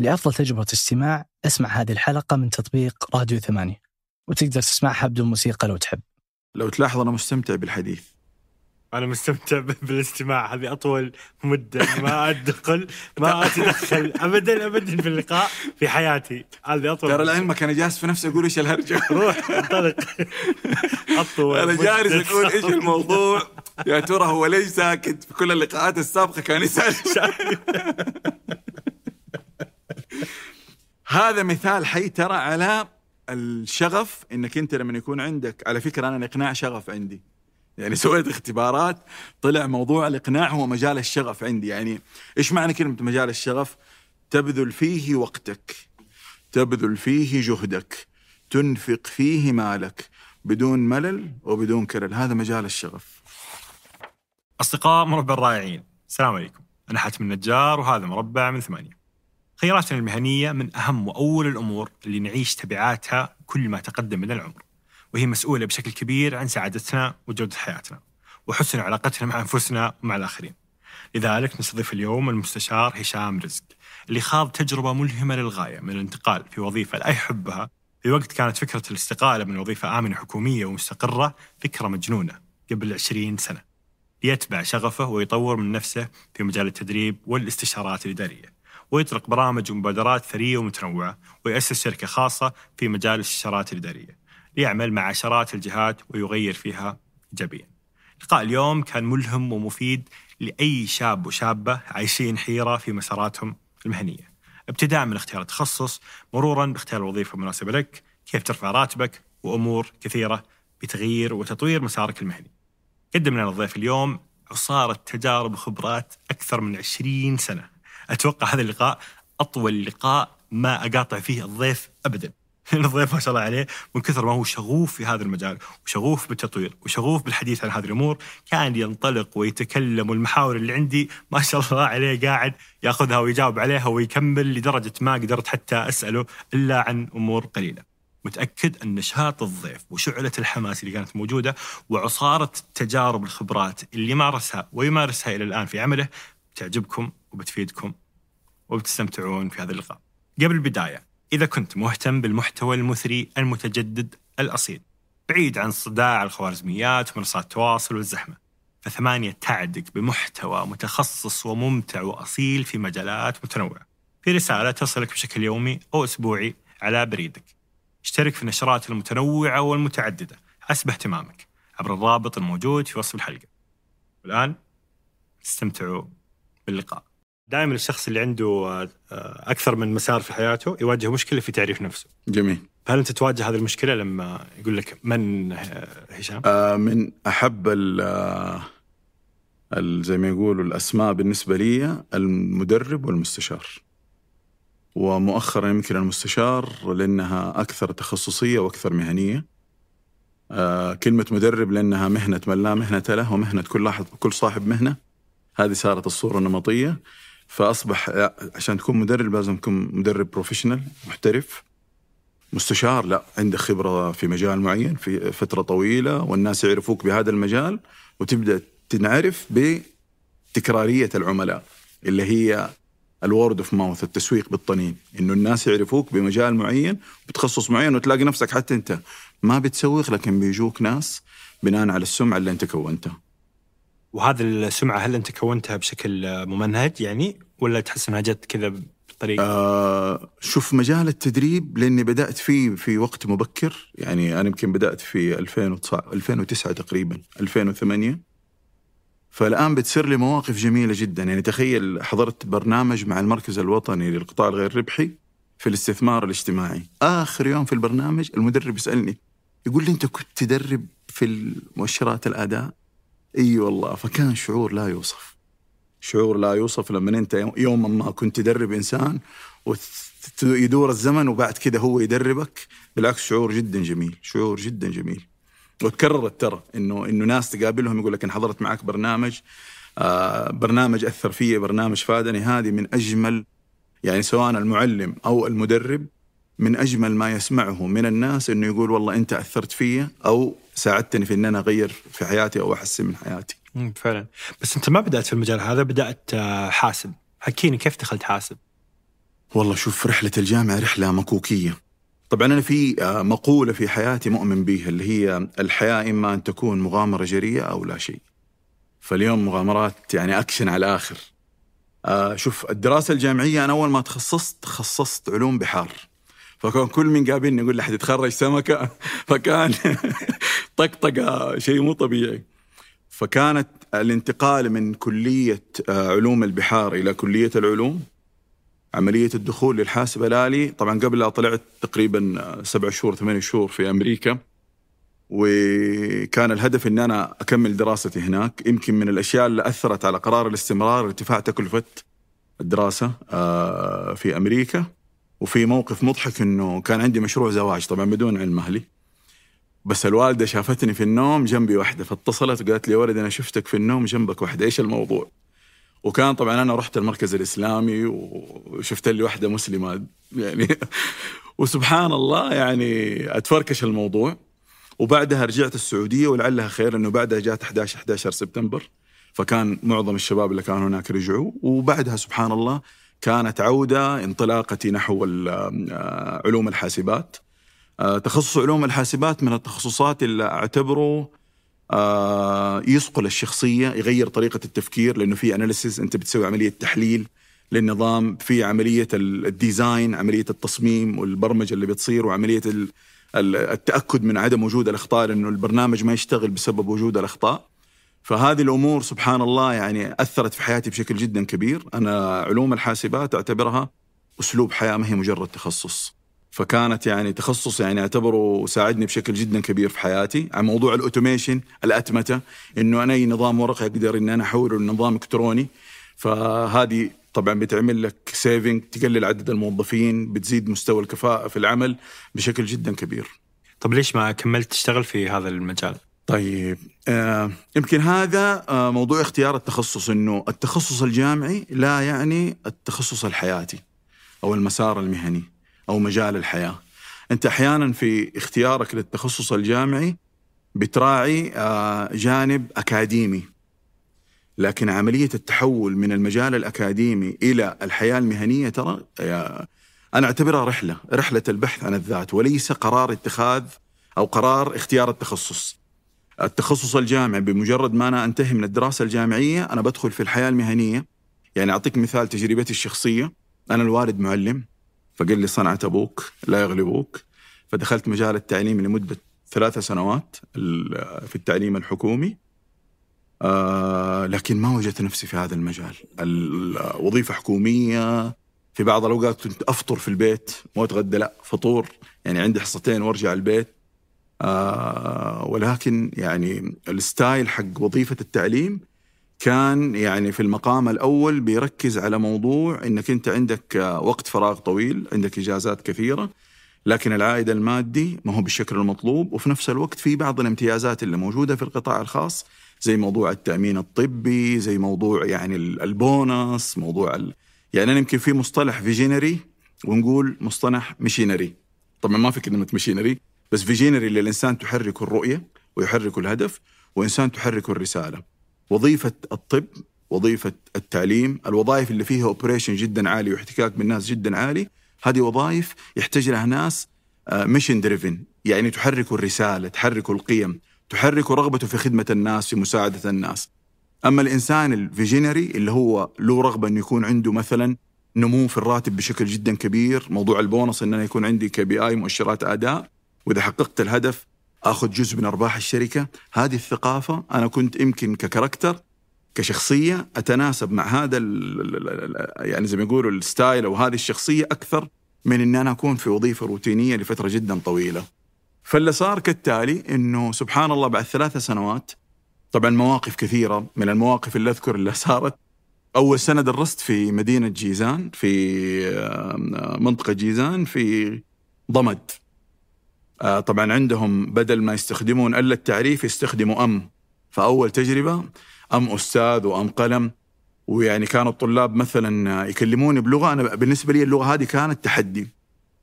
لأفضل تجربة استماع اسمع هذه الحلقة من تطبيق راديو 8، وتقدر تسمعها بدون موسيقى لو تحب. لو تلاحظ أنا مستمتع بالحديث، أنا مستمتع بالاستماع. هذه أطول مدة ما أتدخل أبداً في اللقاء في حياتي. هذه أطول. ترى الآن ما كان جالس في نفسي أقول إيش الهرجة. روح انطلق. أنا جالس أقول إيش الموضوع يا ترى، هو ليش ساكت؟ في كل اللقاءات السابقة كان يسأل. هذا مثال حي ترى على الشغف، إنك أنت لما يكون عندك، على فكرة أنا الإقناع شغف عندي، يعني سويت اختبارات طلع موضوع الإقناع هو مجال الشغف عندي. يعني إيش معنى كلمة مجال الشغف؟ تبذل فيه وقتك، تبذل فيه جهدك، تنفق فيه مالك بدون ملل وبدون كلل. هذا مجال الشغف. أصدقاء مربع الرائعين، السلام عليكم، أنا حاتم النجار وهذا مربع من ثمانية. خياراتنا المهنية من أهم وأول الأمور اللي نعيش تبعاتها كل ما تقدم من العمر، وهي مسؤولة بشكل كبير عن سعادتنا وجودة حياتنا وحسن علاقتنا مع أنفسنا ومع الآخرين. لذلك نستضيف اليوم المستشار هشام رزق، اللي خاض تجربة ملهمة للغاية من الانتقال في وظيفة لا يحبها في وقت كانت فكرة الاستقالة من وظيفة آمنة حكومية ومستقرة فكرة مجنونة قبل 20 سنة، ليتبع شغفه ويطور من نفسه في مجال التدريب والاستشارات الإدارية، ويطلق برامج ومبادرات ثرية ومتنوعة، ويأسس شركة خاصة في مجال الاستشارات الإدارية، ليعمل مع عشرات الجهات ويغير فيها إيجابياً. لقاء اليوم كان ملهم ومفيد لأي شاب وشابة عايشين حيرة في مساراتهم المهنية، ابتداء من اختيار التخصص، مروراً باختيار الوظيفة المناسبة لك، كيف ترفع راتبك، وأمور كثيرة بتغيير وتطوير مسارك المهني. قدمنا للضيف اليوم عصارة تجارب وخبرات أكثر من 20 سنة. أتوقع هذا اللقاء أطول لقاء ما أقاطع فيه الضيف أبداً. الضيف ما شاء الله عليه، من كثر ما هو شغوف في هذا المجال وشغوف بالتطوير وشغوف بالحديث عن هذه الأمور، كان ينطلق ويتكلم، والمحاور اللي عندي ما شاء الله عليه قاعد يأخذها ويجاوب عليها ويكمل، لدرجة ما قدرت حتى أسأله إلا عن أمور قليلة. متأكد أن نشاط الضيف وشعلة الحماس اللي كانت موجودة وعصارة التجارب والخبرات اللي مارسها ويمارسها إلى الآن في عمله بتعجبكم وبتفيدكم وبتستمتعون في هذا اللقاء. قبل البداية، إذا كنت مهتم بالمحتوى المثري المتجدد الأصيل بعيد عن صداع الخوارزميات ومنصات التواصل والزحمة، فثمانية تعدك بمحتوى متخصص وممتع وأصيل في مجالات متنوعة، في رسالة تصلك بشكل يومي أو أسبوعي على بريدك. اشترك في النشرات المتنوعة والمتعددة حسب اهتمامك عبر الرابط الموجود في وصف الحلقة. والآن استمتعوا باللقاء. دائما الشخص اللي عنده أكثر من مسار في حياته يواجه مشكلة في تعريف نفسه. جميل. فهل أنت تواجه هذه المشكلة لما يقول لك من هشام؟ من أحب زي ما يقولوا الأسماء بالنسبة لي المدرب والمستشار، ومؤخرا يمكن المستشار لأنها أكثر تخصصية وأكثر مهنية. كلمة مدرب لأنها مهنة من لا مهنة له، ومهنة كل صاحب مهنة. هذه صارت الصورة النمطية، فأصبح عشان تكون مدرب لازم تكون مدرب بروفيشنال محترف. مستشار لا، عندك خبرة في مجال معين في فترة طويلة والناس يعرفوك بهذا المجال، وتبدأ تنعرف بتكرارية العملاء اللي هي الورد اوف ماوث، التسويق بالطنين، إنه الناس يعرفوك بمجال معين بتخصص معين، وتلاقي نفسك حتى أنت ما بتسوق لكن بيجوك ناس بناء على السمعة اللي أنت كونتها. وهذه السمعة هل أنت كونتها بشكل ممنهج يعني، ولا تحس أنها جت كذا بطريقة؟ شوف، مجال التدريب لأني بدأت فيه في وقت مبكر، يعني أنا يمكن بدأت في 2009 تقريبا 2008. فالآن بتصير لي مواقف جميلة جدا. يعني تخيل حضرت برنامج مع المركز الوطني للقطاع غير الربحي في الاستثمار الاجتماعي، آخر يوم في البرنامج المدرب يسألني يقول لي أنت كنت تدرب في مؤشرات الأداء؟ أي والله. فكان شعور لا يوصف، شعور لا يوصف لما أنت يوما ما كنت تدرب إنسان ويدور الزمن وبعد كده هو يدربك. بالعكس شعور جدا جميل، شعور جدا جميل. وتكررت ترى إنه ناس تقابلهم يقول لك أنا حضرت معك برنامج، برنامج أثر فيه، برنامج فادني. هذه من أجمل، يعني سواء المعلم أو المدرب، من أجمل ما يسمعه من الناس إنه يقول والله أنت أثرت فيه أو ساعدتني في إن أنا أغير في حياتي أو أحسن من حياتي. فعلا. بس أنت ما بدأت في المجال هذا، بدأت حاسب. حكيني كيف دخلت حاسب؟ والله شوف، رحلة الجامعة رحلة مكوكية. طبعا أنا في مقولة في حياتي مؤمن بيها، اللي هي الحياة إما أن تكون مغامرة جريئة أو لا شيء. فاليوم مغامرات يعني أكشن على الآخر. شوف، الدراسة الجامعية أنا أول ما تخصصت خصصت علوم بحار، فكان كل من قابلني يقول لي حتتخرج سمكة، فكان طقطقة شيء مو طبيعي. فكانت الانتقال من كلية علوم البحار إلى كلية العلوم، عملية الدخول للحاسب الآلي. طبعا قبلها طلعت تقريبا 7 شهور 8 شهور في أمريكا، وكان الهدف أن أنا أكمل دراستي هناك. يمكن من الأشياء اللي أثرت على قرار الاستمرار ارتفاع تكلفة الدراسة في أمريكا. وفي موقف مضحك أنه كان عندي مشروع زواج، طبعا بدون علم أهلي، بس الوالدة شافتني في النوم جنبي واحدة، فاتصلت وقالت لي يا ولد أنا شفتك في النوم جنبك واحدة، إيش الموضوع؟ وكان طبعا أنا رحت المركز الإسلامي وشفت لي واحدة مسلمة يعني وسبحان الله يعني أتفركش الموضوع. وبعدها رجعت السعودية، ولعلها خير أنه بعدها جاءت 11 سبتمبر، فكان معظم الشباب اللي كانوا هناك رجعوا. وبعدها سبحان الله كانت عودة انطلاقتي نحو علوم الحاسبات. تخصص علوم الحاسبات من التخصصات اللي أعتبره يصقل الشخصية، يغير طريقة التفكير، لأنه في أناليسيز، أنت بتسوي عملية تحليل للنظام، في عملية الديزاين، عملية التصميم والبرمجة اللي بتصير، وعملية التأكد من عدم وجود الأخطاء، لأنه البرنامج ما يشتغل بسبب وجود الأخطاء. فهذه الأمور سبحان الله يعني أثرت في حياتي بشكل جدا كبير. أنا علوم الحاسبات أعتبرها أسلوب حياة، ما هي مجرد تخصص. فكانت يعني تخصص يعني أعتبره ساعدني بشكل جدا كبير في حياتي على موضوع الأوتوميشن، الأتمتة، إنه أنا أي نظام ورقي أقدر إن أنا أحوله لنظام إلكتروني. فهذه طبعا بتعمل لك سيفينج، تقلل عدد الموظفين، بتزيد مستوى الكفاءة في العمل بشكل جدا كبير. طب ليش ما كملت تشتغل في هذا المجال؟ طيب يمكن هذا موضوع اختيار التخصص، إنه التخصص الجامعي لا يعني التخصص الحياتي أو المسار المهني أو مجال الحياة. أنت أحياناً في اختيارك للتخصص الجامعي بتراعي جانب أكاديمي، لكن عملية التحول من المجال الأكاديمي إلى الحياة المهنية ترى أنا أعتبرها رحلة، رحلة البحث عن الذات، وليس قرار اتخاذ أو قرار اختيار التخصص. التخصص الجامعي بمجرد ما أنا أنتهي من الدراسة الجامعية أنا بدخل في الحياة المهنية. يعني أعطيك مثال تجربتي الشخصية، أنا الوالد معلم، فقال لي صنعة أبوك لا يغلبوك، فدخلت مجال التعليم لمدة 3 سنوات في التعليم الحكومي، لكن ما وجدت نفسي في هذا المجال. الوظيفة حكومية، في بعض الأوقات كنت أفطر في البيت، مو أتغدى، لا فطور، يعني عندي حصتين وارجع البيت. ولكن يعني الستايل حق وظيفة التعليم كان يعني في المقام الأول بيركز على موضوع إنك أنت عندك وقت فراغ طويل، عندك إجازات كثيرة، لكن العائد المادي ما هو بالشكل المطلوب، وفي نفس الوقت في بعض الامتيازات اللي موجودة في القطاع الخاص، زي موضوع التأمين الطبي، زي موضوع يعني البونس، موضوع يعني أنا يمكن في مصطلح فيجينري ونقول مصطلح مشينري. طبعا ما في كلمة مشينري، بس فيجينري اللي الإنسان تحرك الرؤية ويحرك الهدف، وإنسان تحرك الرسالة. وظيفة الطب، وظيفة التعليم، الوظائف اللي فيها أوبريشن جدا عالي واحتكاك بالناس جدا عالي، هذه وظائف يحتاج لها ناس ميشن دريفن، يعني تحرك الرسالة، تحرك القيم، تحرك رغبته في خدمة الناس، في مساعدة الناس. أما الإنسان الفيجينري اللي هو له رغبة أنه يكون عنده مثلا نمو في الراتب بشكل جدا كبير، موضوع البونص، أن أنا يكون عندي KPI مؤشرات أداء، وإذا حققت الهدف أخذ جزء من أرباح الشركة. هذه الثقافة أنا كنت يمكن ككاركتر، كشخصية، أتناسب مع هذا يعني زي ما يقولوا الستايل أو هذه الشخصية أكثر من أن أنا أكون في وظيفة روتينية لفترة جدا طويلة. فاللي صار كالتالي، أنه سبحان الله بعد 3 سنوات، طبعا مواقف كثيرة، من المواقف اللي أذكر اللي صارت، أول سنة درست في مدينة جيزان، في منطقة جيزان في ضمد. طبعا عندهم بدل ما يستخدمون ألا التعريف يستخدموا أم. فأول تجربة أم أستاذ وأم قلم، ويعني كانوا الطلاب مثلا يكلموني بلغة، أنا بالنسبة لي اللغة هذه كانت تحدي.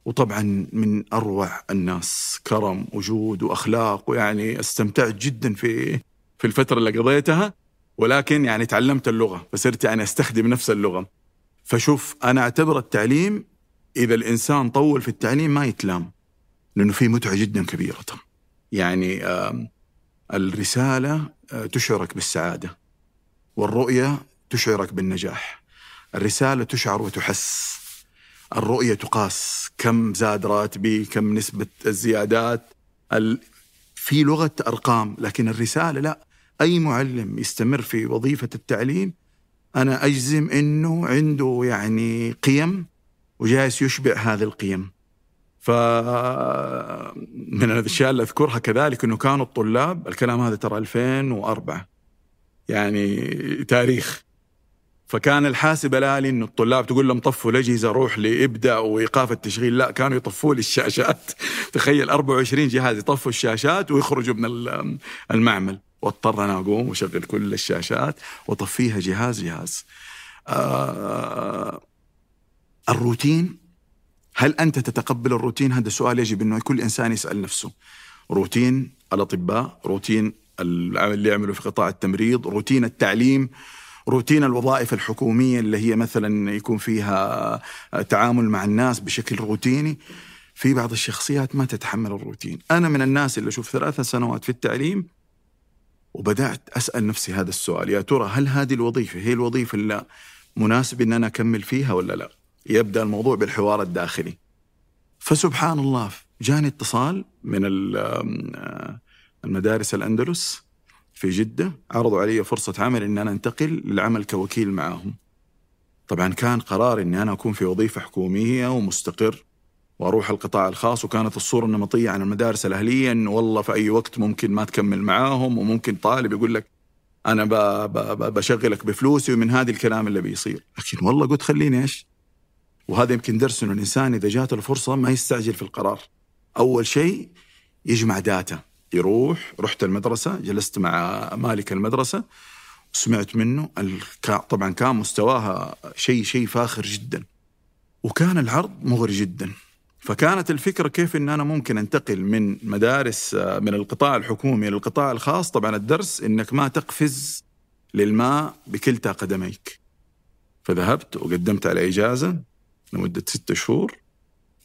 وطبعا من أروع الناس، كرم وجود وأخلاق، ويعني استمتعت جدا في الفترة اللي قضيتها، ولكن يعني تعلمت اللغة، فصرت يعني أستخدم نفس اللغة. فشوف، أنا أعتبر التعليم إذا الإنسان طول في التعليم ما يتلام، لأنه في متعة جدا كبيرة. يعني الرسالة تشعرك بالسعادة، والرؤية تشعرك بالنجاح. الرسالة تشعر وتحس، الرؤية تقاس، كم زاد راتبي، كم نسبة الزيادات، في لغة أرقام. لكن الرسالة لا، أي معلم يستمر في وظيفة التعليم أنا أجزم أنه عنده يعني قيم وجالس يشبع هذه القيم. فمن الأشياء اللي أذكرها كذلك أنه كانوا الطلاب، الكلام هذا ترى 2004 يعني تاريخ، فكان الحاسب لالي أنه الطلاب تقول لهم طفوا الأجهزة، روح لإبدأ وإيقاف التشغيل، لا كانوا يطفوا لي الشاشات. تخيل 24 جهاز يطفوا الشاشات ويخرجوا من المعمل، واضطر أنا أقوم وشغل كل الشاشات وطفيها جهاز جهاز. الروتين، هل أنت تتقبل الروتين؟ هذا سؤال يجب أنه كل إنسان يسأل نفسه. روتين الأطباء، روتين العمل اللي يعملوا في قطاع التمريض، روتين التعليم، روتين الوظائف الحكومية اللي هي مثلا يكون فيها تعامل مع الناس بشكل روتيني. في بعض الشخصيات ما تتحمل الروتين. أنا من الناس اللي أشوف 3 سنوات في التعليم وبدأت أسأل نفسي هذا السؤال، يا ترى هل هذه الوظيفة هي الوظيفة اللي مناسب أن أنا أكمل فيها ولا لا؟ يبدأ الموضوع بالحوار الداخلي. فسبحان الله جاني اتصال من المدارس الأندلس في جدة، عرضوا علي فرصة عمل إن أنا أنتقل للعمل كوكيل معاهم. طبعا كان قرار إن أنا أكون في وظيفة حكومية ومستقر وأروح القطاع الخاص، وكانت الصورة النمطية عن المدارس الأهلية إن والله في أي وقت ممكن ما تكمل معاهم، وممكن طالب يقول لك أنا بشغلك بفلوسي، ومن هذا الكلام اللي بيصير. لكن والله قلت خليني إيش، وهذا يمكن درس إنه الإنسان إذا جاءت الفرصة ما يستعجل في القرار. أول شيء يجمع داتا، يروح، رحت المدرسة، جلست مع مالك المدرسة وسمعت منه. طبعا كان مستواها شيء فاخر جدا، وكان العرض مغري جدا. فكانت الفكرة كيف إن أنا ممكن أنتقل من مدارس من القطاع الحكومي للقطاع الخاص. طبعا الدرس إنك ما تقفز للماء بكلتا قدميك. فذهبت وقدمت على إجازة لمدة 6 شهور،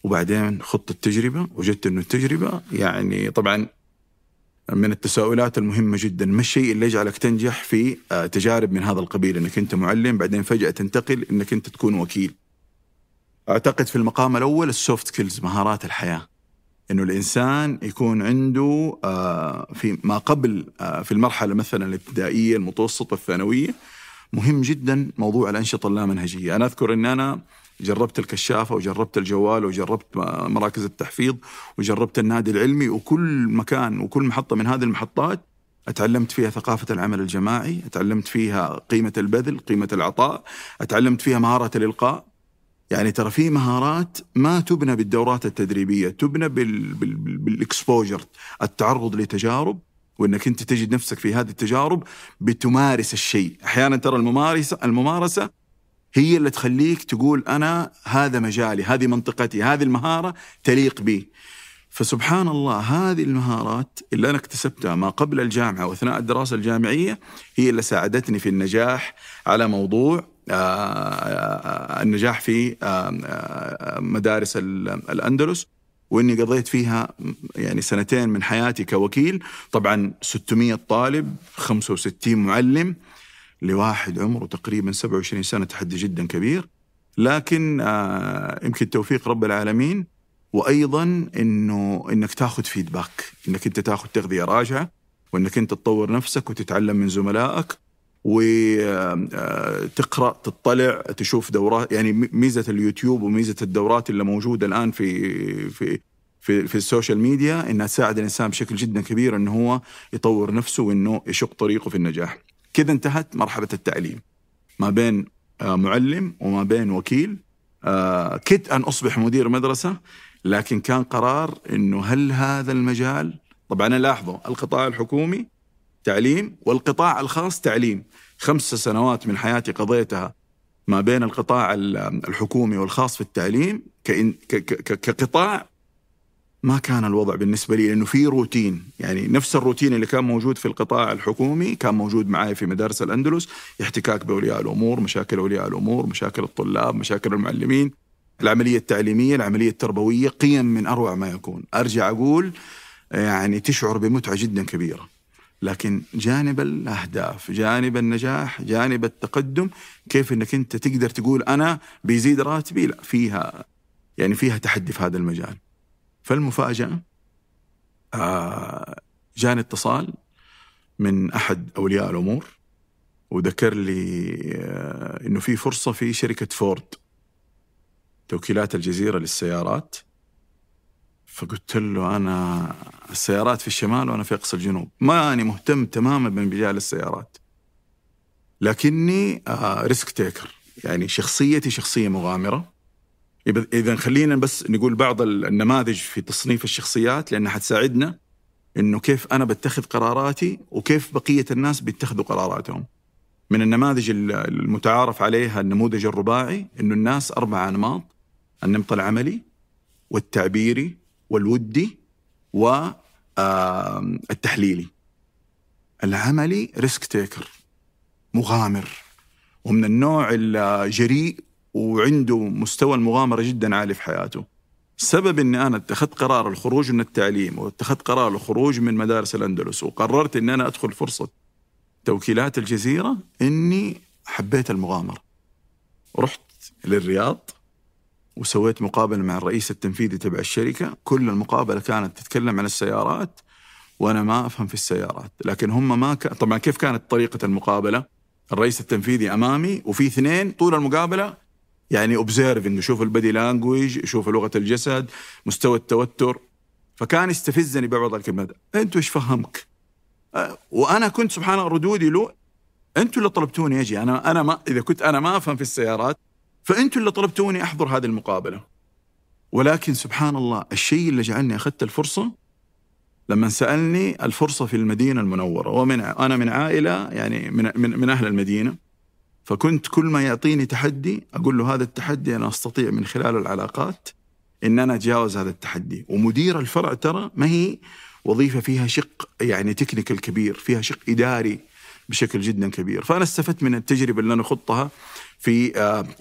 وبعدين خضت التجربة، وجدت إنه التجربة يعني طبعا من التساؤلات المهمة جدا، ما الشيء اللي يجعلك تنجح في تجارب من هذا القبيل، إنك أنت معلم بعدين فجأة تنتقل إنك أنت تكون وكيل. أعتقد في المقام الأول السوفت سكيلز، مهارات الحياة، إنه الإنسان يكون عنده في ما قبل في المرحلة مثلا الابتدائية المتوسطة الثانوية. مهم جدا موضوع الأنشطة اللامنهجية. أنا أذكر إن أنا جربت الكشافة وجربت الجوال وجربت مراكز التحفيظ وجربت النادي العلمي، وكل مكان وكل محطة من هذه المحطات أتعلمت فيها ثقافة العمل الجماعي، أتعلمت فيها قيمة البذل، قيمة العطاء، أتعلمت فيها مهارة الإلقاء. يعني ترى في مهارات ما تبنى بالدورات التدريبية، تبنى بالإكسبوجر، التعرض لتجارب، وإنك أنت تجد نفسك في هذه التجارب بتمارس الشيء. أحيانا ترى الممارسة هي اللي تخليك تقول أنا هذا مجالي، هذه منطقتي، هذه المهارة تليق بي. فسبحان الله هذه المهارات اللي أنا اكتسبتها ما قبل الجامعة وأثناء الدراسة الجامعية هي اللي ساعدتني في النجاح على موضوع النجاح في مدارس الأندلس، وإني قضيت فيها يعني 2 سنين من حياتي كوكيل. طبعا 600 طالب، 65 معلم، لواحد عمره تقريبا 27 سنة، تحدي جدا كبير. لكن يمكن توفيق رب العالمين، وأيضا إنك تأخذ فيدباك، إنك أنت تأخذ تغذية راجعة، وإنك أنت تطور نفسك وتتعلم من زملائك، وتقرأ، تطلع، تشوف دورات. يعني ميزة اليوتيوب وميزة الدورات اللي موجودة الآن في السوشيال ميديا إنها تساعد الإنسان بشكل جدا كبير إنه هو يطور نفسه وإنه يشق طريقه في النجاح. كذا انتهت مرحلة التعليم ما بين معلم وما بين وكيل. كدت أن أصبح مدير مدرسة، لكن كان قرار إنه هل هذا المجال. طبعا لاحظوا القطاع الحكومي تعليم والقطاع الخاص تعليم. 5 سنوات من حياتي قضيتها ما بين القطاع الحكومي والخاص في التعليم. كقطاع ما كان الوضع بالنسبة لي لأنه في روتين، يعني نفس الروتين اللي كان موجود في القطاع الحكومي كان موجود معاي في مدارس الأندلس، احتكاك بأولياء الأمور، مشاكل أولياء الأمور، مشاكل الطلاب، مشاكل المعلمين، العملية التعليمية، العملية التربوية، قيم من أروع ما يكون. أرجع أقول يعني تشعر بمتعة جدا كبيرة، لكن جانب الأهداف، جانب النجاح، جانب التقدم، كيف أنك أنت تقدر تقول أنا بيزيد راتبي، لا، فيها يعني فيها تحدي في هذا المجال. فالمفاجأة جاني اتصال من أحد أولياء الأمور وذكر لي أنه في فرصة في شركة فورد توكيلات الجزيرة للسيارات. فقلت له أنا السيارات في الشمال وأنا في أقصى الجنوب، ما أنا مهتم تماماً بمجال السيارات، لكني ريسك تيكر، يعني شخصيتي شخصية مغامرة. إذا خلينا بس نقول بعض النماذج في تصنيف الشخصيات، لأنها حتساعدنا إنه كيف أنا بتخذ قراراتي وكيف بقية الناس بيتخذوا قراراتهم. من النماذج المتعارف عليها النموذج الرباعي، إنه الناس 4 أنماط: النمط العملي والتعبيري والودي والتحليلي. العملي ريسك تيكر مغامر، ومن النوع الجريء وعنده مستوى المغامرة جدا عالي في حياته. السبب أني أنا اتخذت قرار الخروج من التعليم، واتخذت قرار الخروج من مدارس الأندلس، وقررت أن أنا أدخل فرصة توكيلات الجزيرة، أني حبيت المغامرة. رحت للرياض وسويت مقابلة مع الرئيس التنفيذي تبع الشركة. كل المقابلة كانت تتكلم عن السيارات وأنا ما أفهم في السيارات، لكن هم ما طبعا كيف كانت طريقة المقابلة؟ الرئيس التنفيذي أمامي وفي 2 طول المقابلة يعني observing، شوف البدي لانجويج، شوف لغة الجسد، مستوى التوتر. فكان يستفزني بعض الكلمات: أنتوا إيش فهمك؟ وأنا كنت سبحان الله ردودي له: أنتوا اللي طلبتوني أجي، أنا ما، إذا كنت أنا ما أفهم في السيارات فأنتوا اللي طلبتوني أحضر هذه المقابلة. ولكن سبحان الله الشيء اللي جعلني أخذت الفرصة، لما سألني الفرصة في المدينة المنورة، وأنا من عائلة يعني من أهل المدينة، فكنت كل ما يعطيني تحدي أقول له هذا التحدي أنا أستطيع من خلال العلاقات إن أنا أتجاوز هذا التحدي. ومدير الفرع ترى ما هي وظيفة فيها شق يعني تكنيكال كبير، فيها شق إداري بشكل جدا كبير. فأنا استفدت من التجربة اللي أنا خضتها في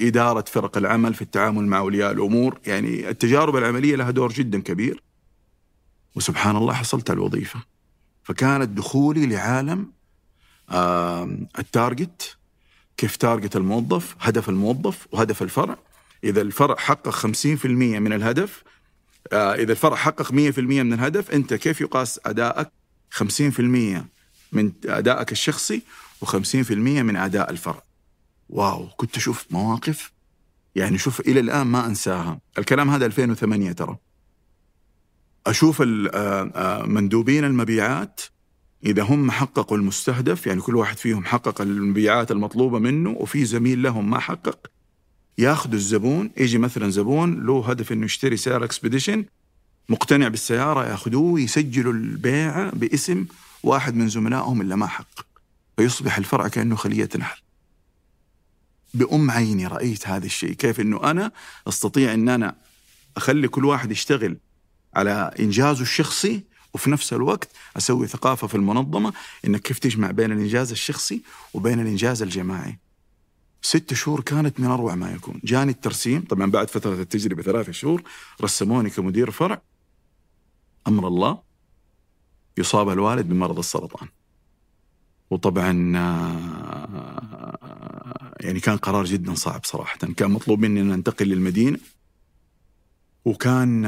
إدارة فرق العمل، في التعامل مع أولياء الأمور، يعني التجارب العملية لها دور جدا كبير. وسبحان الله حصلت على الوظيفة. فكانت دخولي لعالم التارجت، كيف تارجت الموظف، هدف الموظف وهدف الفرع. إذا الفرع حقق 50% من الهدف، إذا الفرع حقق 100% من الهدف، أنت كيف يقاس أدائك؟ 50% من أدائك الشخصي و50% من أداء الفرع. واو، كنت أشوف مواقف يعني شوف إلى الآن ما أنساها. الكلام هذا 2008 ترى. أشوف مندوبين المبيعات إذا هم حققوا المستهدف، يعني كل واحد فيهم حقق المبيعات المطلوبة منه، وفي زميل لهم ما حقق، ياخذوا الزبون. يجي مثلا زبون له هدف إنه يشتري سيارة اكسبيديشن، مقتنع بالسيارة، ياخذوه يسجلوا البيعة باسم واحد من زملائهم اللي ما حقق، فيصبح الفرع كأنه خلية نحل. بأم عيني رأيت هذا الشيء، كيف إنه أنا أستطيع إن أنا أخلي كل واحد يشتغل على إنجازه الشخصي، وفي نفس الوقت أسوي ثقافة في المنظمة إنك كيف تجمع بين الإنجاز الشخصي وبين الإنجاز الجماعي. 6 شهور كانت من أروع ما يكون. جاني الترسيم، طبعا بعد فترة التجربة 3 شهور رسموني كمدير فرع. أمر الله، يصاب الوالد بمرض السرطان، وطبعا يعني كان قرار جدا صعب صراحة. كان مطلوب مني أن أنتقل للمدينة، وكان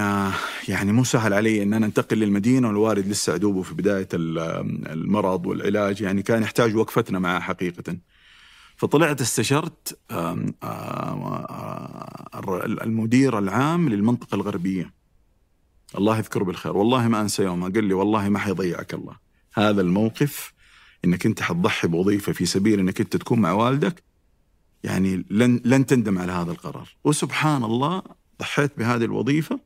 يعني مو سهل علي أن أنا أنتقل للمدينة، والوالد لسه عدوبه في بداية المرض والعلاج، يعني كان يحتاج وقفتنا معه حقيقة. فطلعت استشرت المدير العام للمنطقة الغربية، الله يذكره بالخير، والله ما أنسى يومه. قال لي والله ما حيضيعك الله، هذا الموقف أنك أنت حتضحي بوظيفة في سبيل أنك أنت تكون مع والدك، يعني لن تندم على هذا القرار. وسبحان الله ضحيت بهذه الوظيفة،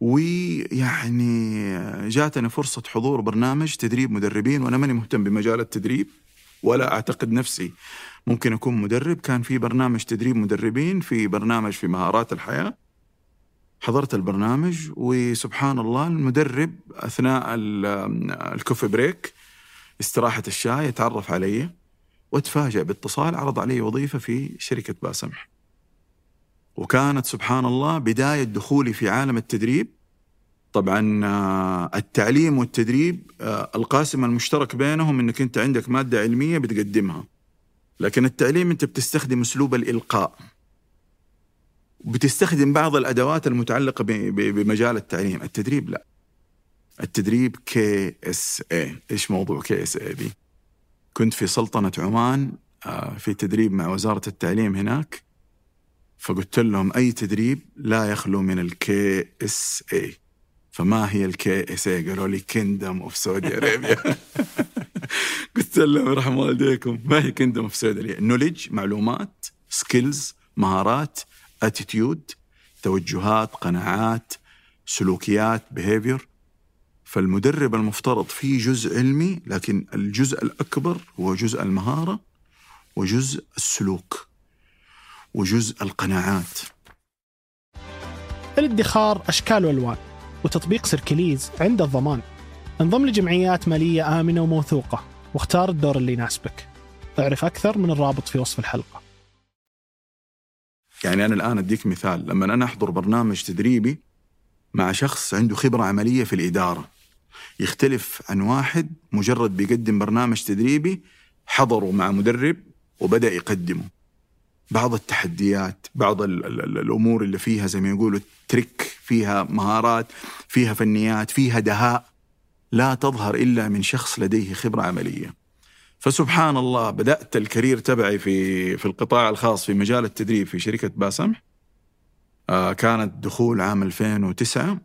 ويعني جاتني فرصة حضور برنامج تدريب مدربين، وأنا ماني مهتم بمجال التدريب ولا أعتقد نفسي ممكن أكون مدرب. كان في برنامج تدريب مدربين، في برنامج في مهارات الحياة. حضرت البرنامج، وسبحان الله المدرب أثناء الكوفي بريك، استراحة الشاي، يتعرف علي، وتفاجأ باتصال عرض علي وظيفة في شركة باسمح. وكانت سبحان الله بداية دخولي في عالم التدريب. طبعا التعليم والتدريب القاسمة المشترك بينهم أنك أنت عندك مادة علمية بتقدمها، لكن التعليم أنت بتستخدم أسلوب الإلقاء، وبتستخدم بعض الأدوات المتعلقة بمجال التعليم. التدريب لا، التدريب KSAA. إيش موضوع KSAA دي؟ كنت في سلطنة عمان في تدريب مع وزارة التعليم هناك، فقلت لهم أي تدريب لا يخلو من الKSAA. فما هي الKSAA؟ قالوا لي كيندم أوف سعودي أرابيا. قلت لهم رحمة والديكم، ما هي كيندم أوف سعودي أرابيا؟ نوليدج، معلومات، سكيلز، مهارات، اتيتيود، توجهات، قناعات، سلوكيات، بيهيفير. فالمدرب المفترض فيه جزء علمي، لكن الجزء الأكبر هو جزء المهارة وجزء السلوك وجزء القناعات. الادخار أشكال والوان، وتطبيق سيركليز عند الضمان. انضم لجمعيات مالية آمنة وموثوقة، واختار الدور اللي يناسبك. اعرف أكثر من الرابط في وصف الحلقة. يعني أنا الآن أديك مثال، لما أنا أحضر برنامج تدريبي مع شخص عنده خبرة عملية في الإدارة، يختلف عن واحد مجرد بيقدم برنامج تدريبي حضره مع مدرب وبدأ يقدمه. بعض التحديات، بعض الأمور اللي فيها زي ما يقولوا تريك، فيها مهارات، فيها فنيات، فيها دهاء لا تظهر إلا من شخص لديه خبرة عملية. فسبحان الله بدأت الكارير تبعي في القطاع الخاص في مجال التدريب في شركة باسمح. كانت دخول عام 2009،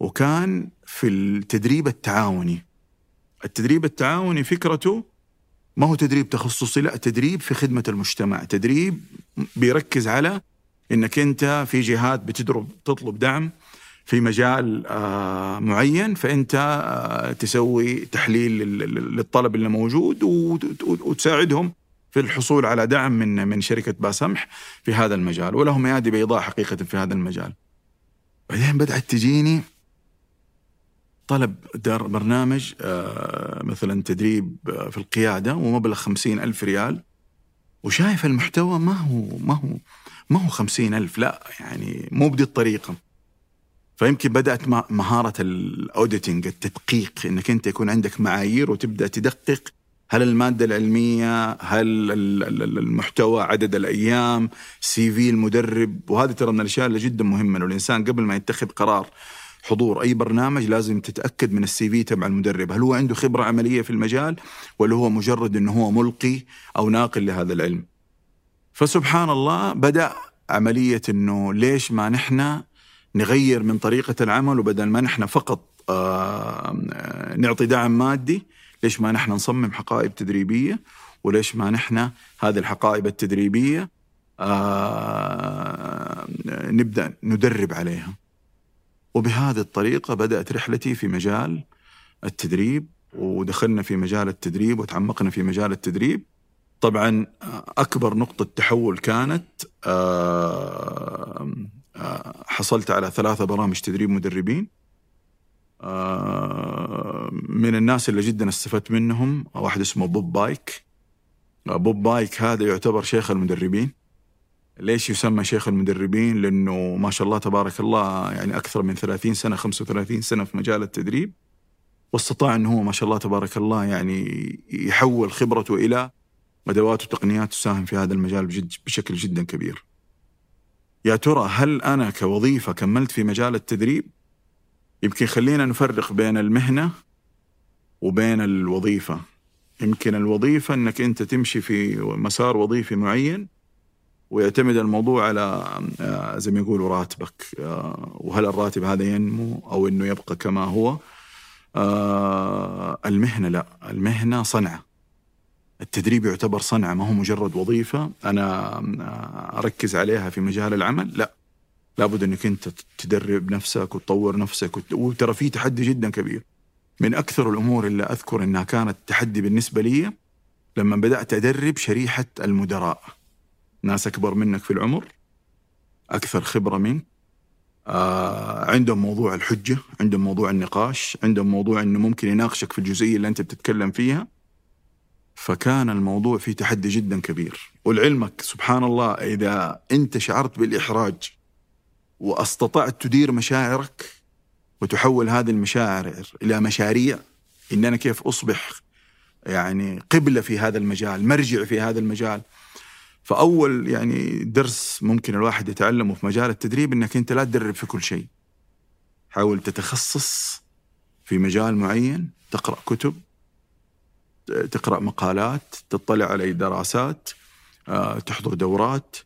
وكان في التدريب التعاوني. التدريب التعاوني فكرته ما هو تدريب تخصصي، لا، تدريب في خدمة المجتمع، تدريب بيركز على إنك أنت في جهات تطلب دعم في مجال معين، فأنت تسوي تحليل للطلب اللي موجود وتساعدهم في الحصول على دعم من شركة باسمح في هذا المجال، ولهم يادي بيضاء حقيقة في هذا المجال. بعدين بدأت تجيني طلب برنامج مثلا تدريب في القيادة، ومبلغ 50,000 ريال، وشايف المحتوى ما هو 50,000، لا يعني مو بدي الطريقة. فيمكن بدأت مهارة الأوديتنج، التدقيق، إنك أنت يكون عندك معايير وتبدأ تدقق هل المادة العلمية، هل المحتوى، عدد الأيام، سي في المدرب. وهذه ترى من الأشياء اللي جدا مهمة، والإنسان قبل ما يتخذ قرار حضور أي برنامج لازم تتأكد من السي في تبع المدرب، هل هو عنده خبرة عملية في المجال ولا هو مجرد إنه هو ملقي أو ناقل لهذا العلم. فسبحان الله بدأ عملية إنه ليش ما نحن نغير من طريقة العمل، وبدل ما نحن فقط نعطي دعم مادي، ليش ما نحن نصمم حقائب تدريبية، وليش ما نحن هذه الحقائب التدريبية نبدأ ندرب عليها. وبهذه الطريقة بدأت رحلتي في مجال التدريب، ودخلنا في مجال التدريب وتعمقنا في مجال التدريب. طبعا أكبر نقطة تحول كانت حصلت على 3 برامج تدريب مدربين. من الناس اللي جدا استفدت منهم واحد اسمه بوب بايك. بوب بايك هذا يعتبر شيخ المدربين. ليش يسمى شيخ المدربين؟ لأنه ما شاء الله تبارك الله يعني أكثر من 30 سنة 35 سنة في مجال التدريب، واستطاع أنه هو ما شاء الله تبارك الله يعني يحول خبرته إلى أدوات وتقنيات تساهم في هذا المجال بشكل جدا كبير. يا ترى هل أنا كوظيفة كملت في مجال التدريب؟ يمكن خلينا نفرق بين المهنة وبين الوظيفة. يمكن الوظيفة أنك أنت تمشي في مسار وظيفي معين ويعتمد الموضوع على زي ما يقولوا راتبك، وهل الراتب هذا ينمو أو أنه يبقى كما هو. المهنة لا، المهنة صنعة. التدريب يعتبر صنعة، ما هو مجرد وظيفة أنا أركز عليها في مجال العمل، لا، لابد أنك أنت تدرب نفسك وتطور نفسك. وترى فيه تحدي جدا كبير. من أكثر الأمور اللي أذكر أنها كانت تحدي بالنسبة لي لما بدأت أدرب شريحة المدراء، ناس أكبر منك في العمر، أكثر خبرة منك، عندهم موضوع الحجة، عندهم موضوع النقاش، عندهم موضوع أنه ممكن يناقشك في الجزئية اللي أنت بتتكلم فيها. فكان الموضوع فيه تحدي جدا كبير. والعلمك سبحان الله إذا أنت شعرت بالإحراج واستطعت تدير مشاعرك وتحول هذه المشاعر إلى مشاريع، إن أنا كيف أصبح يعني قبلة في هذا المجال، مرجع في هذا المجال. فأول يعني درس ممكن الواحد يتعلمه في مجال التدريب إنك أنت لا تدرب في كل شيء، حاول تتخصص في مجال معين، تقرأ كتب، تقرأ مقالات، تطلع على دراسات، تحضر دورات.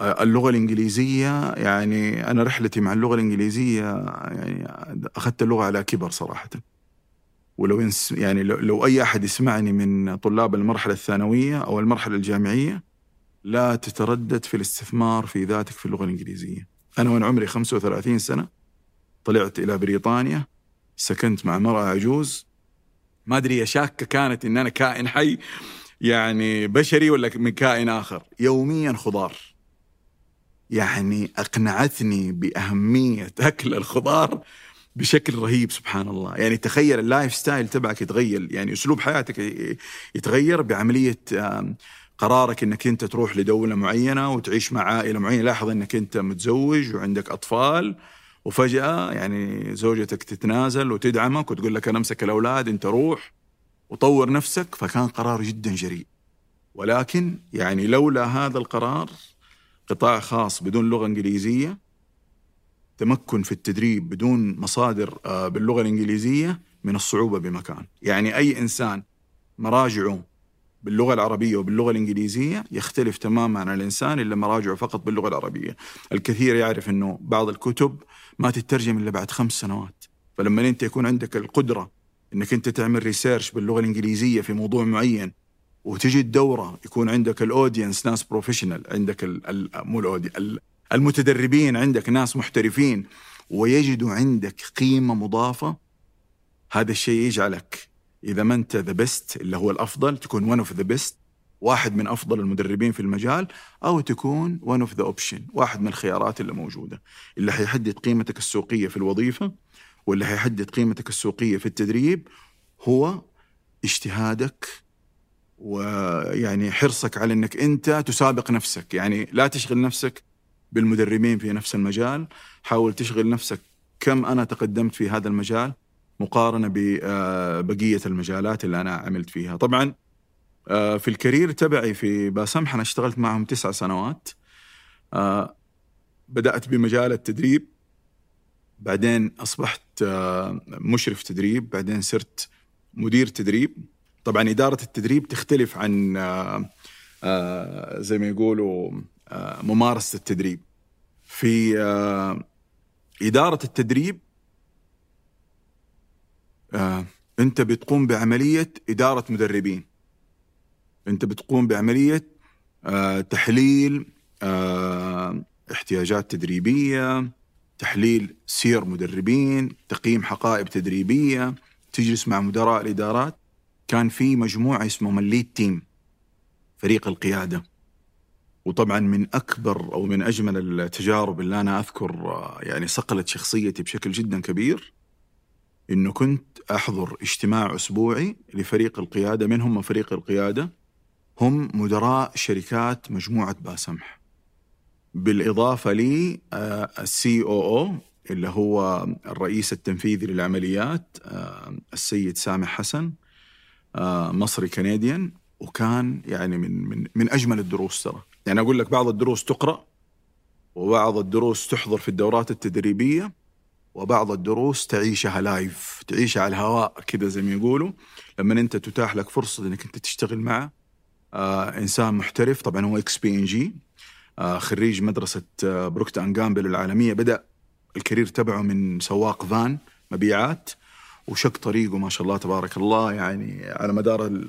اللغة الإنجليزية يعني أنا رحلتي مع اللغة الإنجليزية يعني أخذت اللغة على كبر صراحة. ولو يعني لو أي أحد يسمعني من طلاب المرحلة الثانوية أو المرحلة الجامعية، لا تتردد في الاستثمار في ذاتك في اللغة الإنجليزية. أنا وأنا عمري 35 سنة طلعت إلى بريطانيا، سكنت مع مرأة عجوز، ما أدري يا شاكة كانت إن أنا كائن حي يعني بشري ولا من كائن آخر، يوميا خضار. يعني أقنعتني بأهمية أكل الخضار بشكل رهيب سبحان الله. يعني تخيل اللايف ستايل تبعك يتغير، يعني أسلوب حياتك يتغير بعملية قرارك أنك أنت تروح لدولة معينة وتعيش مع عائلة معينة. لاحظ أنك أنت متزوج وعندك أطفال، وفجأة يعني زوجتك تتنازل وتدعمك وتقول لك أنا أمسك الأولاد، أنت روح وطور نفسك. فكان قرار جدا جريء، ولكن يعني لولا هذا القرار، قطاع خاص بدون لغة إنجليزية، تمكن في التدريب بدون مصادر باللغة الإنجليزية، من الصعوبة بمكان. يعني أي إنسان مراجعه باللغة العربية وباللغة الإنجليزية يختلف تماماً عن الإنسان اللي مراجعه فقط باللغة العربية. الكثير يعرف أنه بعض الكتب ما تترجم إلا بعد 5 سنوات. فلما أنت يكون عندك القدرة أنك أنت تعمل ريسيرش باللغة الإنجليزية في موضوع معين، وتجي الدورة يكون عندك الأودينس ناس بروفيشنال، عندك المتدربين، عندك ناس محترفين ويجدوا عندك قيمة مضافة، هذا الشيء يجعلك إذا ما أنت the best اللي هو الأفضل، تكون one of the best، واحد من أفضل المدربين في المجال، أو تكون one of the option، واحد من الخيارات اللي موجودة، اللي حيحدد قيمتك السوقية في الوظيفة، واللي حيحدد قيمتك السوقية في التدريب هو اجتهادك ويعني حرصك على أنك أنت تسابق نفسك. يعني لا تشغل نفسك بالمدربين في نفس المجال، حاول تشغل نفسك كم أنا تقدمت في هذا المجال مقارنة ببقية المجالات اللي أنا عملت فيها. طبعا في الكارير تبعي في باسمح أنا اشتغلت معهم 9 سنوات. بدأت بمجال التدريب، بعدين أصبحت مشرف تدريب، بعدين صرت مدير تدريب. طبعا إدارة التدريب تختلف عن زي ما يقولوا ممارسة التدريب. في إدارة التدريب أنت بتقوم بعملية إدارة مدربين، أنت بتقوم بعملية تحليل احتياجات تدريبية، تحليل سير مدربين، تقييم حقائب تدريبية، تجلس مع مدراء الإدارات. كان في مجموعة اسمه الليد تيم، فريق القيادة. وطبعا من أكبر أو من أجمل التجارب اللي أنا أذكر يعني صقلت شخصيتي بشكل جدا كبير، إنه كنت أحضر اجتماع أسبوعي لفريق القيادة. منهم فريق القيادة هم مدراء شركات مجموعة باسمح، بالإضافة لي COO اللي هو الرئيس التنفيذي للعمليات السيد سامح حسن، مصري كنديان. وكان يعني من أجمل الدروس ترى. يعني أقول لك بعض الدروس تقرأ، وبعض الدروس تحضر في الدورات التدريبية، وبعض الدروس تعيشها لايف، تعيشها على الهواء كده زي ما يقولوا، لما أنت تتاح لك فرصة أنك أنت تشتغل مع إنسان محترف. طبعا هو KPI، خريج مدرسة بروكت اند جامبل العالمية. بدأ الكارير تبعه من سواق فان مبيعات، وشق طريقه ما شاء الله تبارك الله يعني على مدار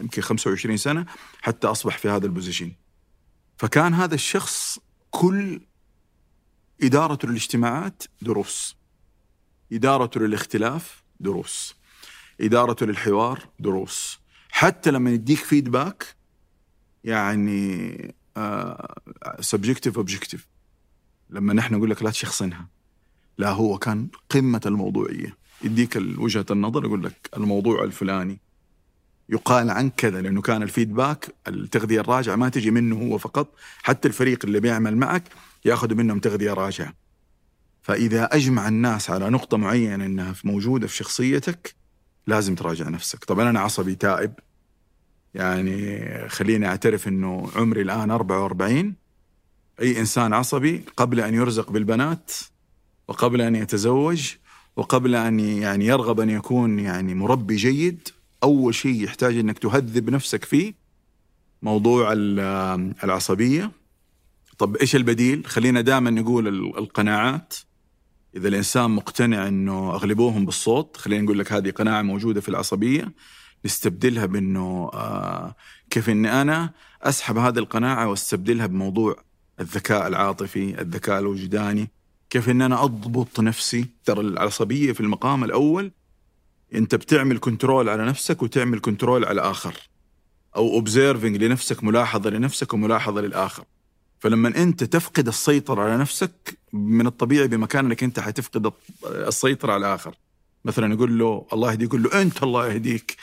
يمكن 25 سنة حتى أصبح في هذا البوزيشن. فكان هذا الشخص كل إدارته للاجتماعات دروس، إدارته للاختلاف دروس، إدارته للحوار دروس. حتى لما يديك فيدباك يعني سبجكتيف أوبجكتيف، لما نحن نقول لك لا تشخصنها، لا هو كان قمة الموضوعية، يديك وجهة النظر، يقول لك الموضوع الفلاني يقال عن كذا، لأنه كان الفيدباك التغذية الراجعة ما تجي منه هو فقط، حتى الفريق اللي بيعمل معك ياخذوا منهم تغذية راجعة. فإذا أجمع الناس على نقطة معينة أنها موجودة في شخصيتك لازم تراجع نفسك. طبعا أنا عصبي تائب، يعني خليني أعترف أنه عمري الآن 44. أي إنسان عصبي قبل أن يرزق بالبنات وقبل أن يتزوج وقبل أن يعني يرغب أن يكون يعني مربي جيد، أول شيء يحتاج أنك تهذب نفسك فيه موضوع العصبية. طب إيش البديل؟ خلينا دائما نقول القناعات. إذا الإنسان مقتنع أنه أغلبوهم بالصوت، خلينا نقول لك هذه قناعة موجودة في العصبية، نستبدلها بأنه كيف أن أنا أسحب هذه القناعة واستبدلها بموضوع الذكاء العاطفي، الذكاء الوجداني، كيف أن أنا أضبط نفسي. ترى العصبية في المقام الأول أنت بتعمل كنترول على نفسك وتعمل كنترول على الآخر، أو observing لنفسك، ملاحظة لنفسك وملاحظة للآخر. فلما أنت تفقد السيطرة على نفسك من الطبيعي بمكان أنك أنت حتفقد السيطرة على الآخر. مثلا يقول له الله يهديك، يقول له أنت الله يهديك،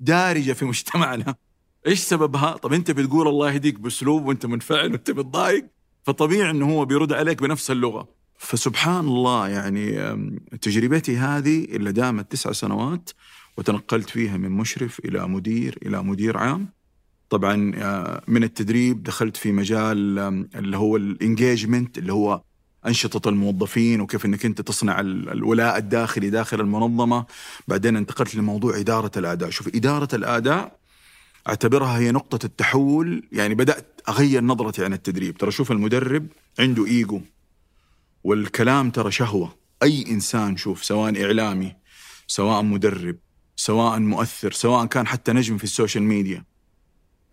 دارجة في مجتمعنا. إيش سببها؟ طب أنت بتقول الله يهديك بأسلوب وأنت منفعل وأنت بتضايق، فطبيعي أنه هو بيرد عليك بنفس اللغة. فسبحان الله، يعني تجربتي هذه اللي دامت 9 سنوات وتنقلت فيها من مشرف إلى مدير إلى مدير عام. طبعا من التدريب دخلت في مجال اللي هو الانجيجمنت، اللي هو أنشطة الموظفين وكيف أنك أنت تصنع الولاء الداخلي داخل المنظمة. بعدين انتقلت لموضوع إدارة الأعداء. شوف، إدارة الأعداء أعتبرها هي نقطة التحول، يعني بدأت أغير نظرتي عن التدريب. ترى شوف، المدرب عنده إيجو، والكلام ترى شهوة. أي إنسان شوف، سواء إعلامي، سواء مدرب، سواء مؤثر، سواء كان حتى نجم في السوشيال ميديا،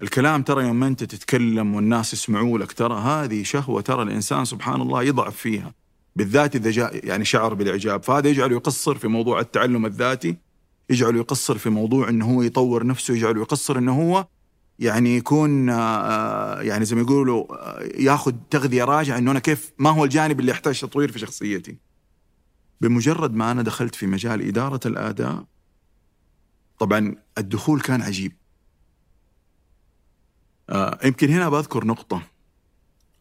الكلام ترى يوم ما أنت تتكلم والناس يسمعوا لك، ترى هذه شهوة. ترى الإنسان سبحان الله يضعف فيها، بالذات إذا جاء يعني شعر بالإعجاب. فهذا يجعله يقصر في موضوع التعلم الذاتي، يجعله يقصر في موضوع إنه هو يطور نفسه، يجعله يقصر إنه هو يعني يكون يعني زي ما يقولوا ياخذ تغذية راجعة، إنه أنا كيف، ما هو الجانب اللي يحتاج تطوير في شخصيتي. بمجرد ما أنا دخلت في مجال إدارة الأداء، طبعا الدخول كان عجيب. يمكن هنا بذكر نقطة،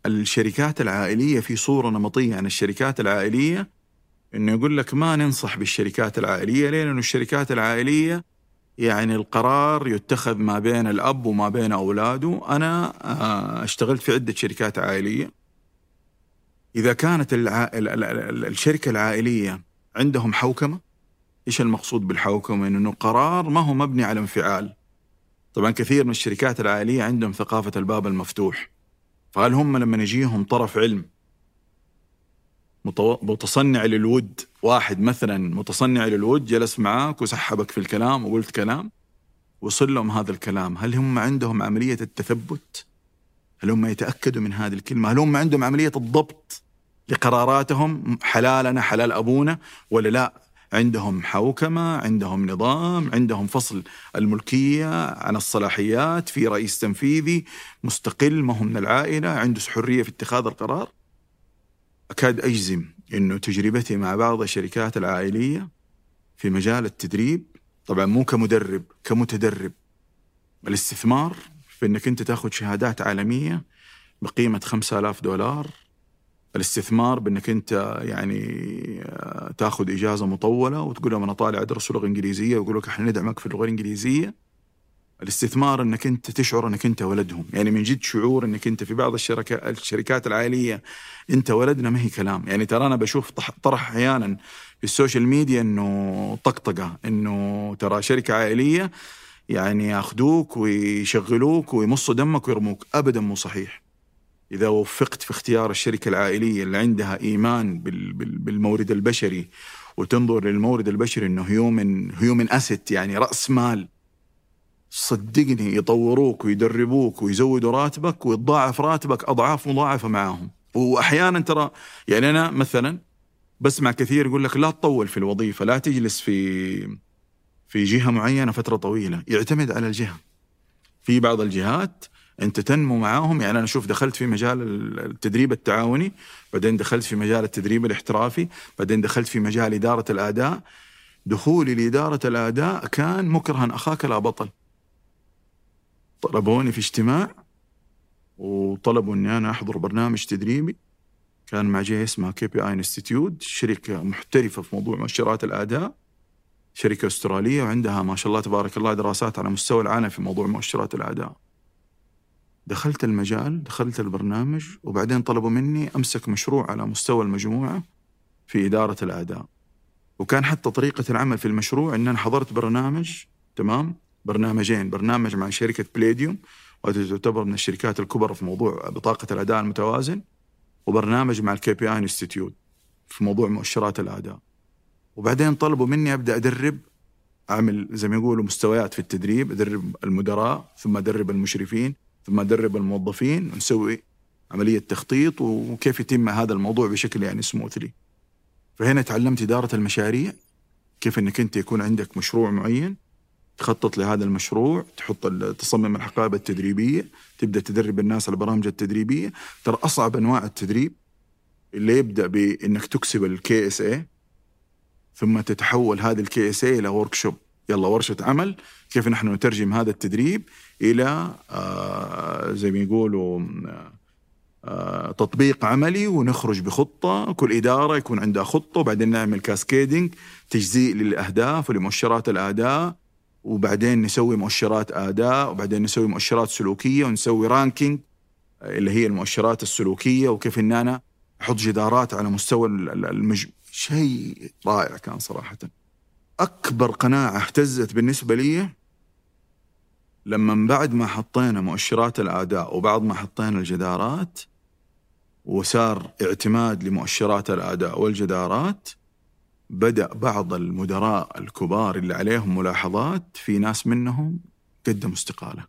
الشركات العائلية في صورة نمطية عن الشركات العائلية، إنه يقول لك ما ننصح بالشركات العائلية، لأنه الشركات العائلية يعني القرار يتخذ ما بين الأب وما بين أولاده. أنا اشتغلت في عدة شركات عائلية. إذا كانت الشركة العائلية عندهم حوكمة، إيش المقصود بالحوكمة؟ إنه قرار ما هو مبني على انفعال. طبعا كثير من الشركات العائلية عندهم ثقافة الباب المفتوح، فهل هم لما يجيهم طرف علم متصنع للود، واحد مثلا متصنع للود جلس معاك وسحبك في الكلام وقلت كلام وصل لهم هذا الكلام، هل هم عندهم عملية التثبت؟ هل هم يتأكدوا من هذه الكلمة؟ هل هم عندهم عملية الضبط لقراراتهم؟ حلالنا حلال أبونا ولا لا؟ عندهم حوكمة، عندهم نظام، عندهم فصل الملكية عن الصلاحيات، في رئيس تنفيذي مستقل ما هو من العائلة، عنده حرية في اتخاذ القرار. أكاد أجزم إنه تجربتي مع بعض الشركات العائلية في مجال التدريب، طبعا مو كمدرب، كمتدرب، الاستثمار في إنك أنت تأخذ شهادات عالمية بقيمة $5000، الاستثمار بأنك أنت يعني تأخذ إجازة مطولة وتقول لهم أنا طالع أدرس لغة إنجليزية ويقول لك إحنا ندعمك في اللغة الإنجليزية، الاستثمار أنك أنت تشعر أنك أنت ولدهم. يعني من جد شعور أنك أنت في بعض الشركات العائلية أنت ولدنا، ما هي كلام. يعني ترى أنا بشوف طرح أحيانا في السوشيال ميديا أنه طقطقة، أنه ترى شركة عائلية يعني يأخذوك ويشغلوك ويمصوا دمك ويرموك. أبدا مو صحيح. إذا وفقت في اختيار الشركة العائلية اللي عندها إيمان بالمورد البشري وتنظر للمورد البشري إنه human asset، يعني رأس مال، صدقني يطوروك ويدربوك ويزودوا راتبك ويتضاعف راتبك أضعاف مضاعفة معاهم. وأحيانا ترى يعني أنا مثلا بسمع كثير يقول لك لا تطول في الوظيفة، لا تجلس في جهة معينة فترة طويلة، يعتمد على الجهة. في بعض الجهات أنت تنمو معاهم، يعني أنا شوف دخلت في مجال التدريب التعاوني، بعدين دخلت في مجال التدريب الاحترافي، بعدين دخلت في مجال إدارة الأداء. دخولي لإدارة الأداء كان مكرها أخاك لا بطل، طلبوني في اجتماع وطلبوا أني أنا أحضر برنامج تدريبي كان مع جهة اسمها KPI Institute، شركة محترفة في موضوع مؤشرات الأداء، شركة أسترالية وعندها ما شاء الله تبارك الله دراسات على مستوى العالم في موضوع مؤشرات الأداء. دخلت المجال، دخلت البرنامج، وبعدين طلبوا مني أمسك مشروع على مستوى المجموعة في إدارة الأداء. وكان حتى طريقة العمل في المشروع إن أنا حضرت برنامج، تمام، برنامجين، برنامج مع شركة بليديوم وهي تعتبر من الشركات الكبرى في موضوع بطاقة الأداء المتوازن، وبرنامج مع الكي بي آي انستيتيوت في موضوع مؤشرات الأداء. وبعدين طلبوا مني أبدأ أدرب، أعمل زي ما يقولوا مستويات في التدريب، أدرب المدراء ثم أدرب المشرفين ثم أدرب الموظفين، ونسوي عملية تخطيط وكيف يتم هذا الموضوع بشكل يعني سموثلي. فهنا تعلمت إدارة المشاريع، كيف أنك أنت يكون عندك مشروع معين، تخطط لهذا المشروع، تصمم الحقائب التدريبية، تبدأ تدرب الناس على البرامج التدريبية. ترى أصعب أنواع التدريب اللي يبدأ بأنك تكسب ال KSAA ثم تتحول هذا ال KSAA إلى وركشوب، يلا ورشة عمل، كيف نحن نترجم هذا التدريب إلى زي ما يقولوا تطبيق عملي، ونخرج بخطة، كل إدارة يكون عندها خطة، وبعدين نعمل كاسكيدينج، تجزيء للأهداف ولمؤشرات الأداء، وبعدين نسوي مؤشرات أداء، وبعدين نسوي مؤشرات سلوكية، ونسوي رانكينج اللي هي المؤشرات السلوكية، وكيف إن أنا أحط جدارات على مستوى شيء رائع. كان صراحة أكبر قناعة اهتزت بالنسبة لي لما بعد ما حطينا مؤشرات الأداء وبعد ما حطينا الجدارات وصار اعتماد لمؤشرات الأداء والجدارات، بدأ بعض المدراء الكبار اللي عليهم ملاحظات، في ناس منهم قدموا استقالة.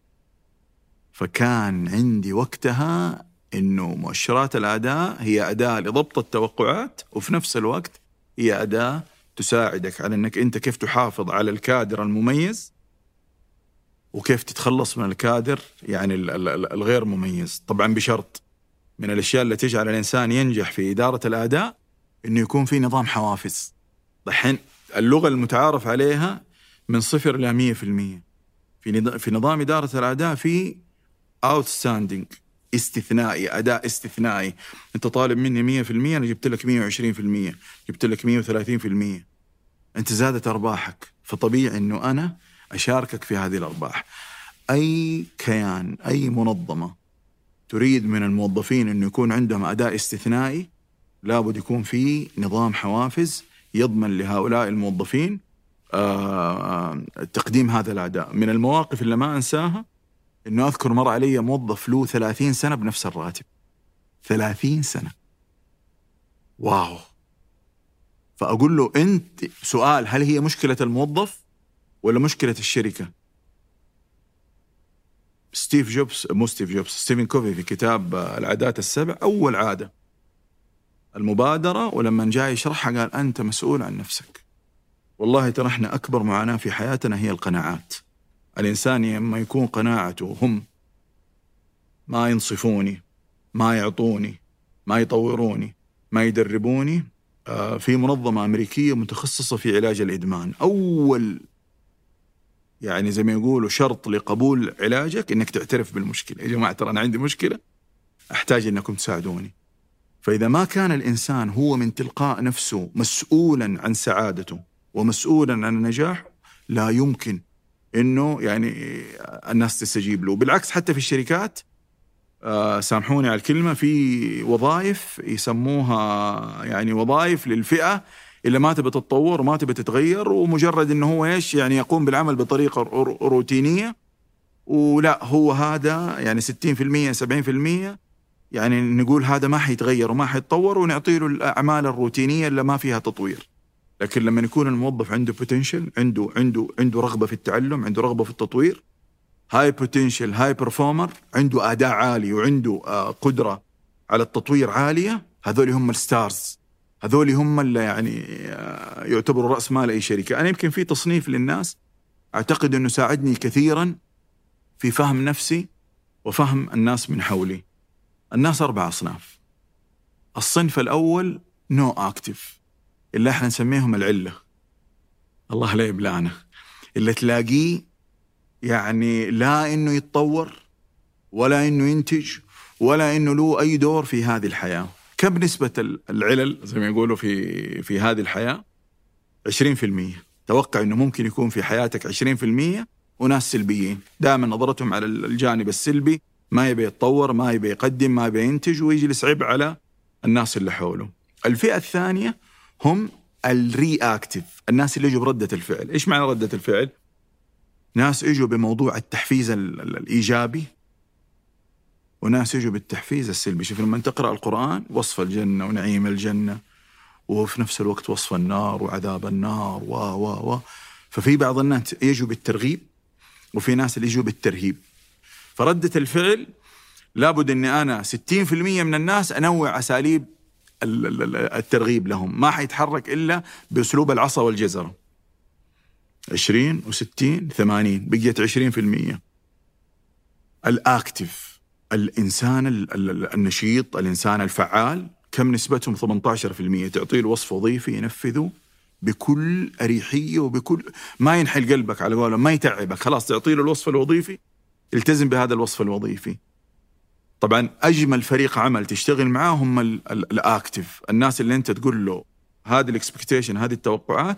فكان عندي وقتها إنه مؤشرات الأداء هي أداة لضبط التوقعات، وفي نفس الوقت هي أداة تساعدك على أنك أنت كيف تحافظ على الكادر المميز وكيف تتخلص من الكادر يعني الغير مميز. طبعا بشرط من الأشياء اللي تجعل الإنسان ينجح في إدارة الأداء إنه يكون في نظام حوافز. الحين اللغة المتعارف عليها من 0 إلى 100%، في نظام إدارة الأداء في outstanding استثنائي، أداء استثنائي. أنت طالب مني 100%، أنا جبت لك 120%، جبت لك 130%، أنت زادت أرباحك، فطبيعي إنه أنا أشاركك في هذه الأرباح. أي كيان، أي منظمة تريد من الموظفين إنه يكون عندهم أداء استثنائي، لابد يكون في نظام حوافز يضمن لهؤلاء الموظفين تقديم هذا الأداء. من المواقف اللي ما أنساها إنه أذكر مر علي موظف له 30 سنة بنفس الراتب، 30 سنة، واو. فأقول له أنت، سؤال، هل هي مشكلة الموظف ولا مشكلة الشركة؟ ستيفن كوفي في كتاب العادات السبع، أول عادة المبادرة، ولما جاء يشرحها قال أنت مسؤول عن نفسك. والله ترى إحنا أكبر معاناة في حياتنا هي القناعات. الإنسان لما يكون قناعته هم ما ينصفوني، ما يعطوني، ما يطوروني، ما يدربوني. في منظمة أمريكية متخصصة في علاج الإدمان، أول يعني زي ما يقولوا شرط لقبول علاجك إنك تعترف بالمشكلة. يا جماعة ترى أنا عندي مشكلة، أحتاج إنكم تساعدوني. فإذا ما كان الإنسان هو من تلقاء نفسه مسؤولاً عن سعادته ومسؤولاً عن نجاحه، لا يمكن إنه يعني الناس تستجيب له. بالعكس حتى في الشركات، سامحوني على الكلمة، في وظائف يسموها يعني وظائف للفئة اللي ما تبي تتطور وما تبي تتغير، ومجرد إنه هو إيش يعني يقوم بالعمل بطريقة روتينية، ولا هو هذا يعني 60% 70%، يعني نقول هذا ما حيتغير وما حيتطور، ونعطيه له الأعمال الروتينية اللي ما فيها تطوير. لكن لما يكون الموظف عنده potential، عنده رغبة في التعلم، عنده رغبة في التطوير، high potential high performer، عنده أداء عالي وعنده قدرة على التطوير عالية، هذول هم الستارز، هذول هم اللي يعني يعتبروا رأس مال أي شركة. أنا يمكن في تصنيف للناس أعتقد أنه ساعدني كثيرا في فهم نفسي وفهم الناس من حولي. الناس 4 أصناف. الصنف الأول نو أكتف، اللي احنا نسميهم العلة، الله لا يبلعنا، اللي تلاقيه يعني لا إنه يتطور ولا إنه ينتج ولا إنه له أي دور في هذه الحياة. كم نسبة العلل زي ما يقولوا في هذه الحياة؟ 20%. توقع إنه ممكن يكون في حياتك 20% وناس سلبيين دائما نظرتهم على الجانب السلبي، ما يبي يتطور، ما يبي يقدم، ما يبي ينتج، ويجلس عبء على الناس اللي حوله. الفئة الثانية هم الرياكتيف، الناس اللي يجوا بردة الفعل. إيش معنى ردة الفعل؟ ناس يجوا بموضوع التحفيز الإيجابي وناس يجوا بالتحفيز السلبي. شوف لما تقرأ القرآن وصف الجنة ونعيم الجنة وفي نفس الوقت وصف النار وعذاب النار ففي بعض الناس يجوا بالترغيب وفي ناس اللي يجوا بالترهيب. فردة الفعل لابد أني أنا 60% من الناس أنوع أساليب الترغيب لهم، ما حيتحرك إلا بأسلوب العصا والجزرة. 20 و60 80، بقيت 20%. الأكتيف، الإنسان النشيط، الإنسان الفعال، كم نسبتهم؟ 18%. تعطيه الوصف وظيفي ينفذه بكل أريحية وبكل ما ينحل قلبك على قولهم، ما يتعبك، خلاص تعطيه الوصف الوظيفي التزم بهذا الوصف الوظيفي. طبعا أجمل فريق عمل تشتغل معاهم الأكتيف، الناس اللي أنت تقول له هذه الإكسبكتيشن، هذه التوقعات،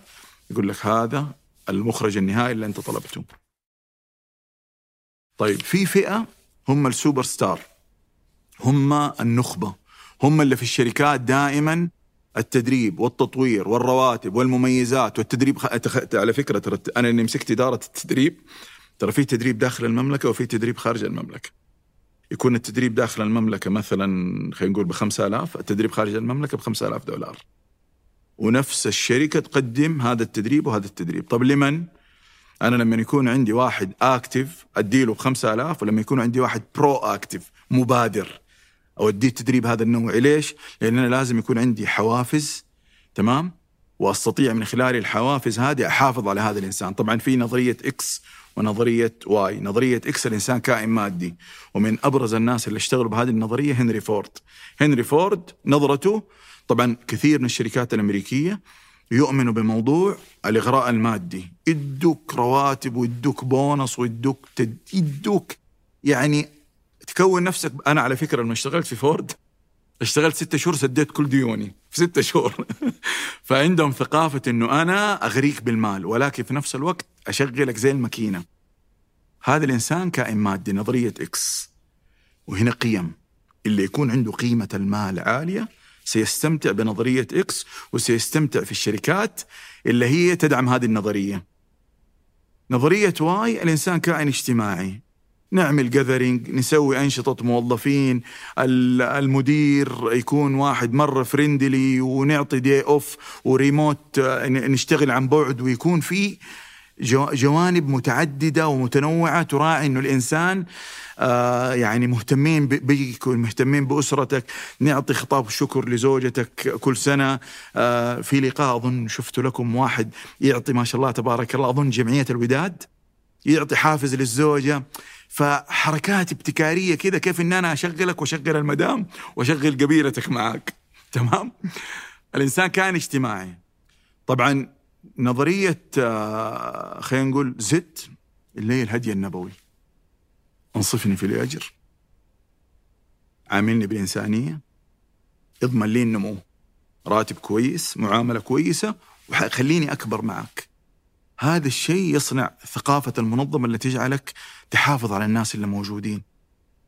يقول لك هذا المخرج النهائي اللي أنت طلبته. طيب في فئة هم السوبر ستار، هم النخبة، هم اللي في الشركات دائما التدريب والتطوير والرواتب والمميزات والتدريب. على فكرة أنا اللي مسكت إدارة التدريب، ترى في تدريب داخل المملكة وفي تدريب خارج المملكة. يكون التدريب داخل المملكة مثلا خلينا نقول ب5000، التدريب خارج المملكة ب$5000، ونفس الشركة تقدم هذا التدريب وهذا التدريب. طب لمن؟ أنا لما يكون عندي واحد أكتيف أديله ب$5000، ولما يكون عندي واحد برو أكتيف مبادر أو أديه تدريب هذا النوع. ليش؟ لأن أنا لازم يكون عندي حوافز، تمام؟ وأستطيع من خلال الحوافز هذه أحافظ على هذا الإنسان. طبعا في نظرية إكس ونظرية واي. نظرية إكس الإنسان كائن مادي، ومن أبرز الناس اللي اشتغلوا بهذه النظرية هنري فورد. نظرته طبعا كثير من الشركات الأمريكية يؤمنوا بموضوع الإغراء المادي، يدوك رواتب ويدوك بونص ويدوك يعني تكون نفسك. أنا على فكرة لما اشتغلت في فورد اشتغلت 6 شهور، سديت كل ديوني في 6 شهور. فعندهم ثقافة إنه أنا أغريك بالمال ولكن في نفس الوقت أشغلك زي الماكينة. هذا الإنسان كائن مادي، نظرية إكس. وهنا قيم، اللي يكون عنده قيمة المال عالية سيستمتع بنظرية إكس وسيستمتع في الشركات اللي هي تدعم هذه النظرية. نظرية واي، الإنسان كائن اجتماعي، نعمل جاذرينج، نسوي أنشطة موظفين، المدير يكون واحد مرة فريندلي، ونعطي دي أوف وريموت، نشتغل عن بعد، ويكون في جوانب متعددة ومتنوعة تراعي إنه الإنسان يعني مهتمين بيك ومهتمين بأسرتك. نعطي خطاب شكر لزوجتك كل سنة، في لقاء أظن شفت لكم واحد يعطي ما شاء الله تبارك الله أظن جمعية الوداد، يعطي حافز للزوجة. فحركات ابتكارية كده، كيف إن أنا أشغلك وأشغل المدام وأشغل قبيلتك معاك، تمام؟ الإنسان كان اجتماعي. طبعا نظرية خلينا نقول زد، اللي هي الهدي النبوي، انصفني في الأجر، عاملني بالإنسانية، اضمن لي النمو، راتب كويس، معاملة كويسة، وخليني أكبر معك. هذا الشيء يصنع ثقافة المنظمة اللي تجعلك تحافظ على الناس اللي موجودين.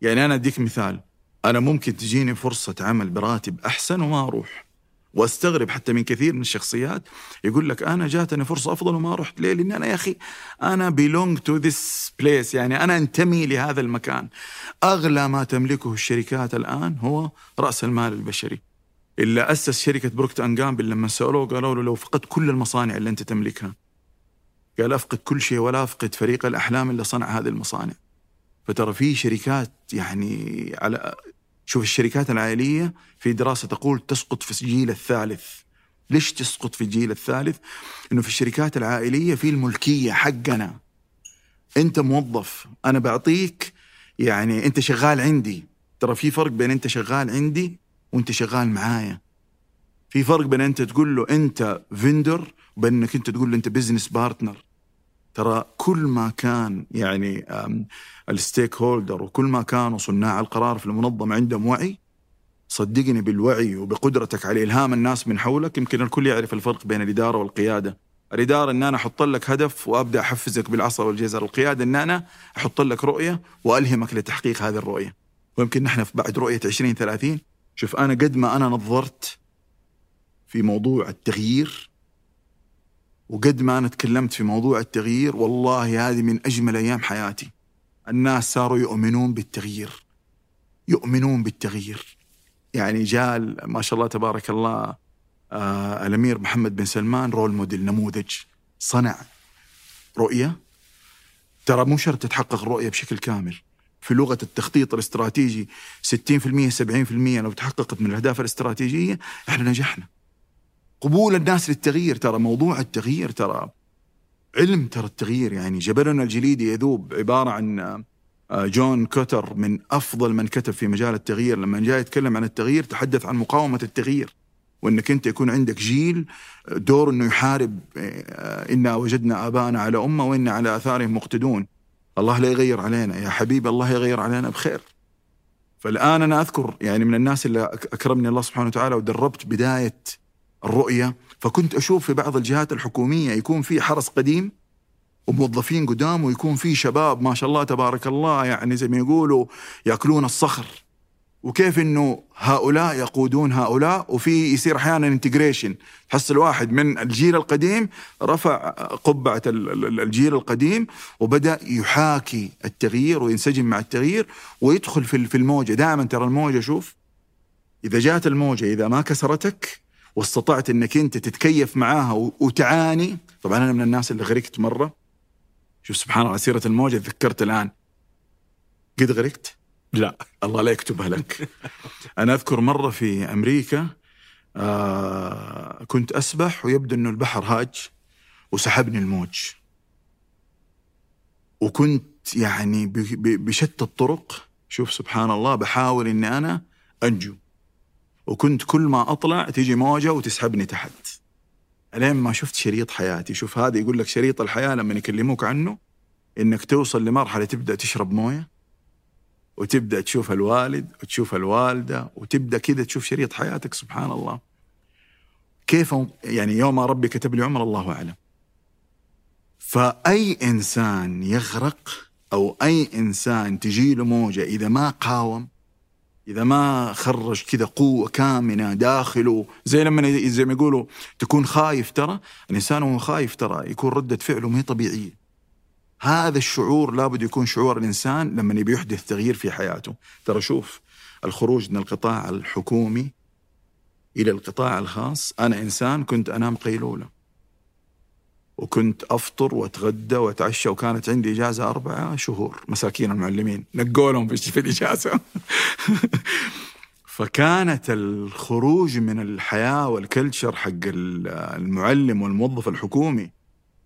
يعني أنا أديك مثال، أنا ممكن تجيني فرصة عمل براتب أحسن وما أروح، واستغرب حتى من كثير من الشخصيات يقول لك أنا جاتني فرصة أفضل وما رحت. ليه؟ لأن أنا يا أخي أنا belong to this place، يعني أنا أنتمي لهذا المكان. أغلى ما تملكه الشركات الآن هو رأس المال البشري. إلا أسس شركة بروكت اند جامبل لما سألوه قالوا له لو فقدت كل المصانع اللي أنت تملكها، قال أفقد كل شيء ولا أفقد فريق الأحلام اللي صنع هذه المصانع. فترى في شركات يعني على شوف الشركات العائلية في دراسة تقول تسقط في الجيل الثالث. ليش تسقط في الجيل الثالث؟ إنه في الشركات العائلية في الملكية حقنا، أنت موظف أنا بعطيك، يعني أنت شغال عندي. ترى في فرق بين أنت شغال عندي وأنت شغال معايا، في فرق بين أنت تقول له أنت فيندر بأنك أنت تقول له أنت بيزنس بارتنر. ترى كل ما كان يعني الستيك هولدر وكل ما كانوا صناع القرار في المنظمة عندهم وعي، صدقني بالوعي وبقدرتك على إلهام الناس من حولك يمكن الكل يعرف الفرق بين الإدارة والقيادة. الإدارة إن أنا أحط لك هدف وأبدأ أحفزك بالعصا والجزر، القيادة إن أنا أحط لك رؤية وألهمك لتحقيق هذه الرؤية. ويمكن نحن بعد رؤية 2030 شوف، أنا قد ما أنا نظرت في موضوع التغيير وقد ما أنا تكلمت في موضوع التغيير، والله هذه من أجمل أيام حياتي. الناس صاروا يؤمنون بالتغيير، يؤمنون بالتغيير. يعني جال ما شاء الله تبارك الله الأمير محمد بن سلمان رول موديل، نموذج، صنع رؤية. ترى مو شرط تتحقق الرؤية بشكل كامل. في لغة التخطيط الاستراتيجي 60% 70% لو تحققت من الأهداف الاستراتيجية احنا نجحنا. قبول الناس للتغيير، ترى موضوع التغيير ترى علم، ترى التغيير يعني جبلنا الجليدي يذوب، عبارة عن جون كوتر من أفضل من كتب في مجال التغيير. لما جاء يتكلم عن التغيير تحدث عن مقاومة التغيير، وأنك أنت يكون عندك جيل دور أنه يحارب. إنا وجدنا آبانا على أمة وإنا على آثارهم مقتدون. الله لا يغير علينا يا حبيبي، الله يغير علينا بخير. فالآن أنا أذكر يعني من الناس اللي أكرمني الله سبحانه وتعالى ودربت بداية الرؤية، فكنت أشوف في بعض الجهات الحكومية يكون في حرس قديم وموظفين قدام، ويكون في شباب ما شاء الله تبارك الله يعني زي ما يقولوا يأكلون الصخر. وكيف إنه هؤلاء يقودون هؤلاء، وفي يصير أحياناً انتجريشن، تحس الواحد من الجيل القديم رفع قبعة الجيل القديم وبدأ يحاكي التغيير وينسجم مع التغيير ويدخل في الموجة. دائماً ترى الموجة، شوف إذا جات الموجة إذا ما كسرتك واستطعت إنك أنت تتكيف معاها وتعاني. طبعاً أنا من الناس اللي غرقت مرة، شوف سبحان الله سيرة الموجة ذكرت الآن. قد غرقت؟ لا، الله لا يكتبها لك. أنا أذكر مرة في أمريكا كنت أسبح ويبدو أنه البحر هاج وسحبني الموج، وكنت يعني بشتى الطرق شوف سبحان الله بحاول أن أنا أنجو، وكنت كل ما أطلع تيجي موجة وتسحبني تحت. ألين ما شفت شريط حياتي. شوف هذا يقول لك شريط الحياة لما يكلموك عنه، إنك توصل لمرحلة تبدأ تشرب موية وتبدأ تشوف الوالد وتشوف الوالدة وتبدأ كده تشوف شريط حياتك. سبحان الله كيف يعني يوم ربي كتب لي عمر الله أعلم. فأي إنسان يغرق أو أي إنسان تجيله موجة إذا ما قاوم، إذا ما خرج كذا قوة كامنة داخله، زي لما زي ما يقولوا تكون خايف. ترى الإنسان وهو خايف ترى يكون ردة فعله ما هي طبيعية. هذا الشعور لابد يكون شعور الإنسان لما يبي يحدث تغيير في حياته. ترى شوف الخروج من القطاع الحكومي إلى القطاع الخاص، أنا إنسان كنت أنام قيلولة وكنت أفطر وأتغدى وأتعشى، وكانت عندي إجازة 4 شهور. مساكين المعلمين نقولهم في الإجازة. فكانت الخروج من الحياة والكلتشر حق المعلم والموظف الحكومي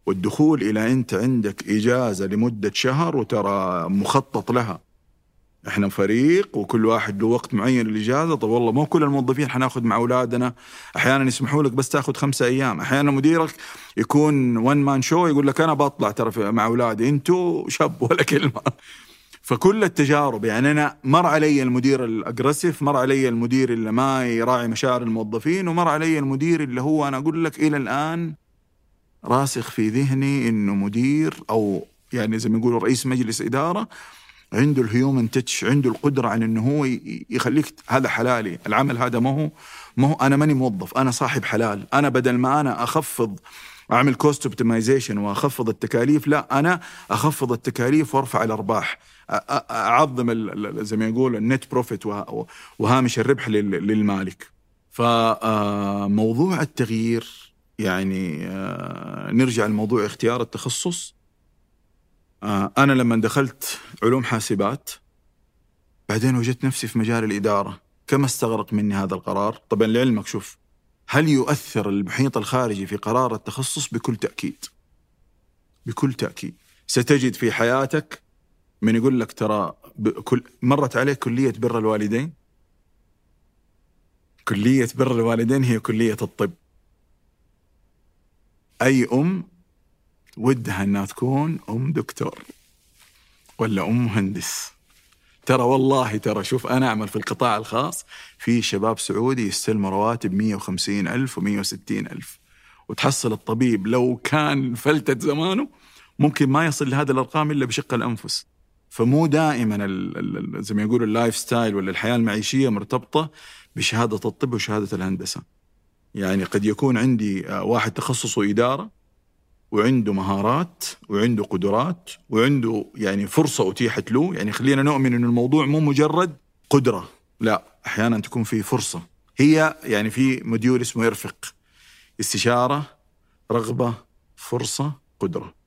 والدخول إلى أنت عندك إجازة لمدة شهر وترى مخطط لها، إحنا فريق وكل واحد له وقت معين للإجازة. طب والله مو كل الموظفين حناخد مع أولادنا، أحيانا يسمحوا لك بس تأخذ 5 أيام، أحيانا مديرك يكون ون مان شو يقول لك أنا بطلع ترى مع أولادي، أنتوا شاب ولا كلمة. فكل التجارب يعني أنا مر علي المدير الأجرسيف، مر علي المدير اللي ما يراعي مشاعر الموظفين، ومر علي المدير اللي هو أنا أقول لك إلى الآن راسخ في ذهني إنه مدير أو يعني زي ما يقولوا رئيس مجلس إدارة عنده الهيومن تتش، عنده القدرة على إنه هو يخليك هذا حلالي العمل، هذا ما هو أنا ماني موظف، أنا صاحب حلال. أنا بدل ما أنا أخفض أعمل كوست اوبتمايزيشن وأخفض التكاليف، لا أنا أخفض التكاليف وأرفع الأرباح، أعظم زي ما يقول النت بروفيت وهامش الربح للمالك. فموضوع التغيير يعني نرجع لموضوع اختيار التخصص. أنا لما دخلت علوم حاسبات بعدين وجدت نفسي في مجال الإدارة، كم استغرق مني هذا القرار. طبعا لعلمك شوف، هل يؤثر المحيط الخارجي في قرار التخصص؟ بكل تأكيد، بكل تأكيد. ستجد في حياتك من يقول لك ترى مرت عليك كلية بر الوالدين. كلية بر الوالدين هي كلية الطب. أي أم ودها أنها تكون أم دكتور ولا أم مهندس. ترى والله ترى شوف أنا أعمل في القطاع الخاص في شباب سعودي يستلموا رواتب 150,000 و160,000، وتحصل الطبيب لو كان فلتت زمانه ممكن ما يصل لهذا الأرقام إلا بشق الأنفس. فمو دائما زي ما يقولوا اللايف ستايل ولا الحياة المعيشية مرتبطة بشهادة الطب وشهادة الهندسة. يعني قد يكون عندي واحد تخصصه إدارة وعنده مهارات وعنده قدرات وعنده يعني فرصة أتيحت له. يعني خلينا نؤمن أن الموضوع مو مجرد قدرة، لا، أحيانا تكون في فرصة. هي يعني في مديول اسمه يرفق، استشارة، رغبة، فرصة، قدرة.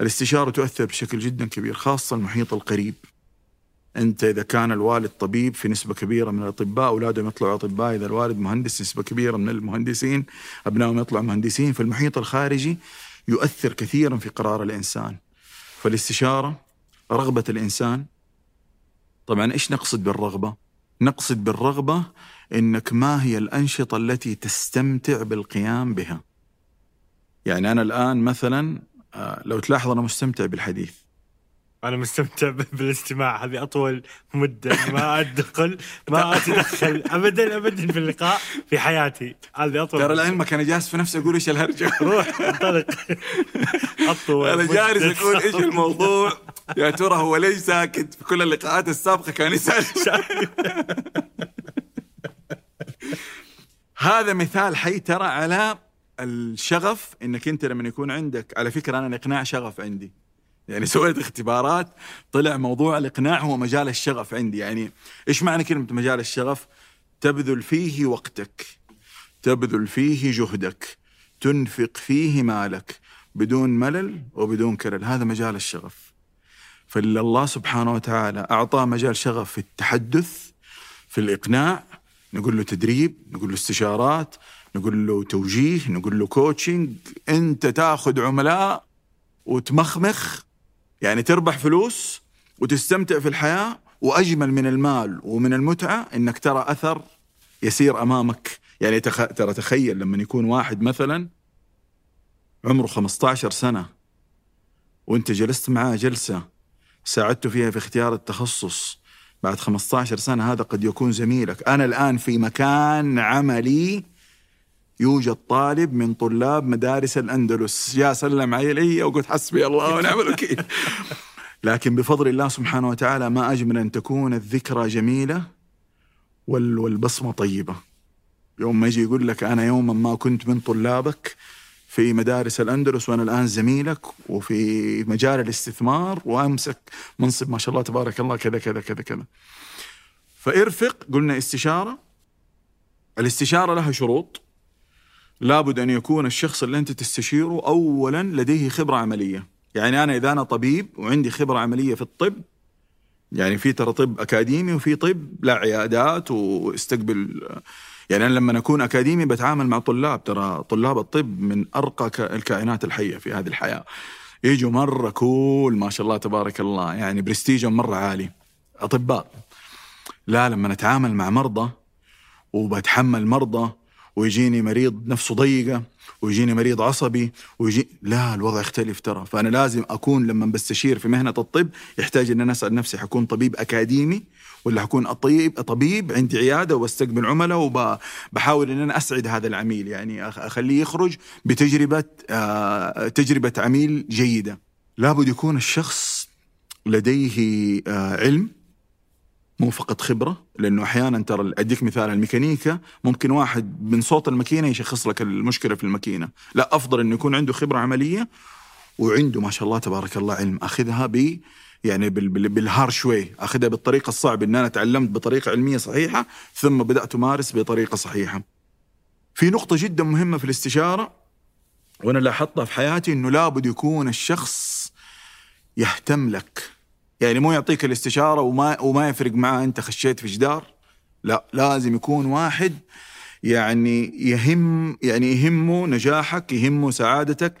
الاستشارة تؤثر بشكل جدا كبير، خاصة المحيط القريب. أنت إذا كان الوالد طبيب في نسبة كبيرة من الأطباء أولادهم يطلعوا أطباء، إذا الوالد مهندس نسبة كبيرة من المهندسين أبنائهم يطلعوا مهندسين. فالمحيط الخارجي يؤثر كثيرا في قرار الإنسان. فالاستشارة، رغبة الإنسان. طبعا إيش نقصد بالرغبة؟ نقصد بالرغبة إنك ما هي الأنشطة التي تستمتع بالقيام بها. يعني أنا الآن مثلا لو تلاحظ أنا مستمتع بالحديث، أنا مستمتع بالاستماع. هذه أطول مدة ما أتدخل أبداً في اللقاء في حياتي. هذه أطول. ترى الآن ما كان جالس في نفسي أقول إيش الهرجة، روح انطلق. أنا جالس أقول إيش الموضوع يا ترى، هو ليش ساكت؟ في كل اللقاءات السابقة كان يسأل. هذا مثال حي ترى على الشغف. إنك أنت لما يكون عندك، على فكرة أنا الإقناع شغف عندي، يعني سويت اختبارات طلع موضوع الإقناع هو مجال الشغف عندي. يعني إيش معنى كلمة مجال الشغف؟ تبذل فيه وقتك، تبذل فيه جهدك، تنفق فيه مالك بدون ملل وبدون كلل. هذا مجال الشغف. فالله سبحانه وتعالى أعطاه مجال شغف في التحدث، في الإقناع، نقول له تدريب، نقول له استشارات، نقول له توجيه، نقول له كوتشنج. أنت تأخذ عملاء وتمخمخ، يعني تربح فلوس وتستمتع في الحياة. وأجمل من المال ومن المتعة إنك ترى أثر يسير أمامك. يعني ترى تخيل لما يكون واحد مثلا عمره 15 سنة وانت جلست معاه جلسة ساعدته فيها في اختيار التخصص، بعد 15 سنة هذا قد يكون زميلك. أنا الآن في مكان عملي يوجد طالب من طلاب مدارس الأندلس، يا سلم عليه وقلت حسبي الله ونعم الوكيل. لكن بفضل الله سبحانه وتعالى ما أجمل أن تكون الذكرى جميلة والبصمة طيبة. يوم ما يجي يقول لك أنا يوما ما كنت من طلابك في مدارس الأندلس وأنا الآن زميلك وفي مجال الاستثمار وأمسك منصب ما شاء الله تبارك الله كذا كذا كذا كذا. فإرفق، قلنا استشارة. الاستشارة لها شروط، لابد أن يكون الشخص اللي أنت تستشيره أولا لديه خبرة عملية. يعني أنا إذا أنا طبيب وعندي خبرة عملية في الطب، يعني في ترى طب أكاديمي وفي طب لا عيادات واستقبل. يعني أنا لما أكون أكاديمي بتعامل مع طلاب، ترى طلاب الطب من أرقى الكائنات الحية في هذه الحياة، يجوا مرة كول ما شاء الله تبارك الله، يعني برستيجهم مرة عالي أطباء. لا، لما نتعامل مع مرضى وبتحمل مرضى ويجيني مريض نفسه ضيقة ويجيني مريض عصبي لا، الوضع يختلف ترى. فأنا لازم أكون لما بستشير في مهنة الطب يحتاج أن أنا أسأل نفسي حكون طبيب أكاديمي ولا حكون طبيب عندي عيادة وبستقبل عملاء وبحاول أن أنا أسعد هذا العميل، يعني أخليه يخرج بتجربة تجربة عميل جيدة. لابد يكون الشخص لديه علم، مو فقط خبرة. لأنه أحياناً ترى أديك مثال الميكانيكا، ممكن واحد من صوت الماكينة يشخص لك المشكلة في الماكينة. لا، أفضل أنه يكون عنده خبرة عملية وعنده ما شاء الله تبارك الله علم. أخذها يعني بالهارش واي، أخذها بالطريقة الصعبة، أن أنا تعلمت بطريقة علمية صحيحة ثم بدأت أمارس بطريقة صحيحة. في نقطة جداً مهمة في الاستشارة وأنا لاحظتها في حياتي، أنه لابد يكون الشخص يهتم لك. يعني مو يعطيك الاستشارة وما يفرق معاه أنت خشيت في جدار، لا، لازم يكون واحد يعني يهمه نجاحك، يهمه سعادتك،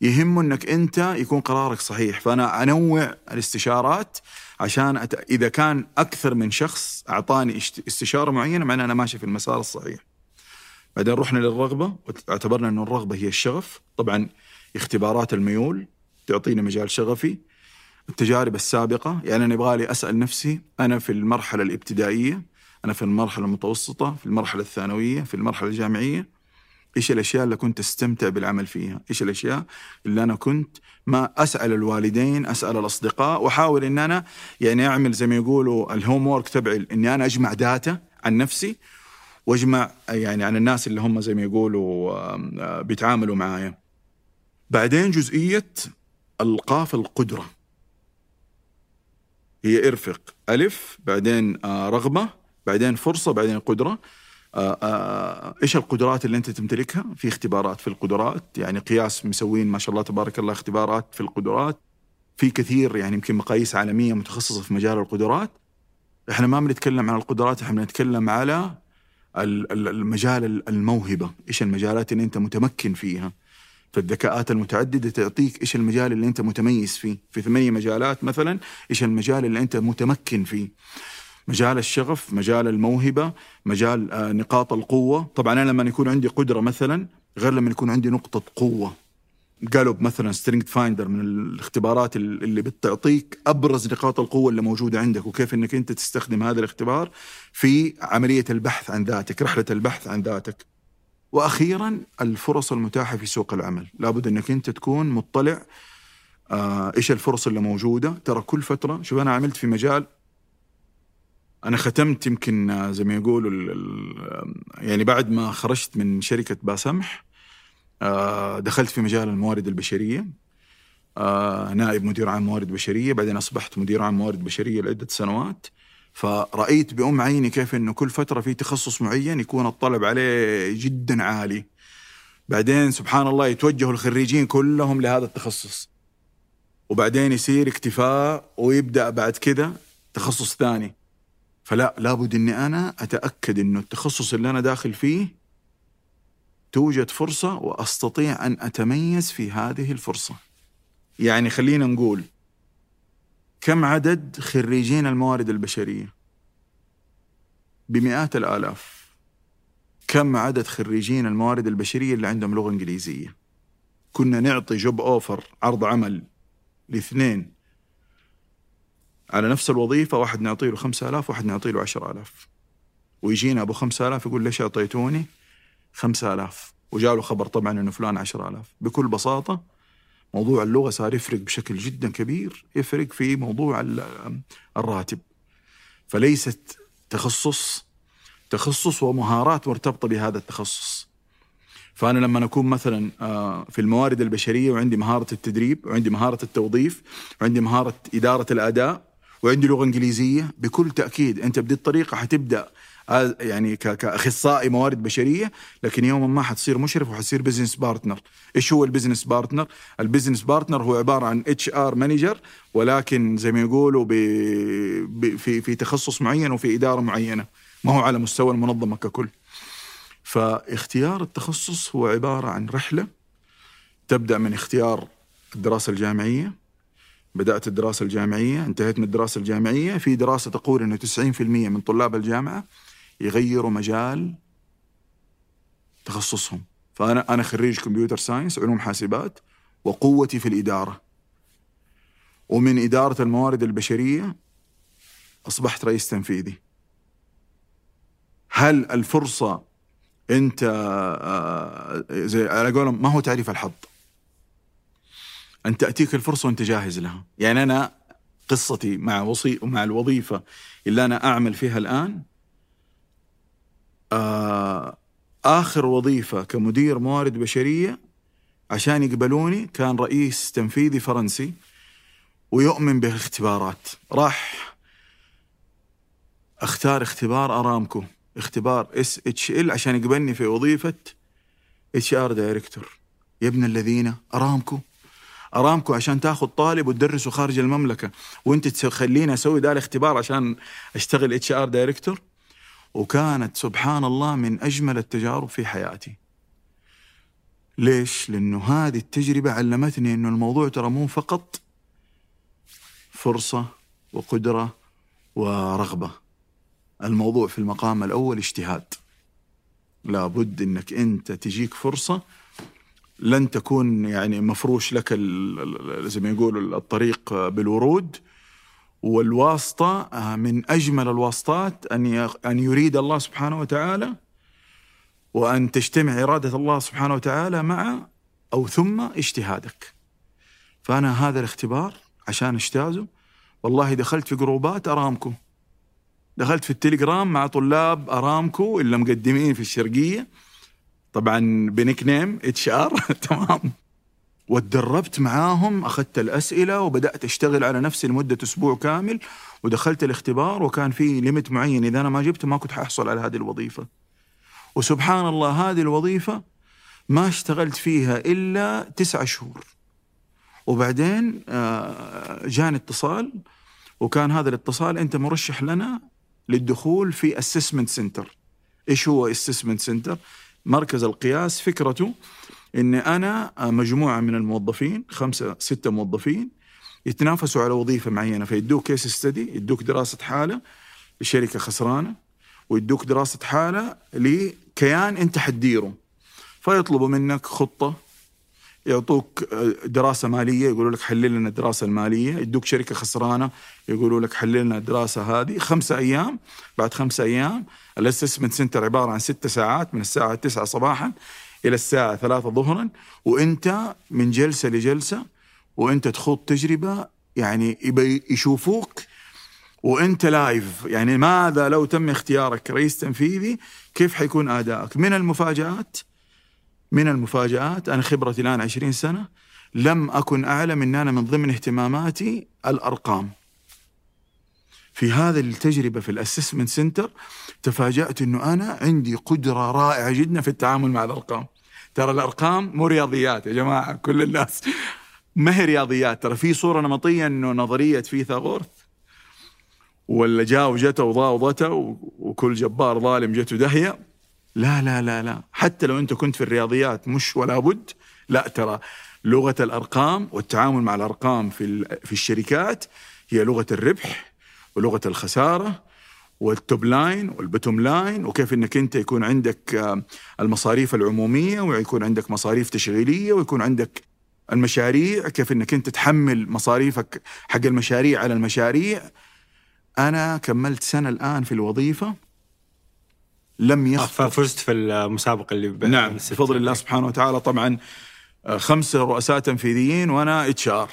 يهمه أنك أنت يكون قرارك صحيح. فأنا أنوع الاستشارات عشان إذا كان أكثر من شخص أعطاني استشارة معينة معناه أنا ماشي في المسار الصحيح. بعدين رحنا للرغبة واعتبرنا أن الرغبة هي الشغف. طبعا اختبارات الميول تعطيني مجال شغفي، التجارب السابقة. يعني أنا يبغالي أسأل نفسي أنا في المرحلة الابتدائية، أنا في المرحلة المتوسطة، في المرحلة الثانوية، في المرحلة الجامعية، إيش الأشياء اللي كنت أستمتع بالعمل فيها، إيش الأشياء اللي أنا كنت ما أسأل الوالدين، أسأل الأصدقاء، وأحاول إن أنا يعني أعمل زي ما يقولوا الهوم وورك تبعي، إن أنا أجمع داتا عن نفسي وأجمع يعني عن الناس اللي هم زي ما يقولوا بيتعاملوا معايا. بعدين جزئية القاف القدرة هي إرفق، ألف بعدين رغبة بعدين فرصة بعدين قدرة. إيش القدرات اللي أنت تمتلكها؟ في اختبارات في القدرات، يعني قياس مسوين ما شاء الله تبارك الله اختبارات في القدرات، في كثير يعني يمكن مقاييس عالمية متخصصة في مجال القدرات. إحنا ما بنتكلم عن القدرات، إحنا بنتكلم على المجال الموهبة، إيش المجالات اللي أنت متمكن فيها. فالذكاءات المتعددة تعطيك إيش المجال اللي أنت متميز فيه، في 8 مجالات مثلا إيش المجال اللي أنت متمكن فيه، مجال الشغف، مجال الموهبة، مجال نقاط القوة. طبعا أنا لما يكون عندي قدرة مثلا غير لما يكون عندي نقطة قوة. قالوا مثلا سترينجت فايندر من الاختبارات اللي بتعطيك أبرز نقاط القوة اللي موجودة عندك، وكيف أنك أنت تستخدم هذا الاختبار في عملية البحث عن ذاتك، رحلة البحث عن ذاتك. وأخيرا الفرص المتاحة في سوق العمل، لابد أنك أنت تكون مطلع إيش الفرص اللي موجودة. ترى كل فترة، شوف أنا عملت في مجال، أنا ختمت يمكن زي ما يقولوا يعني بعد ما خرجت من شركة باسمح دخلت في مجال الموارد البشرية، نائب مدير عام موارد بشرية، بعدين أصبحت مدير عام موارد بشرية لعدة سنوات. فرأيت بأم عيني كيف إنه كل فترة في تخصص معين يكون الطلب عليه جدا عالي، بعدين سبحان الله يتوجه الخريجين كلهم لهذا التخصص، وبعدين يصير اكتفاء ويبدأ بعد كده تخصص ثاني. فلا، لابد أني أنا أتأكد أنه التخصص اللي أنا داخل فيه توجد فرصة وأستطيع أن أتميز في هذه الفرصة. يعني خلينا نقول كم عدد خريجين الموارد البشرية؟ بمئات الآلاف. كم عدد خريجين الموارد البشرية اللي عندهم لغة إنجليزية؟ كنا نعطي جوب أوفر، عرض عمل لاثنين على نفس الوظيفة، واحد نعطيه 5000 واحد نعطيه 10000، ويجينا أبو 5000 يقول ليش أعطيتوني 5000، وجاله خبر طبعا أنه فلان 10000. بكل بساطة موضوع اللغة صار يفرق بشكل جدا كبير، يفرق في موضوع الراتب. فليست تخصص ومهارات مرتبطة بهذا التخصص. فأنا لما أكون مثلا في الموارد البشرية وعندي مهارة التدريب وعندي مهارة التوظيف وعندي مهارة إدارة الأداء وعندي لغة إنجليزية، بكل تأكيد أنت بدي الطريقة حتبدأ يعني كأخصائي موارد بشرية، لكن يوما ما حتصير مشرف وحتصير بزنس بارتنر. إيش هو البزنس بارتنر؟ البزنس بارتنر هو عبارة عن HR مانجر، ولكن زي ما يقولوا في تخصص معين وفي إدارة معينة، ما هو على مستوى المنظمة ككل. فاختيار التخصص هو عبارة عن رحلة تبدأ من اختيار الدراسة الجامعية. بدأت الدراسة الجامعية، انتهيت من الدراسة الجامعية. في دراسة تقول أنه 90% من طلاب الجامعة يغيروا مجال تخصصهم. فأنا خريج كمبيوتر ساينس، علوم حاسبات، وقوتي في الإدارة، ومن إدارة الموارد البشرية أصبحت رئيس تنفيذي. هل الفرصة أنت زي أنا أقولهم ما هو تعريف الحظ، أن تأتيك الفرصة وأنت جاهز لها. يعني أنا قصتي مع الوظيفة اللي أنا أعمل فيها الآن، آخر وظيفة كمدير موارد بشرية عشان يقبلوني كان رئيس تنفيذي فرنسي ويؤمن بالاختبارات، راح أختار اختبار أرامكو، اختبار SHL عشان يقبلني في وظيفة HR دايركتور. يا ابن الذين، أرامكو عشان تاخذ طالب وتدرسه خارج المملكة، وانت تخليني أسوي ده الاختبار عشان أشتغل HR دايركتور. وكانت سبحان الله من أجمل التجارب في حياتي. ليش؟ لأنه هذه التجربة علمتني أنه الموضوع ترى مو فقط فرصة وقدرة ورغبة، الموضوع في المقام الأول اجتهاد. لابد أنك أنت تجيك فرصة لن تكون يعني مفروش لك زي ما يقولوا الطريق بالورود. والواسطة من أجمل الواسطات أن يريد الله سبحانه وتعالى وأن تجتمع إرادة الله سبحانه وتعالى مع أو ثم اجتهادك. فأنا هذا الاختبار عشان اجتازه والله دخلت في جروبات أرامكو، دخلت في التليجرام مع طلاب أرامكو اللي مقدمين في الشرقية طبعا بنكنيم HR تمام، وتدربت معاهم، أخذت الأسئلة وبدأت أشتغل على نفسي لمدة أسبوع كامل، ودخلت الاختبار وكان في ليميت معين إذا أنا ما جبته ما كنت حأحصل على هذه الوظيفة. وسبحان الله هذه الوظيفة ما اشتغلت فيها إلا 9 شهور، وبعدين جاني اتصال، وكان هذا الاتصال أنت مرشح لنا للدخول في assessment center. إيش هو assessment center؟ مركز القياس. فكرته إن أنا مجموعة من الموظفين 5-6 موظفين يتنافسوا على وظيفة معينة، فيدوك كيس ستدي، يدوك دراسة حالة لشركة خسرانة، ويدوك دراسة حالة لكيان أنت حتديره، فيطلبوا منك خطة، يعطوك دراسة مالية يقولوا لك حلل لنا الدراسة المالية، يدوك شركة خسرانة يقولوا لك حلل لنا الدراسة هذه. 5 أيام، بعد 5 أيام الاسسمنت سنتر عبارة عن 6 ساعات من الساعة 9 صباحا إلى الساعة 3 ظهرا، وأنت من جلسة لجلسة وأنت تخوض تجربة، يعني يشوفوك وأنت لايف، يعني ماذا لو تم اختيارك رئيس تنفيذي كيف حيكون أدائك. من المفاجآت أنا خبرتي الآن 20 سنة لم أكن أعلم أن أنا من ضمن اهتماماتي الأرقام. في هذه التجربة في الأسسمنت سنتر تفاجأت أنه أنا عندي قدرة رائعة جدا في التعامل مع الأرقام. ترى الأرقام مو رياضيات يا جماعة، كل الناس ما هي رياضيات، ترى في صورة نمطية أنه نظرية فيثاغورث ولا جاء وجته وضاء وضته وكل جبار ظالم جته دهية. لا لا لا لا، حتى لو أنت كنت في الرياضيات مش ولا بد، لا، ترى لغة الأرقام والتعامل مع الأرقام في الشركات هي لغة الربح ولغة الخسارة والتوب لاين والبتوم لاين، وكيف أنك أنت يكون عندك المصاريف العمومية ويكون عندك مصاريف تشغيلية ويكون عندك المشاريع، كيف أنك أنت تحمل مصاريفك حق المشاريع على المشاريع. أنا كملت سنة الآن في الوظيفة لم يخفى. فزت في المسابقة اللي نعم بفضل الله سبحانه وتعالى، طبعا 5 رؤساء تنفيذيين وأنا HR.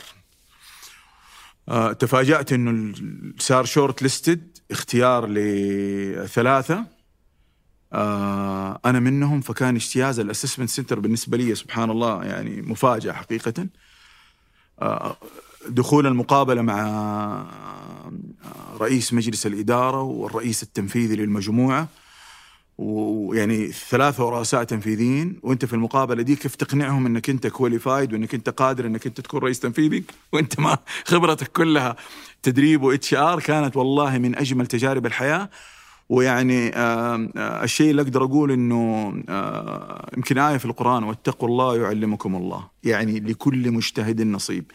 تفاجأت إنه صار شورت ليستد اختيار ل3، أنا منهم، فكان اجتياز الأسسمنت سنتر بالنسبة لي سبحان الله يعني مفاجأة حقيقة. دخول المقابلة مع رئيس مجلس الإدارة والرئيس التنفيذي للمجموعة، ويعني 3 رؤساء تنفيذيين، وانت في المقابله دي كيف تقنعهم انك انت كواليفايد وانك انت قادر انك انت تكون رئيس تنفيذي وانت ما خبرتك كلها تدريب و HR. كانت والله من اجمل تجارب الحياه. ويعني الشيء اللي اقدر اقول انه يمكن آية في القرآن واتقوا الله يعلمكم الله، يعني لكل مجتهد نصيب.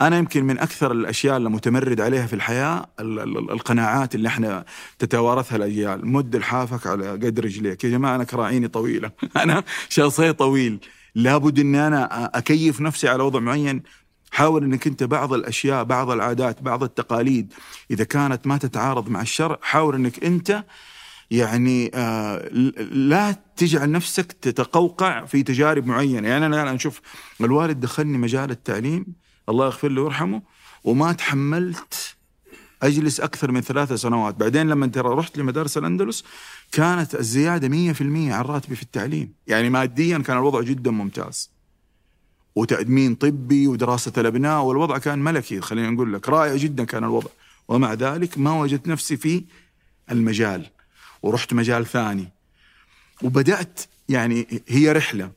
انا يمكن من اكثر الاشياء اللي متمرد عليها في الحياة القناعات اللي احنا تتوارثها الاجيال. مد الحافك على قدر رجليك يا جماعه، انا كراعيني طويله، انا شخصيه طويل، لابد ان انا اكيف نفسي على وضع معين. حاول أنك أنت بعض الأشياء، بعض العادات، بعض التقاليد إذا كانت ما تتعارض مع الشرع حاول أنك أنت يعني لا تجعل نفسك تتقوقع في تجارب معينة. يعني أنا نشوف الوالد دخلني مجال التعليم الله يغفر له ويرحمه، وما تحملت أجلس أكثر من 3 سنوات. بعدين لما رحت لمدارس الأندلس كانت الزيادة 100% على راتبي في التعليم، يعني ماديا كان الوضع جدا ممتاز، وتأدمين طبي ودراسة الأبناء، والوضع كان ملكي، خلينا نقول لك رائع جدا كان الوضع. ومع ذلك ما وجدت نفسي في المجال، ورحت مجال ثاني وبدأت، يعني هي رحلة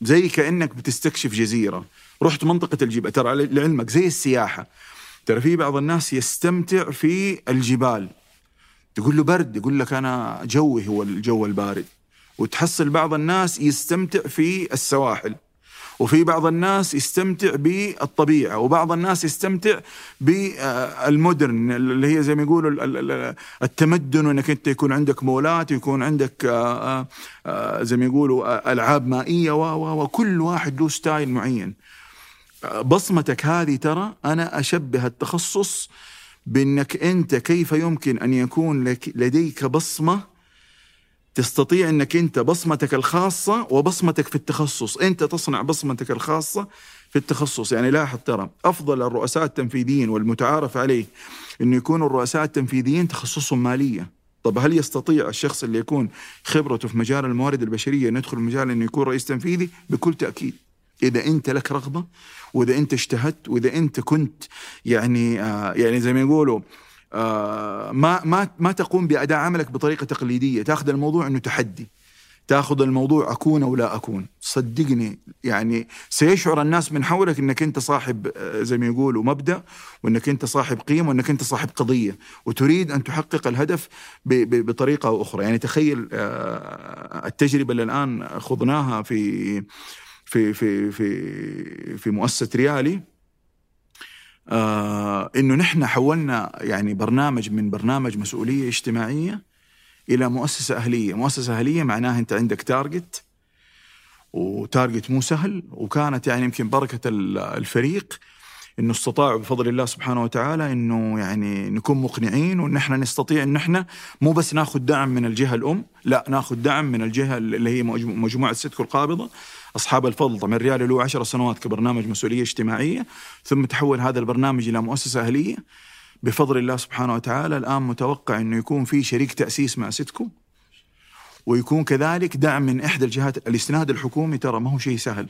زي كأنك بتستكشف جزيرة. رحت منطقة الجبال، ترى لعلمك زي السياحة، ترى في بعض الناس يستمتع في الجبال، تقول له برد يقول لك أنا جوي هو الجو البارد، وتحصل بعض الناس يستمتع في السواحل، وفي بعض الناس يستمتع بالطبيعة، وبعض الناس يستمتع بالمودرن اللي هي زي ما يقولوا التمدن، وانك انت يكون عندك مولات ويكون عندك زي ما يقولوا ألعاب مائية، وكل واحد له ستايل معين. بصمتك هذه ترى أنا أشبه التخصص بأنك أنت كيف يمكن أن يكون لديك بصمة، تستطيع أنك أنت بصمتك الخاصة وبصمتك في التخصص، أنت تصنع بصمتك الخاصة في التخصص. يعني لاحظ ترى أفضل الرؤساء التنفيذيين والمتعارف عليه أنه يكونوا الرؤساء التنفيذيين تخصصهم مالية. طب هل يستطيع الشخص اللي يكون خبرته في مجال الموارد البشرية أن يدخل المجال أنه يكون رئيس تنفيذي؟ بكل تأكيد، إذا أنت لك رغبة، وإذا أنت اجتهدت، وإذا أنت كنت يعني زي ما يقولوا ما تقوم بأداء عملك بطريقة تقليدية، تأخذ الموضوع أنه تحدي، تأخذ الموضوع أكون أو لا أكون. صدقني يعني سيشعر الناس من حولك أنك أنت صاحب زي ما يقولوا مبدأ، وأنك أنت صاحب قيم، وأنك أنت صاحب قضية، وتريد أن تحقق الهدف بطريقة أو أخرى. يعني تخيل التجربة اللي الآن خضناها في في في في مؤسسة ريالي، إنه نحن حولنا يعني برنامج من برنامج مسؤولية اجتماعية إلى مؤسسة أهلية. مؤسسة أهلية معناها أنت عندك تارجت، وتارجت مو سهل، وكانت يعني يمكن بركة الفريق إنه استطاعوا بفضل الله سبحانه وتعالى إنه يعني نكون مقنعين، وإن إحنا نستطيع إن إحنا مو بس ناخذ دعم من الجهة الأم، لا ناخذ دعم من الجهة اللي هي مجموعة ستكو القابضة أصحاب الفضل. طبعاً ريالي له 10 سنوات كبرنامج مسؤولية اجتماعية، ثم تحول هذا البرنامج إلى مؤسسة أهلية بفضل الله سبحانه وتعالى. الآن متوقع إنه يكون في شريك تأسيس مع ستكو، ويكون كذلك دعم من إحدى الجهات. الاستناد الحكومي ترى ما هو شيء سهل،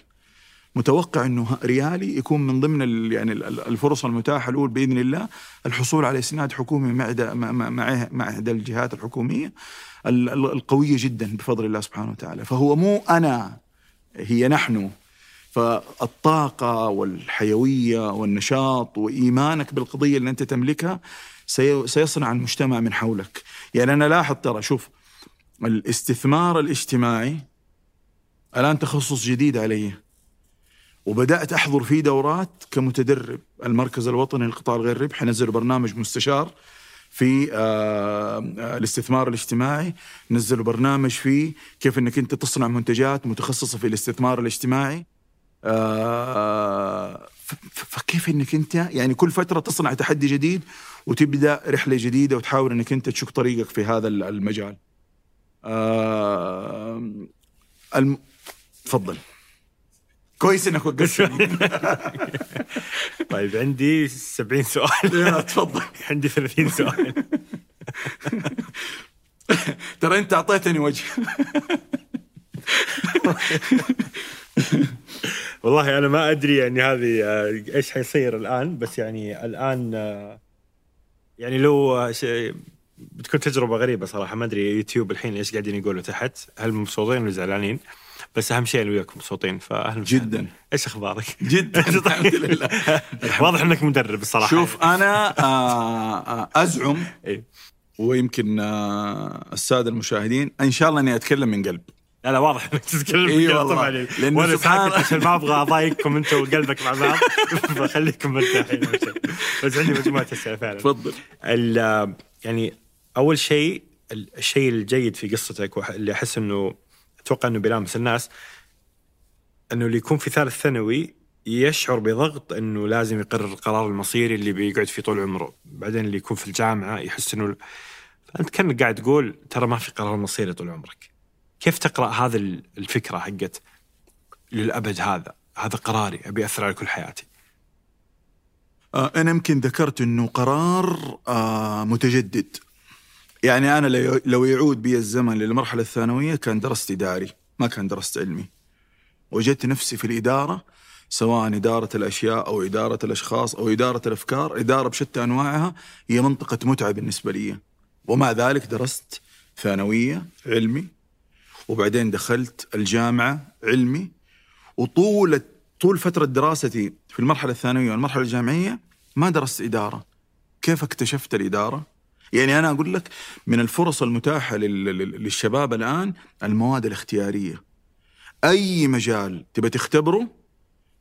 متوقع إنه ريالي يكون من ضمن يعني الفرص المتاحة الأول بإذن الله الحصول على استناد حكومي مع إحدى الجهات الحكومية القوية جداً بفضل الله سبحانه وتعالى. فهو مو أنا، هي نحن. فالطاقة والحيوية والنشاط وإيمانك بالقضية اللي أنت تملكها سيصنع المجتمع من حولك. يعني أنا لاحظ ترى، شوف الاستثمار الاجتماعي الآن تخصص جديد علي، وبدأت أحضر في دورات كمتدرب. المركز الوطني للقطاع غير الربحي نزل برنامج مستشار في الاستثمار الاجتماعي، نزلوا برنامج فيه كيف انك انت تصنع منتجات متخصصة في الاستثمار الاجتماعي. فكيف انك انت يعني كل فترة تصنع تحدي جديد وتبدأ رحلة جديدة وتحاول انك انت تشق طريقك في هذا المجال. تفضل. كويس انك وقفتني. طيب عندي 70 سؤال. تفضل. عندي 30 سؤال. ترى انت اعطيتني وجه. والله انا ما ادري يعني هذه ايش حيصير الان، بس يعني الان يعني لو بتكون تجربة غريبة صراحة. ما ادري يوتيوب الحين ايش قاعدين يقولوا تحت، هل مبسوطين ولا زعلانين؟ بس أهم شيء أنا وياكم مبسوطين، فأهلا جدا. إيش أخبارك؟ جدا. الحمد لله. واضح أنك مدرب الصراحة. شوف أنا أزعم ويمكن السادة المشاهدين إن شاء الله أني أتكلم من قلب. لا واضح أنك تتكلم من قلب طبعا، لأنه سبحانك عشان ما أبغى أضايقكم أنت وقلبك مع بعض، بخليكم مرتاحين. بس عندي مجموعة أسئلة فعلا. تفضل. يعني أول شيء، الشيء الجيد في قصتك واللي أحس أنه أتوقع أنه بيلامس الناس، أنه اللي يكون في ثالث ثانوي يشعر بضغط أنه لازم يقرر القرار المصيري اللي بيقعد فيه طول عمره، بعدين اللي يكون في الجامعة يحس أنه فأنت كأنك قاعد تقول ترى ما في قرار مصيري طول عمرك. كيف تقرأ هذا الفكرة حقت للأبد هذا قراري أبي أثر على كل حياتي؟ أنا يمكن ذكرت أنه قرار متجدد. يعني أنا لو يعود بي الزمن للمرحلة الثانوية كان درست إداري، ما كان درست علمي. وجدت نفسي في الإدارة، سواء إدارة الأشياء أو إدارة الأشخاص أو إدارة الأفكار، إدارة بشتى أنواعها هي منطقة متعة بالنسبة لي. ومع ذلك درست ثانوية علمي، وبعدين دخلت الجامعة علمي، وطول فترة دراستي في المرحلة الثانوية والمرحلة الجامعية ما درست إدارة. كيف اكتشفت الإدارة؟ يعني أنا أقول لك من الفرص المتاحة للشباب الآن المواد الاختيارية. أي مجال تبى تختبره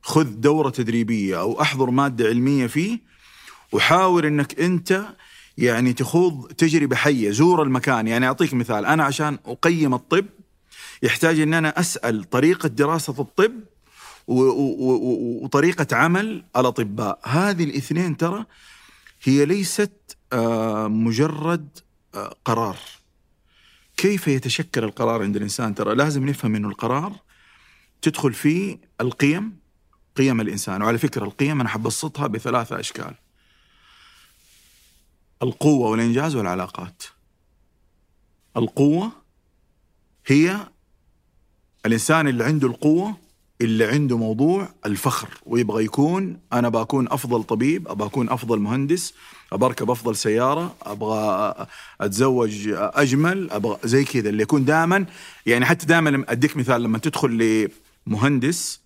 خذ دورة تدريبية أو أحضر مادة علمية فيه، وحاول أنك أنت يعني تخوض تجربة حية، زور المكان. يعني أعطيك مثال، أنا عشان أقيم الطب يحتاج أن أنا أسأل طريقة دراسة الطب وطريقة عمل الأطباء. هذه الاثنين ترى هي ليست مجرد قرار. كيف يتشكل القرار عند الإنسان؟ ترى لازم نفهم أنه القرار تدخل فيه القيم، قيم الإنسان. وعلى فكرة القيم أنا حبسطها بثلاثة أشكال: القوة والإنجاز والعلاقات. القوة هي الإنسان اللي عنده القوة، اللي عنده موضوع الفخر ويبغى يكون، أنا بكون أفضل طبيب، أبغى أكون أفضل مهندس، أبغى أركب أفضل سيارة، أبغى أتزوج أجمل، أبغى زي كذا. اللي يكون دائما يعني، حتى دائما أديك مثال، لما تدخل لمهندس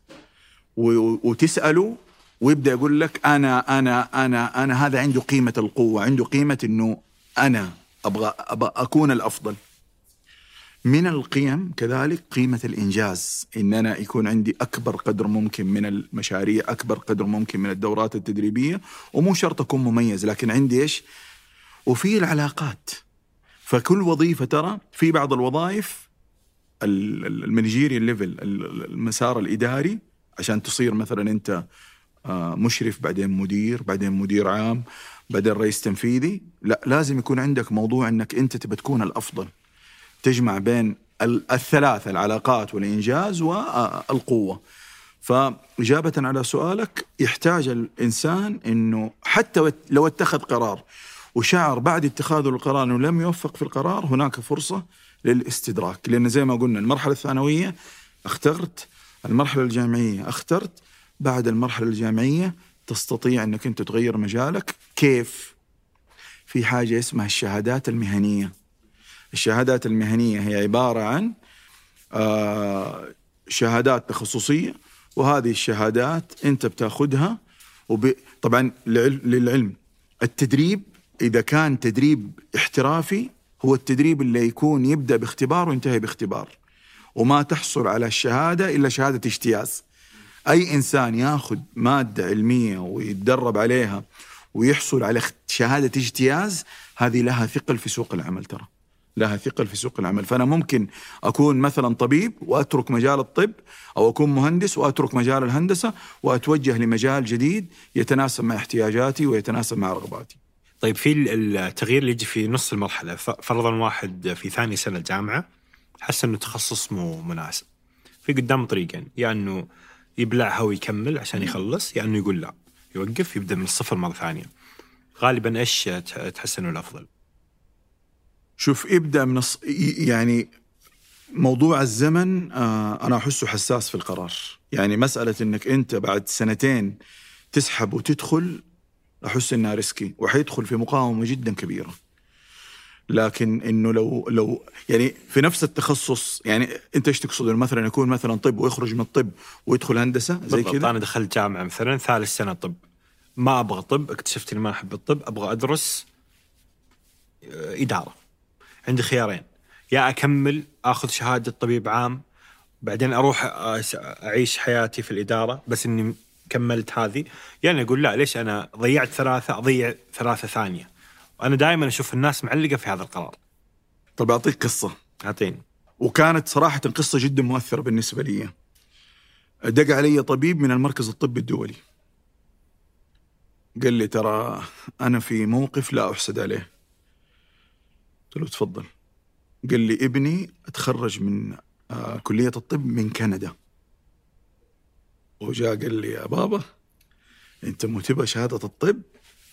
وتسأله ويبدأ يقول لك أنا أنا أنا أنا، هذا عنده قيمة القوة، عنده قيمة إنه أنا أبغى أكون الأفضل. من القيم كذلك قيمة الإنجاز، إن أنا يكون عندي أكبر قدر ممكن من المشاريع، أكبر قدر ممكن من الدورات التدريبية، ومو شرط أكون مميز، لكن عندي إيش. وفي العلاقات، فكل وظيفة ترى في بعض الوظائف المانجيري ليفل، المسار الإداري، عشان تصير مثلا أنت مشرف، بعدين مدير، بعدين مدير عام، بعدين رئيس تنفيذي، لا، لازم يكون عندك موضوع أنك أنت تبى تكون الأفضل. تجمع بين الثلاثة: العلاقات والإنجاز والقوة. فإجابة على سؤالك، يحتاج الإنسان أنه حتى لو اتخذ قرار وشعر بعد اتخاذه القرار أنه لم يوفق في القرار، هناك فرصة للاستدراك. لأن زي ما قلنا، المرحلة الثانوية اخترت، المرحلة الجامعية اخترت، بعد المرحلة الجامعية تستطيع أنك أنت تغير مجالك. كيف؟ في حاجة اسمها الشهادات المهنية. الشهادات المهنية هي عبارة عن شهادات تخصصية، وهذه الشهادات أنت بتاخدها. طبعا للعلم، التدريب إذا كان تدريب احترافي هو التدريب اللي يكون يبدأ باختبار وينتهي باختبار، وما تحصل على الشهادة إلا شهادة اجتياز. أي إنسان ياخد مادة علمية ويتدرب عليها ويحصل على شهادة اجتياز، هذه لها ثقل في سوق العمل، ترى لها ثقل في سوق العمل. فأنا ممكن أكون مثلا طبيب وأترك مجال الطب، أو أكون مهندس وأترك مجال الهندسة وأتوجه لمجال جديد يتناسب مع احتياجاتي ويتناسب مع رغباتي. طيب، في التغيير اللي يجي في نص المرحلة، فرضا واحد في ثاني سنة الجامعة حس أنه تخصص مو مناسب، في قدام طريقين: يا أنه يبلعها ويكمل عشان يخلص، يا أنه يقول لا، يوقف، يبدأ من الصفر مرة ثانية. غالبا إيش تحس أنه الأفضل؟ شوف، ابدأ من يعني موضوع الزمن أنا أحسه حساس في القرار. يعني مسألة أنك أنت بعد سنتين تسحب وتدخل، أحس أنها ريسكي وحيدخل في مقاومة جدا كبيرة. لكن أنه لو يعني في نفس التخصص، يعني أنت إيش تقصد؟ مثلا يكون مثلا طب ويخرج من الطب ويدخل هندسة زي كذا. أنا دخلت جامعة مثلا ثالث سنة طب، ما أبغى طب، اكتشفت أني ما أحب الطب، أبغى أدرس إدارة. عندي خيارين: يا أكمل أخذ شهادة طبيب عام، بعدين أروح أعيش حياتي في الإدارة بس إني كملت هذه، يعني أقول لا، ليش أنا ضيعت ثلاثة، أضيع ثلاثة ثانية. وأنا دائما أشوف الناس معلقة في هذا القرار. طب أعطيك قصة، أعطيني. وكانت صراحة قصة جدا مؤثرة بالنسبة لي. دق علي طبيب من المركز الطبي الدولي، قال لي ترى أنا في موقف لا أحسد عليه. قلت له تفضل. قال لي ابني اتخرج من كلية الطب من كندا، وجاء قال لي يا بابا انت مو تبغى شهادة الطب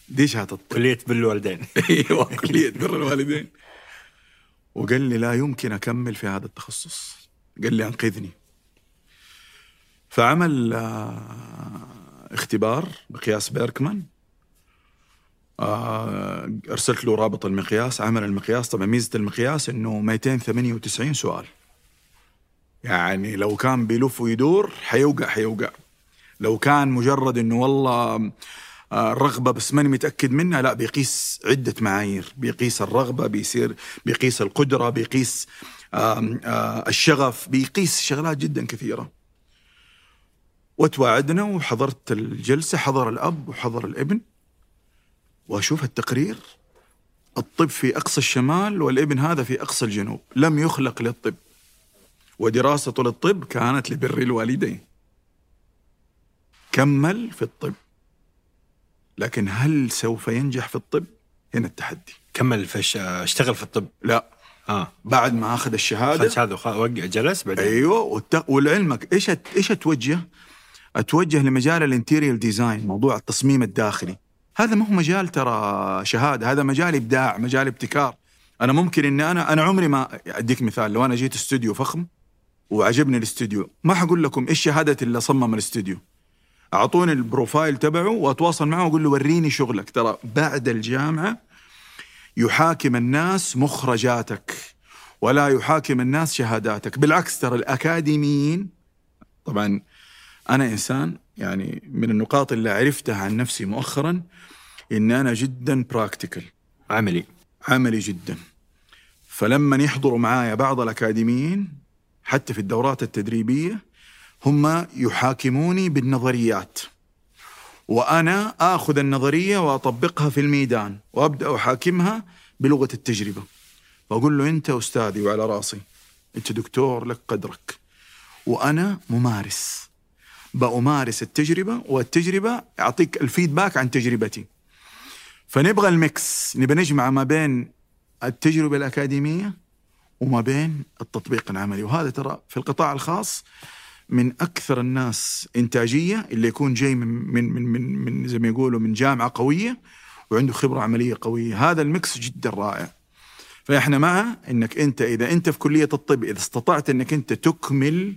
دي؟ شهادة الطب كلية بر الوالدين. ايوه، كلية بر الوالدين. وقال لي لا يمكن أكمل في هذا التخصص، قال لي أنقذني. فعمل اختبار بقياس بيركمان، أرسلت له رابط المقياس، عمل المقياس. طبعا ميزة المقياس أنه 298 سؤال، يعني لو كان بيلف ويدور حيوقع. لو كان مجرد أنه والله الرغبة بس ماني متأكد منها، لا، بيقيس عدة معايير، بيقيس الرغبة، بيقيس القدرة، بيقيس الشغف، بيقيس شغلات جدا كثيرة. وتواعدنا، وحضرت الجلسة، حضر الأب وحضر الابن، وأشوف التقرير: الطب في أقصى الشمال والابن هذا في أقصى الجنوب، لم يخلق للطب، ودراسته للطب كانت لبر الوالدين. كمل في الطب، لكن هل سوف ينجح في الطب؟ هنا التحدي. كمل اشتغل في الطب؟ لا. بعد ما أخذ الشهادة، جلس بعدين. أيوه. والعلمك إيش أتوجه؟ أتوجه لمجال الانتيريال ديزاين، موضوع التصميم الداخلي. هذا ما هو مجال ترى شهادة، هذا مجال إبداع، مجال ابتكار. أنا ممكن إن أنا عمري ما أديك مثال، لو أنا جيت استوديو فخم وعجبني الاستوديو، ما حقول لكم إيش شهادة اللي صمم الاستوديو، أعطوني البروفايل تبعه وأتواصل معه وأقول له وريني شغلك. ترى بعد الجامعة يحاكم الناس مخرجاتك ولا يحاكم الناس شهاداتك. بالعكس ترى الأكاديميين، طبعاً أنا إنسان يعني من النقاط اللي عرفتها عن نفسي مؤخراً إن أنا جداً براكتيكال، عملي جداً. فلما يحضروا معايا بعض الأكاديميين حتى في الدورات التدريبية، هم يحاكموني بالنظريات، وأنا آخذ النظرية وأطبقها في الميدان وأبدأ أحاكمها بلغة التجربة. فأقول له: أنت أستاذي وعلى راسي، أنت دكتور لك قدرك، وأنا ممارس بأمارس التجربة، والتجربة أعطيك الفيدباك عن تجربتي. فنبغى الميكس، نبغى نجمع ما بين التجربة الأكاديمية وما بين التطبيق العملي. وهذا ترى في القطاع الخاص من أكثر الناس إنتاجية، اللي يكون جاي من زي ما يقولوا من جامعة قوية وعنده خبرة عملية قوية. هذا المكس جدا رائع. فإحنا مع إنك أنت إذا أنت في كلية الطب، إذا استطعت إنك أنت تكمل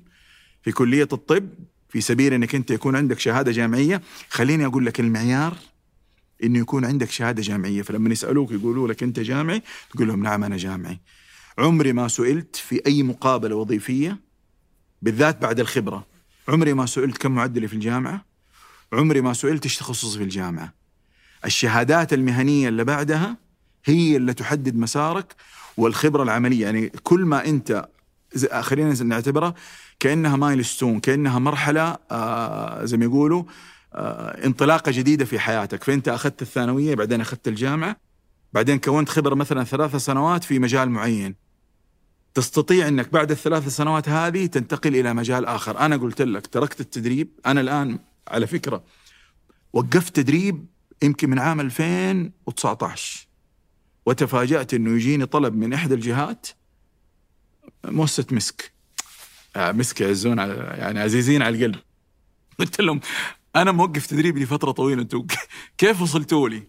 في كلية الطب في سبيل إنك أنت يكون عندك شهادة جامعية. خليني أقول لك المعيار إنه يكون عندك شهادة جامعية. فلما يسألوك يقولوا لك أنت جامعي، تقول لهم نعم أنا جامعي. عمري ما سئلت في أي مقابلة وظيفية بالذات بعد الخبرة، عمري ما سئلت كم معدلي في الجامعة، عمري ما سئلت إيش تخصصي في الجامعة. الشهادات المهنية اللي بعدها هي اللي تحدد مسارك والخبرة العملية. يعني كل ما أنت، خلينا نعتبرها كأنها مايلستون، كأنها مرحلة زي ما يقولوا انطلاقة جديدة في حياتك. فأنت أخذت الثانوية، بعدين أخذت الجامعة، بعدين كونت خبرة مثلا 3 سنوات في مجال معين، تستطيع أنك بعد ال3 سنوات هذه تنتقل إلى مجال آخر. أنا قلت لك تركت التدريب، أنا الآن على فكرة وقفت تدريب يمكن من عام 2019، وتفاجأت أنه يجيني طلب من إحدى الجهات، مؤسسة مسك، مسك يعزون يعني عزيزين على القلب. قلت لهم أنا موقف تدريب لفترة طويلة، أنتم كيف وصلتوا لي؟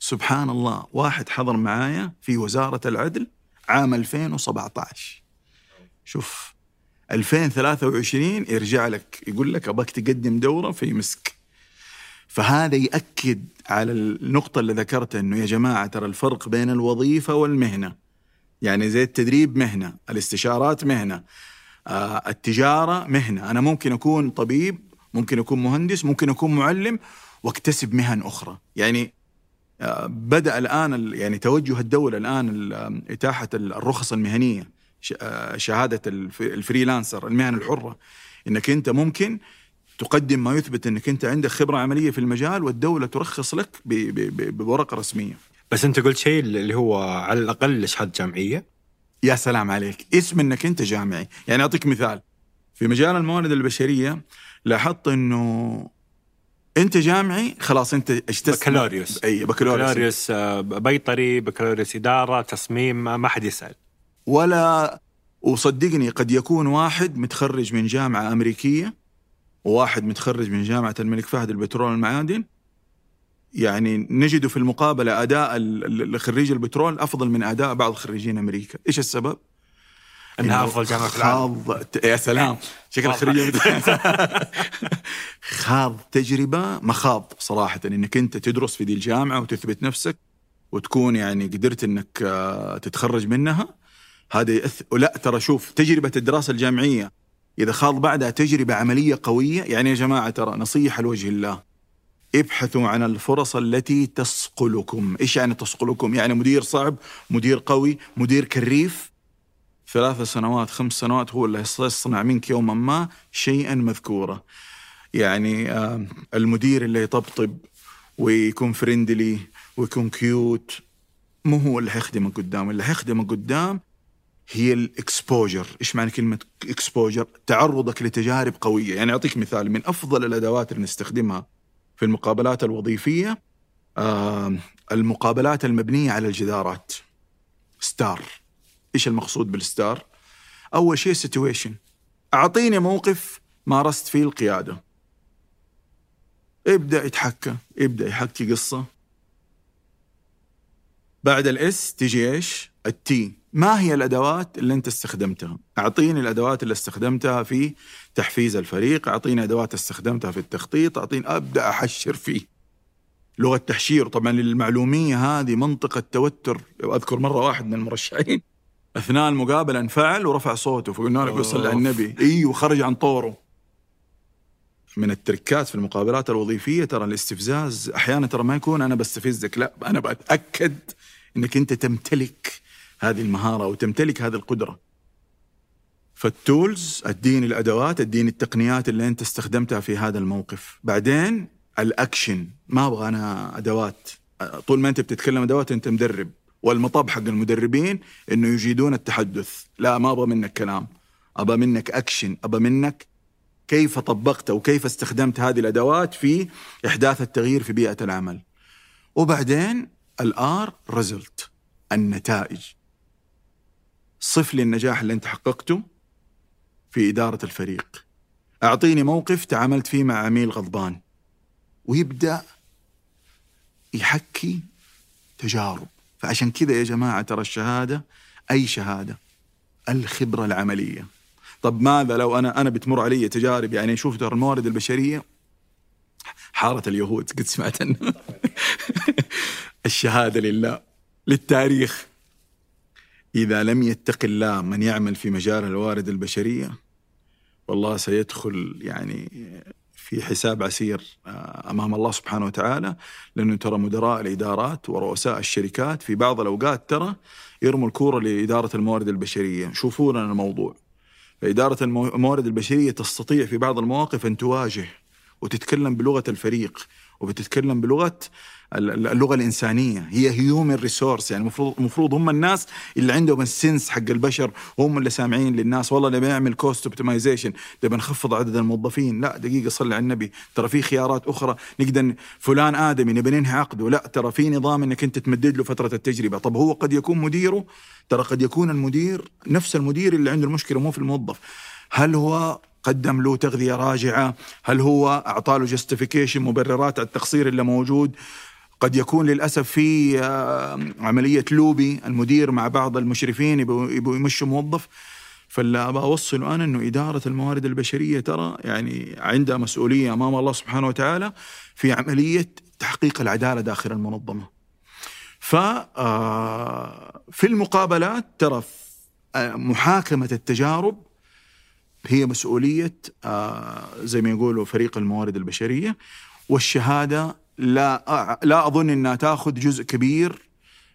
سبحان الله، واحد حضر معايا في وزارة العدل عام 2017. شوف 2023 يرجع لك يقول لك أباك تقدم دورة في مسك. فهذا يأكد على النقطة اللي ذكرتها، أنه يا جماعة ترى الفرق بين الوظيفة والمهنة. يعني زي التدريب مهنة، الاستشارات مهنة، التجارة مهنة. أنا ممكن أكون طبيب، ممكن أكون مهندس، ممكن أكون معلم، واكتسب مهن أخرى. يعني بدأ الآن يعني توجه الدولة الآن إتاحة الرخص المهنية، شهادة الفريلانسر، المهن الحرة، إنك أنت ممكن تقدم ما يثبت إنك أنت عندك خبرة عملية في المجال، والدولة ترخص لك بورقة رسمية. بس أنت قلت شيء اللي هو على الأقل شهادة جامعية. يا سلام عليك، اسم إنك أنت جامعي. يعني أعطيك مثال في مجال الموارد البشرية، لاحظت إنه أنت جامعي خلاص، أنت اجتسم بكالوريوس. أي بكالوريوس بيطري، بكالوريوس إدارة، تصميم، ما حد يسأل ولا. وصدقني قد يكون واحد متخرج من جامعة أمريكية وواحد متخرج من جامعة الملك فهد البترول والمعادن، يعني نجد في المقابلة أداء خريج البترول أفضل من أداء بعض خريجين أمريكا. إيش السبب؟ أنها أفضل جامعة في العالم. يا سلام، شكل خريج خاض تجربة مخاض صراحة، إنك أنت تدرس في دي الجامعة وتثبت نفسك وتكون يعني قدرت إنك تتخرج منها. هذا لا ترى شوف، تجربة الدراسة الجامعية إذا خاض بعدها تجربة عملية قوية. يعني يا جماعة ترى نصيحة لوجه الله، ابحثوا عن الفرص التي تسقلكم. إيش يعني تسقلكم؟ يعني مدير صعب، مدير قوي، مدير كريف، 3 سنوات 5 سنوات هو اللي يصنع منك يوما ما شيئا مذكورا. يعني المدير اللي يطبطب ويكون فريندلي ويكون كيوت مو هو اللي هيخدمك قدام. اللي هيخدمك قدام هي الاكسبوجر. إيش معنى كلمة اكسبوجر؟ تعرضك لتجارب قوية. يعني أعطيك مثال، من أفضل الأدوات اللي نستخدمها في المقابلات الوظيفية المقابلات المبنية على الجدارات. ستار. إيش المقصود بالستار؟ أول شيء situation، أعطيني موقف مارست فيه القيادة، ابدأ يتحكى، ابدأ يحكي قصة. بعد الإس تيجي إيش؟ التي، ما هي الأدوات اللي أنت استخدمتها؟ أعطيني الأدوات اللي استخدمتها في تحفيز الفريق، أعطيني أدوات استخدمتها في التخطيط، أعطيني، أبدأ أحشر فيه لغة تحشير. طبعاً للمعلومية هذه منطقة توتر. أذكر مرة واحد من المرشحين أثناء المقابلة انفعل ورفع صوته، فقلنا له يصلي على النبي، وخرج عن طوره. من التركات في المقابلات الوظيفية ترى الاستفزاز أحياناً ترى ما يكون أنا بستفزك، لا أنا بأتأكد إنك أنت تمتلك هذه المهارة وتمتلك هذه القدرة. فالتولز، أديني الأدوات، أديني التقنيات اللي أنت استخدمتها في هذا الموقف. بعدين الأكشن، ما أبغى أنا أدوات. طول ما أنت بتتكلم أدوات أنت مدرب، والمطب حق المدربين إنه يجيدون التحدث. لا، ما أبغى منك كلام، أبغى منك أكشن، أبغى منك كيف طبقت وكيف استخدمت هذه الأدوات في إحداث التغيير في بيئة العمل. وبعدين الآر، ريزلت، النتائج. صف لي النجاح اللي أنت حققته في إدارة الفريق، أعطيني موقف تعاملت فيه مع عميل غضبان، ويبدأ يحكي تجارب. فعشان كذا يا جماعة ترى الشهادة، أي شهادة، الخبرة العملية. طب ماذا لو أنا بتمر علي تجارب؟ يعني شوف ترى الموارد البشرية حارة اليهود، قد سمعت عنها. الشهادة لله، للتاريخ. إذا لم يتق الله من يعمل في مجال الموارد البشرية والله سيدخل يعني في حساب عسير أمام الله سبحانه وتعالى. لأنه ترى مدراء الإدارات ورؤساء الشركات في بعض الأوقات ترى يرموا الكورة لإدارة الموارد البشرية، شوفوا لنا الموضوع. فإدارة الموارد البشرية تستطيع في بعض المواقف أن تواجه وتتكلم بلغة الفريق وبتتكلم بلغة اللغة الإنسانية. هي human resource، يعني المفروض هم الناس اللي عندهم السنس حق البشر، هم اللي سامعين للناس. والله نبي نعمل cost optimization، ده بنخفض عدد الموظفين، لا دقيقة صلي على النبي، ترى في خيارات أخرى نقدر. فلان آدمي نبي ننهي عقده، لا ترى في نظام إنك أنت تمدد له فترة التجربة. طب هو قد يكون مديره، ترى قد يكون المدير نفس المدير اللي عنده المشكلة مو في الموظف. هل هو قدم له تغذية راجعة؟ هل هو أعطى له justification، مبررات على التقصير اللي موجود؟ قد يكون للأسف في عملية لوبي، المدير مع بعض المشرفين يبقوا يمشوا موظف. فلا أبغى أوصله أنا أنه إدارة الموارد البشرية ترى يعني عندها مسؤولية أمام الله سبحانه وتعالى في عملية تحقيق العدالة داخل المنظمة. ففي المقابلات ترى محاكمة التجارب هي مسؤولية زي ما يقولوا فريق الموارد البشرية. والشهادة لا أظن أنها تأخذ جزء كبير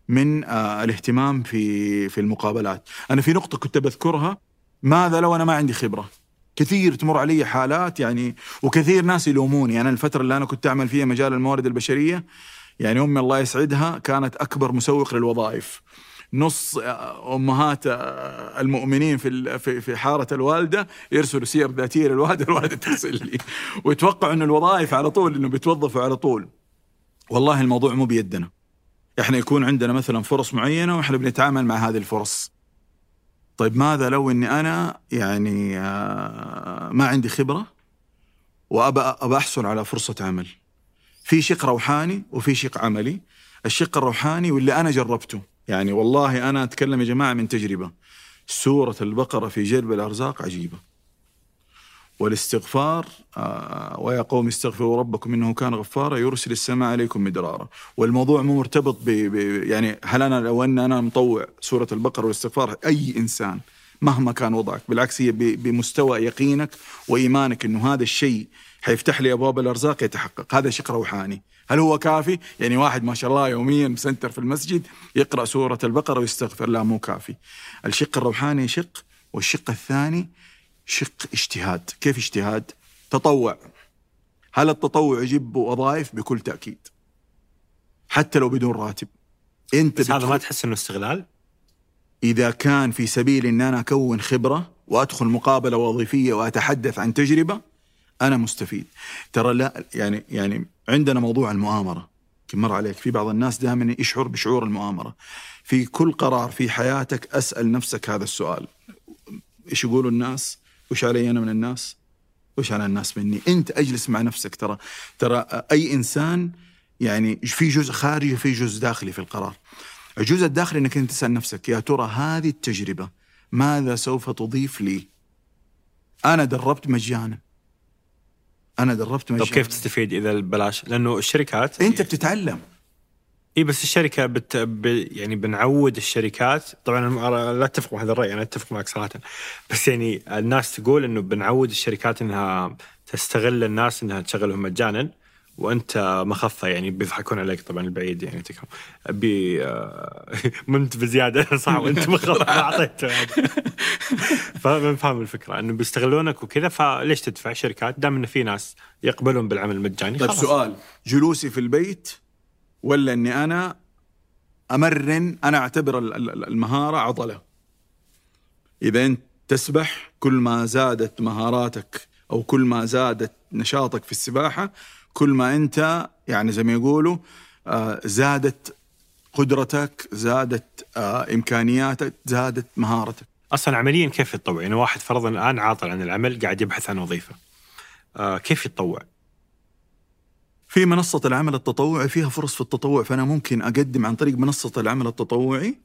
من الاهتمام في المقابلات. أنا في نقطة كنت بذكرها، ماذا لو أنا ما عندي خبرة؟ كثير تمر علي حالات يعني، وكثير ناس يلوموني. أنا الفترة اللي أنا كنت أعمل فيها مجال الموارد البشرية يعني أمي الله يسعدها كانت أكبر مسوق للوظائف. نص أمهات المؤمنين في حارة الوالدة يرسلوا سير ذاتية للوالدة، الوالدة ترسل لي، ويتوقعوا أن الوظائف على طول، أنه بيتوظفوا على طول. والله الموضوع مو بيدنا، إحنا يكون عندنا مثلا فرص معينة وإحنا بنتعامل مع هذه الفرص. طيب ماذا لو أني أنا يعني ما عندي خبرة وأبقى أحصل على فرصة عمل؟ في شق روحاني وفي شق عملي. الشق الروحاني واللي أنا جربته، يعني والله أنا أتكلم يا جماعة من تجربة، سورة البقرة في جلب الأرزاق عجيبة، والاستغفار ويا قوم استغفروا ربكم إنه كان غفارا يرسل السماء عليكم مدرارا. والموضوع مو مرتبط يعني هل أنا لو أن أنا مطوع سورة البقرة والاستغفار، أي إنسان مهما كان وضعك، بالعكس هي بمستوى يقينك وإيمانك إنه هذا الشيء حيفتح لي أبواب الأرزاق يتحقق. هذا شق روحاني. هل هو كافي؟ يعني واحد ما شاء الله يوميا مسنتر في المسجد يقرأ سورة البقرة ويستغفر، لا مو كافي. الشق الروحاني شق، والشق الثاني شق اجتهاد. كيف اجتهاد؟ تطوع. هل التطوع يجيب وظائف؟ بكل تأكيد، حتى لو بدون راتب. أنت بس هذا ما تحس إنه استغلال؟ إذا كان في سبيل إن أنا أكون خبرة وأدخل مقابلة وظيفية وأتحدث عن تجربة، أنا مستفيد. ترى لا يعني عندنا موضوع المؤامرة، مر عليك، في بعض الناس دائما يشعر بشعور المؤامرة. في كل قرار في حياتك أسأل نفسك هذا السؤال: إيش يقولوا الناس؟ وش علي أنا من الناس؟ وش على الناس مني؟ أنت أجلس مع نفسك. ترى أي إنسان يعني في جزء خارجي في جزء داخلي في القرار. الجزء الداخلي أنك أنت تسأل نفسك: يا ترى هذه التجربة ماذا سوف تضيف لي؟ أنا دربت مجانا. طب كيف تستفيد إذا البلاش؟ لأنه الشركات أنت بتتعلم. إيه بس الشركة يعني بنعود الشركات. طبعاً لا أتفق مع هذا الرأي، أنا أتفق معك صراحة، بس يعني الناس تقول إنه بنعود الشركات إنها تستغل الناس إنها تشغلهم مجاناً وأنت مخفة، يعني بيضحكون عليك طبعاً البعيد، يعني تكلم ممت بزيادة صح وأنت مخفة أعطيته فما نفهم الفكرة إنه بيستغلونك وكذا، فليش تدفع شركات دام إنه في ناس يقبلون بالعمل المجاني؟ طب سؤال، جلوسي في البيت ولا إني أنا أمرن؟ أنا أعتبر المهارة عضلة. إذا أنت تسبح، كل ما زادت مهاراتك أو كل ما زادت نشاطك في السباحة، كل ما أنت يعني زي ما يقولوا زادت قدرتك، زادت إمكانياتك، زادت مهارتك. أصلاً عملياً كيف يتطوع؟ يعني واحد فرضاً الآن عاطل عن العمل قاعد يبحث عن وظيفة، كيف يتطوع؟ في منصة العمل التطوعي فيها فرص في التطوع، فأنا ممكن أقدم عن طريق منصة العمل التطوعي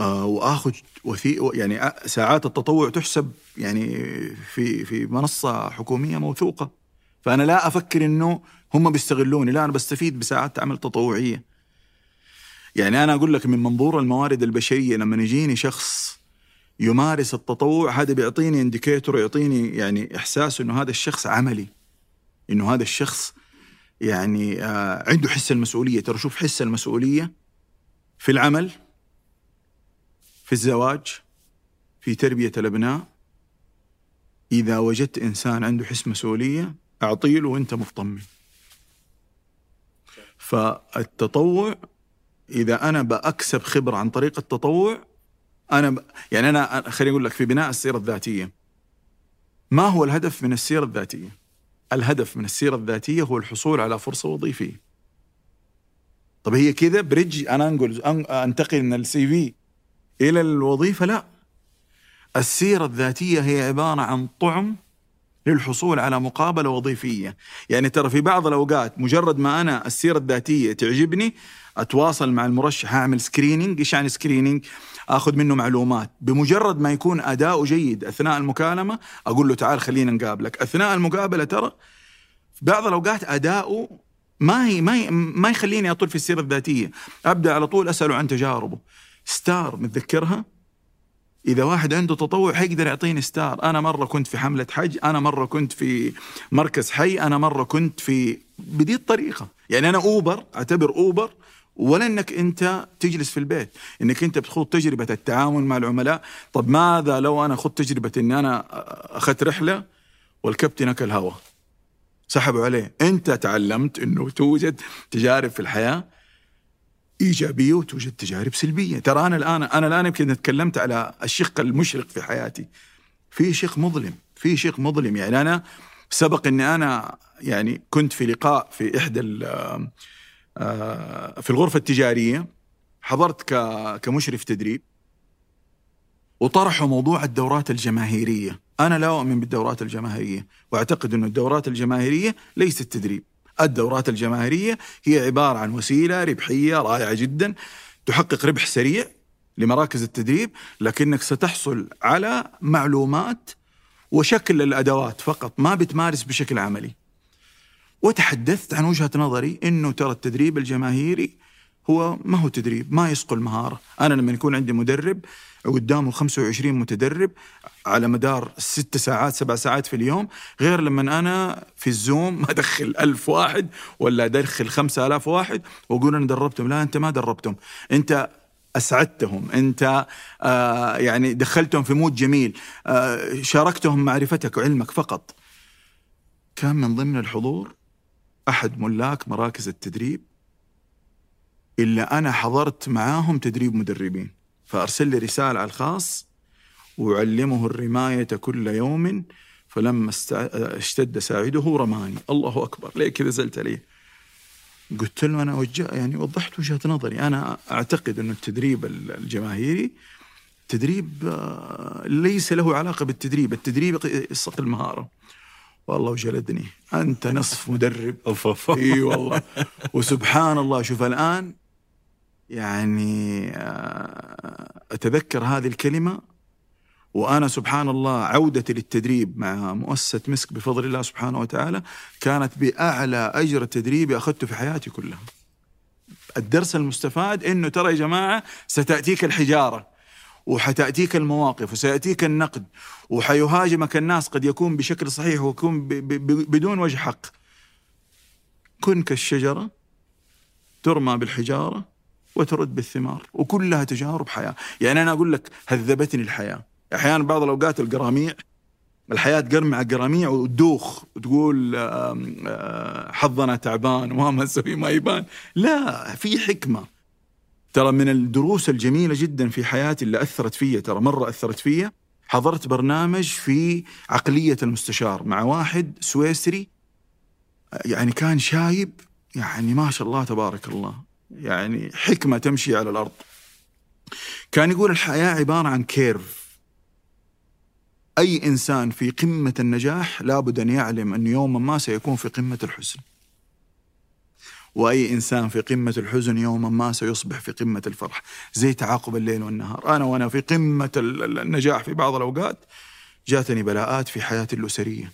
وأخذ يعني ساعات التطوع تحسب يعني في منصة حكومية موثوقة، فأنا لا أفكر إنه هم بيستغلوني، لا، أنا بستفيد بساعات عمل تطوعية. يعني أنا أقول لك من منظور الموارد البشرية، لما يجيني شخص يمارس التطوع هذا بيعطيني انديكيتور، يعطيني يعني إحساس إنه هذا الشخص عملي، إنه هذا الشخص يعني عنده حس المسؤولية. ترى شوف، حس المسؤولية في العمل، في الزواج، في تربية الأبناء، إذا وجدت إنسان عنده حس مسؤولية أعطيله وإنت مطمن. فالتطوع إذا أنا بأكسب خبرة عن طريق التطوع، أنا خليني أقول لك، في بناء السيرة الذاتية، ما هو الهدف من السيرة الذاتية؟ الهدف من السيرة الذاتية هو الحصول على فرصة وظيفية. طب هي كذا بريدج أنا أنتقل من السي في إلى الوظيفة؟ لا، السيرة الذاتية هي عبارة عن طعم للحصول على مقابلة وظيفية. يعني ترى في بعض الأوقات مجرد ما أنا السيرة الذاتية تعجبني أتواصل مع المرشح، أعمل سكرينينج. إيش يعني سكرينينج؟ أخذ منه معلومات. بمجرد ما يكون أداؤه جيد أثناء المكالمة أقول له تعال خلينا نقابلك. أثناء المقابلة ترى بعض الأوقات أداؤه ما يخليني أطول في السيرة الذاتية، أبدأ على طول أسأله عن تجاربه. ستار متذكرها؟ إذا واحد عنده تطوع حيقدر يعطيني ستار. أنا مرة كنت في حملة حج، أنا مرة كنت في مركز حي، أنا مرة كنت في بدي الطريقة. يعني أنا أوبر، أعتبر أوبر، ولا أنك أنت تجلس في البيت، أنك أنت بتخوض تجربة التعامل مع العملاء. طب ماذا لو أنا خدت تجربة أن أنا أخذت رحلة والكابتن أكل هوا، سحبوا عليه؟ أنت تعلمت أنه توجد تجارب في الحياة إيجابية وتوجد تجارب سلبية. ترى أنا الآن يمكن تكلمت على الشق المشرق في حياتي، في شق مظلم، في شق مظلم. يعني أنا سبق أن أنا يعني كنت في لقاء في إحدى في الغرفة التجارية، حضرت كمشرف تدريب، وطرحوا موضوع الدورات الجماهيرية. أنا لا أؤمن بالدورات الجماهيرية، وأعتقد أن الدورات الجماهيرية ليست تدريب. الدورات الجماهيرية هي عبارة عن وسيلة ربحية رائعة جدا تحقق ربح سريع لمراكز التدريب، لكنك ستحصل على معلومات وشكل الأدوات فقط، ما بتمارس بشكل عملي. وتحدثت عن وجهة نظري إنه ترى التدريب الجماهيري هو ما هو تدريب، ما يسقل مهارة. أنا لما يكون عندي مدرب قدامه 25 متدرب على مدار 6 ساعات 7 ساعات في اليوم، غير لما أنا في الزوم أدخل 1000 واحد ولا أدخل 5000 واحد وأقول أنا دربتهم. لا، أنت ما دربتهم، أنت أسعدتهم، أنت يعني دخلتهم في مود جميل، شاركتهم معرفتك وعلمك فقط. كان من ضمن الحضور أحد ملاك مراكز التدريب اللي أنا حضرت معاهم تدريب مدربين، فأرسل لي رسالة على الخاص وعلمه الرماية كل يوم فلما اشتد ساعده رماني. الله أكبر، ليه كذا زلت عليه؟ قلت له أنا يعني وضحت وجهة نظري، أنا أعتقد أنه التدريب الجماهيري تدريب ليس له علاقة بالتدريب، التدريب يسق المهارة. والله وجلدني، أنت نصف مدرب. اي والله. وسبحان الله، شوف الآن يعني أتذكر هذه الكلمة وأنا سبحان الله عودتي للتدريب مع مؤسسة مسك بفضل الله سبحانه وتعالى كانت بأعلى أجر تدريبي أخذته في حياتي كلها. الدرس المستفاد إنه ترى يا جماعة ستأتيك الحجارة وحتأتيك المواقف وسيأتيك النقد وحيهاجمك الناس، قد يكون بشكل صحيح ويكون بدون وجه حق. كن كالشجرة ترمى بالحجارة وترد بالثمار، وكلها تجارب حياة. يعني أنا أقول لك هذبتني الحياة أحيانا بعض الأوقات القراميع، الحياة تقرمع قراميع وتدوخ وتقول حظنا تعبان وما نسوي ما يبان. لا، في حكمة. ترى من الدروس الجميلة جدا في حياتي اللي أثرت فيها، ترى مرة أثرت فيها، حضرت برنامج في عقلية المستشار مع واحد سويسري، يعني كان شايب، يعني ما شاء الله تبارك الله، يعني حكمة تمشي على الأرض. كان يقول الحياة عبارة عن كيرف، أي إنسان في قمة النجاح لابد أن يعلم أن يوما ما سيكون في قمة الحزن، وأي إنسان في قمة الحزن يوما ما سيصبح في قمة الفرح، زي تعاقب الليل والنهار. أنا وأنا في قمة النجاح في بعض الأوقات جاتني بلاءات في حياتي الأسرية.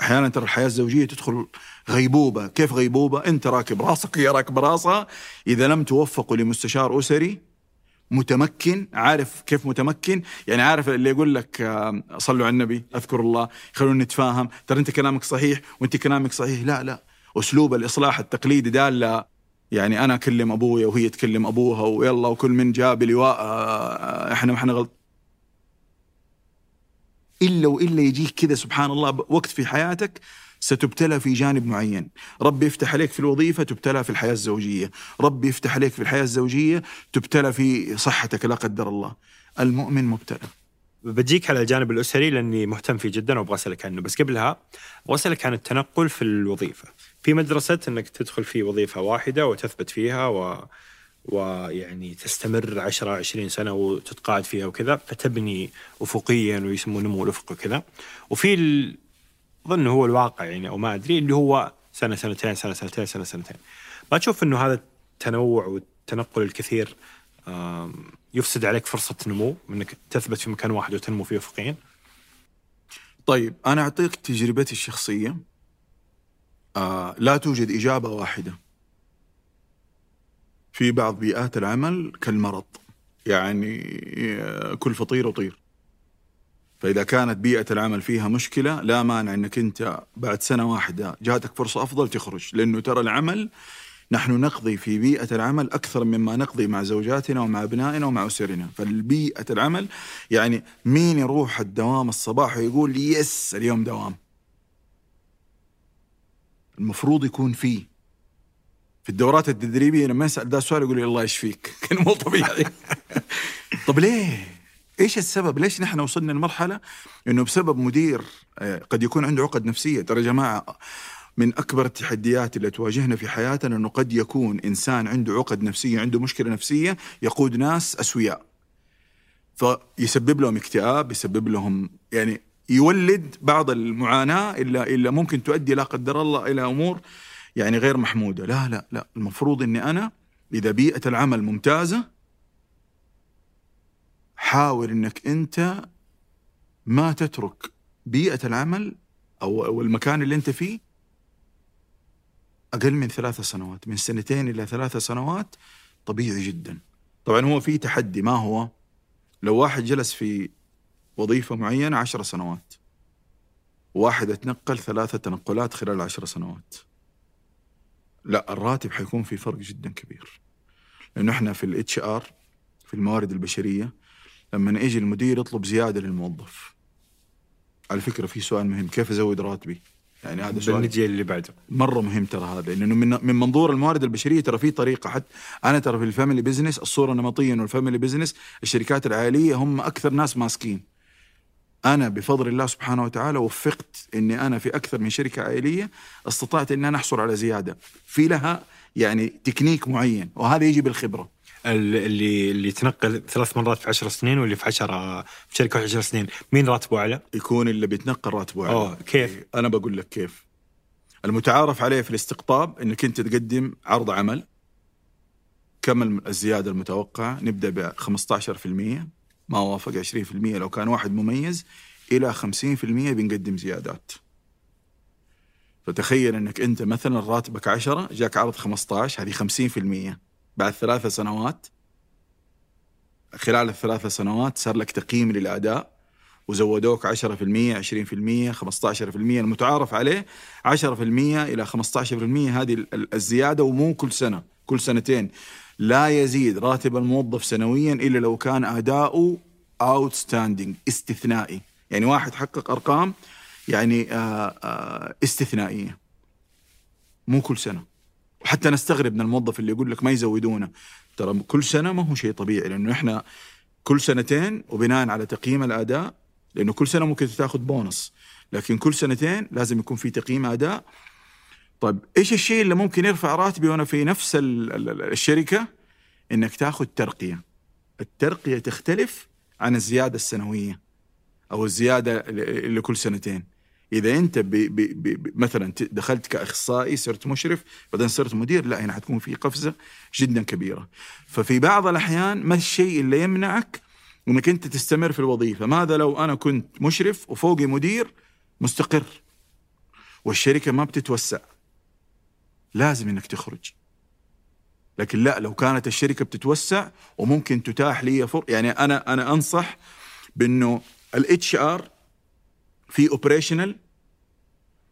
أحيانا ترى الحياة الزوجية تدخل غيبوبة. كيف غيبوبة؟ أنت راكب راسك، هي راكبة راسها. إذا لم توفقوا لمستشار أسري متمكن، عارف كيف متمكن؟ يعني عارف اللي يقول لك صلوا على النبي، أذكر الله، خلونا نتفاهم، ترى أنت كلامك صحيح وأنت كلامك صحيح. لا لا، أسلوب الإصلاح التقليدي ده لا، يعني أنا أكلم أبويا وهي تكلم أبوها ويلا وكل من جاب لواء إحنا غلط. إلا يجيك كذا سبحان الله وقت في حياتك ستبتلى في جانب معين. ربي يفتح عليك في الوظيفة تبتلى في الحياة الزوجية، ربي يفتح عليك في الحياة الزوجية تبتلى في صحتك لا قدر الله. المؤمن مبتلى. بجيك على الجانب الأسري لأني مهتم فيه جدا وأبغى أسألك عنه، بس قبلها أبغى أسألك عن التنقل في الوظيفة. في مدرسة أنك تدخل في وظيفة واحدة وتثبت فيها ويعني تستمر 10-20 سنة وتتقاعد فيها وكذا، فتبني أفقيا ويسمونه نمو الأفق وكذا. وفي ظن هو الواقع يعني أو ما أدري اللي هو سنة سنتين سنة سنتين سنة سنتين. ما تشوف أنه هذا التنوع والتنقل الكثير يفسد عليك فرصة نمو أنك تثبت في مكان واحد وتنمو فيه أفقيا؟ طيب أنا أعطيك تجربتي الشخصية. لا توجد إجابة واحدة. في بعض بيئات العمل كالمرض، يعني كل فطير وطير. فإذا كانت بيئة العمل فيها مشكلة لا مانع أنك أنت بعد سنة واحدة جاتك فرصة أفضل تخرج، لأنه ترى العمل نحن نقضي في بيئة العمل أكثر مما نقضي مع زوجاتنا ومع أبنائنا ومع أسرنا. فالبيئة العمل يعني مين يروح الدوام الصباح ويقول يس اليوم دوام؟ المفروض يكون فيه. في الدورات التدريبية لما يسأل ده السؤال يقول لي الله يشفيك، كان مو طبيعي. طب ليه؟ إيش السبب؟ ليش نحن وصلنا لمرحلة إنه بسبب مدير قد يكون عنده عقد نفسية؟ ترى جماعة من أكبر التحديات اللي تواجهنا في حياتنا إنه قد يكون إنسان عنده عقد نفسية، عنده مشكلة نفسية، يقود ناس أسوياء فيسبب لهم اكتئاب، يسبب لهم يعني يولد بعض المعاناة إلا ممكن تؤدي لا قدر الله إلى أمور يعني غير محمودة. لا لا لا، المفروض إني أنا إذا بيئة العمل ممتازة حاول إنك أنت ما تترك بيئة العمل أو المكان اللي أنت فيه أقل من 3 سنوات، من 2 إلى 3 سنوات طبيعي جدا. طبعا هو في تحدي، ما هو لو واحد جلس في وظيفة معينة 10 سنوات، واحد اتنقل 3 تنقلات خلال 10 سنوات، لا الراتب حيكون في فرق جدا كبير. لأنه احنا في الHR في الموارد البشرية لما نيجي المدير يطلب زيادة للموظف، على فكرة في سؤال مهم، كيف أزود راتبي؟ يعني هذا سؤال بالجيل اللي بعده مره مهم ترى هذا، لانه من منظور الموارد البشريه ترى في طريقه. حتى انا ترى في الفاميلي بزنس الصوره نمطيه انه الفاميلي بزنس الشركات العائليه هم اكثر ناس ماسكين. انا بفضل الله سبحانه وتعالى وفقت اني انا في اكثر من شركه عائليه استطعت ان انا احصل على زياده في لها يعني تكنيك معين، وهذا يجي بالخبره. اللي تنقل 3 مرات في 10 سنين واللي في 10 في شركة 10 سنين، مين راتبه أعلى؟ يكون اللي بيتنقل راتبه أعلى. كيف؟ أنا بقول لك كيف. المتعارف عليه في الاستقطاب إنك أنت تقدم عرض عمل، كم الزيادة المتوقعة، نبدأ ب 15%، ما وافق 20% لو كان واحد مميز، إلى 50% بنقدم زيادات. فتخيل إنك أنت مثلا راتبك 10، جاك عرض 15، هذه 50%. بعد 3 سنوات، خلال ال3 سنوات صار لك تقييم للأداء وزودوك 10%، 20%، 15%. المتعارف عليه 10% إلى 15% هذه الزيادة، ومو كل سنة، كل سنتين. لا يزيد راتب الموظف سنويا إلا لو كان أداؤه outstanding، استثنائي، يعني واحد حقق أرقام يعني استثنائية، مو كل سنة. وحتى نستغرب من الموظف اللي يقول لك ما يزودونه، ترى كل سنة ما هو شيء طبيعي، لأنه إحنا كل سنتين وبناء على تقييم الأداء، لأنه كل سنة ممكن تأخذ بونص، لكن كل سنتين لازم يكون في تقييم أداء. طيب إيش الشيء اللي ممكن يرفع راتبي وأنا في نفس الشركة؟ إنك تأخذ ترقية. الترقية تختلف عن الزيادة السنوية أو الزيادة اللي كل سنتين. إذا أنت مثلا دخلت كأخصائي، صرت مشرف، بعدين صرت مدير، لا، هنا حتكون في قفزة جدا كبيرة. ففي بعض الأحيان ما الشيء اللي يمنعك أنك أنت تستمر في الوظيفة؟ ماذا لو أنا كنت مشرف وفوقي مدير مستقر والشركة ما بتتوسع؟ لازم أنك تخرج. لكن لا، لو كانت الشركة بتتوسع وممكن تتاح لي يعني أنا أنصح بأنه الHR في operational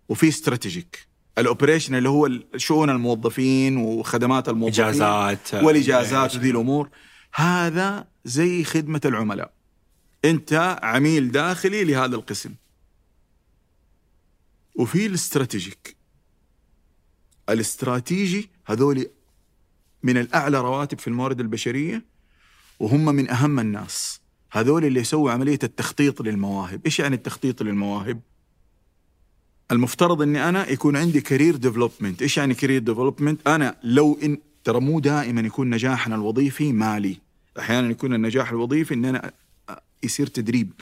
وفي strategic. الoperational اللي هو شؤون الموظفين وخدمات الموظفين، إجازات والإجازات وذي الأمور، هذا زي خدمة العملاء، أنت عميل داخلي لهذا القسم. وفي الاستراتيجيك، الاستراتيجي هذول من الأعلى رواتب في الموارد البشرية، وهم من أهم الناس هذول اللي يسووا عملية التخطيط للمواهب. إيش يعني التخطيط للمواهب؟ المفترض أني أنا يكون عندي كارير ديفلوبمنت. إيش يعني كارير ديفلوبمنت؟ أنا لو إن ترى مو دائما يكون نجاحنا الوظيفي مالي، أحيانا يكون النجاح الوظيفي أن أنا يصير تدريب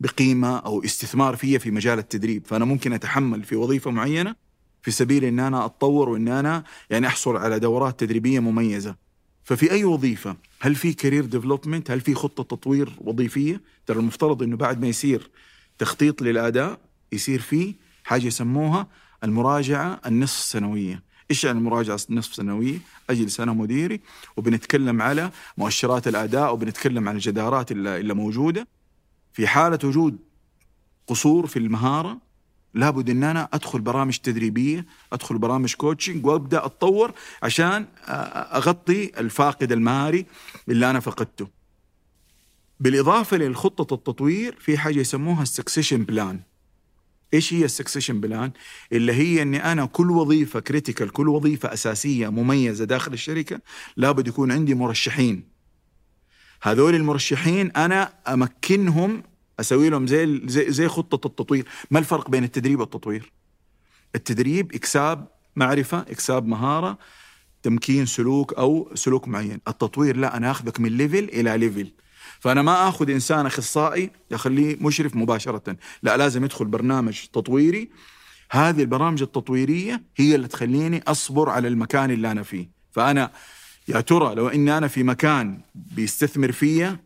بقيمة أو استثمار فيه في مجال التدريب، فأنا ممكن أتحمل في وظيفة معينة في سبيل أن أنا أتطور وأن أنا يعني أحصل على دورات تدريبية مميزة. ففي أي وظيفة هل في كارير ديفلوبمنت؟ هل في خطة تطوير وظيفية؟ ترى المفترض إنه بعد ما يصير تخطيط للأداء يصير فيه حاجة يسموها المراجعة النصف سنوية. إيش يعني المراجعة النصف سنوية؟ أجل سنة مديري وبنتكلم على مؤشرات الأداء وبنتكلم على الجدارات اللي موجودة. في حالة وجود قصور في المهارة لابد إن أنا أدخل برامج تدريبية، أدخل برامج كوتشنج، وأبدأ أتطور عشان أغطي الفاقد المهاري اللي أنا فقدته. بالإضافة للخطة التطوير في حاجة يسموها السكسيشن بلان. إيش هي السكسيشن بلان؟ اللي هي إن أنا كل وظيفة كريتيكال، كل وظيفة أساسية مميزة داخل الشركة لابد يكون عندي مرشحين. هذول المرشحين أنا أمكنهم، أسوي لهم زي خطة التطوير. ما الفرق بين التدريب والتطوير؟ التدريب إكساب معرفة، إكساب مهارة، تمكين سلوك أو سلوك معين. التطوير لا، أنا أخذك من ليفل إلى ليفل. فأنا ما أخذ إنسان أخصائي يخليه مشرف مباشرة، لا، لازم يدخل برنامج تطويري. هذه البرامج التطويرية هي اللي تخليني أصبر على المكان اللي أنا فيه. فأنا يا ترى لو إن أنا في مكان بيستثمر فيه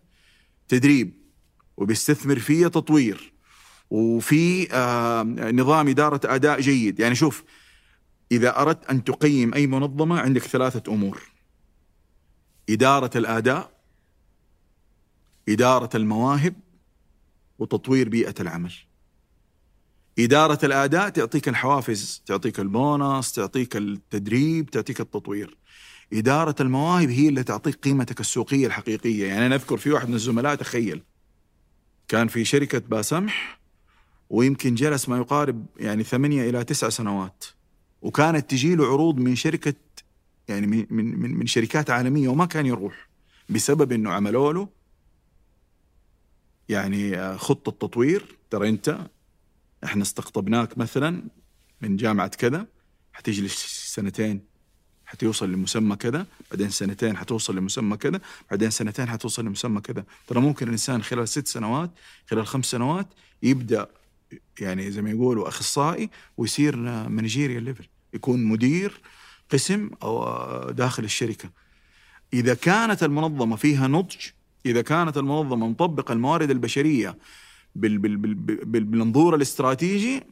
تدريب وبيستثمر فيه تطوير وفي نظام إدارة أداء جيد. يعني شوف، إذا أردت أن تقيم أي منظمة عندك 3 أمور: إدارة الأداء، إدارة المواهب، وتطوير بيئة العمل. إدارة الأداء تعطيك الحوافز، تعطيك البونص، تعطيك التدريب، تعطيك التطوير. إدارة المواهب هي اللي تعطيك قيمتك السوقية الحقيقية. يعني أنا أذكر في واحد من الزملاء، تخيل، كان في شركة باسمح ويمكن جلس ما يقارب يعني 8 إلى 9 سنوات، وكانت تجي له عروض من شركة يعني من شركات عالمية وما كان يروح بسبب إنه عملوا له يعني خطة تطوير. ترى أنت إحنا استقطبناك مثلا من جامعة كذا، حتجلس سنتين حتوصل لمسمى كذا، بعدين سنتين حتوصل لمسمى كذا، بعدين سنتين حتوصل لمسمى كذا. ترى ممكن الإنسان خلال 6 سنوات خلال 5 سنوات يبدأ يعني زي ما يقولوا أخصائي ويصير مانجيريال ليفل، يكون مدير قسم أو داخل الشركة. إذا كانت المنظمة فيها نضج، إذا كانت المنظمة مطبقة الموارد البشرية بالمنظور الاستراتيجي،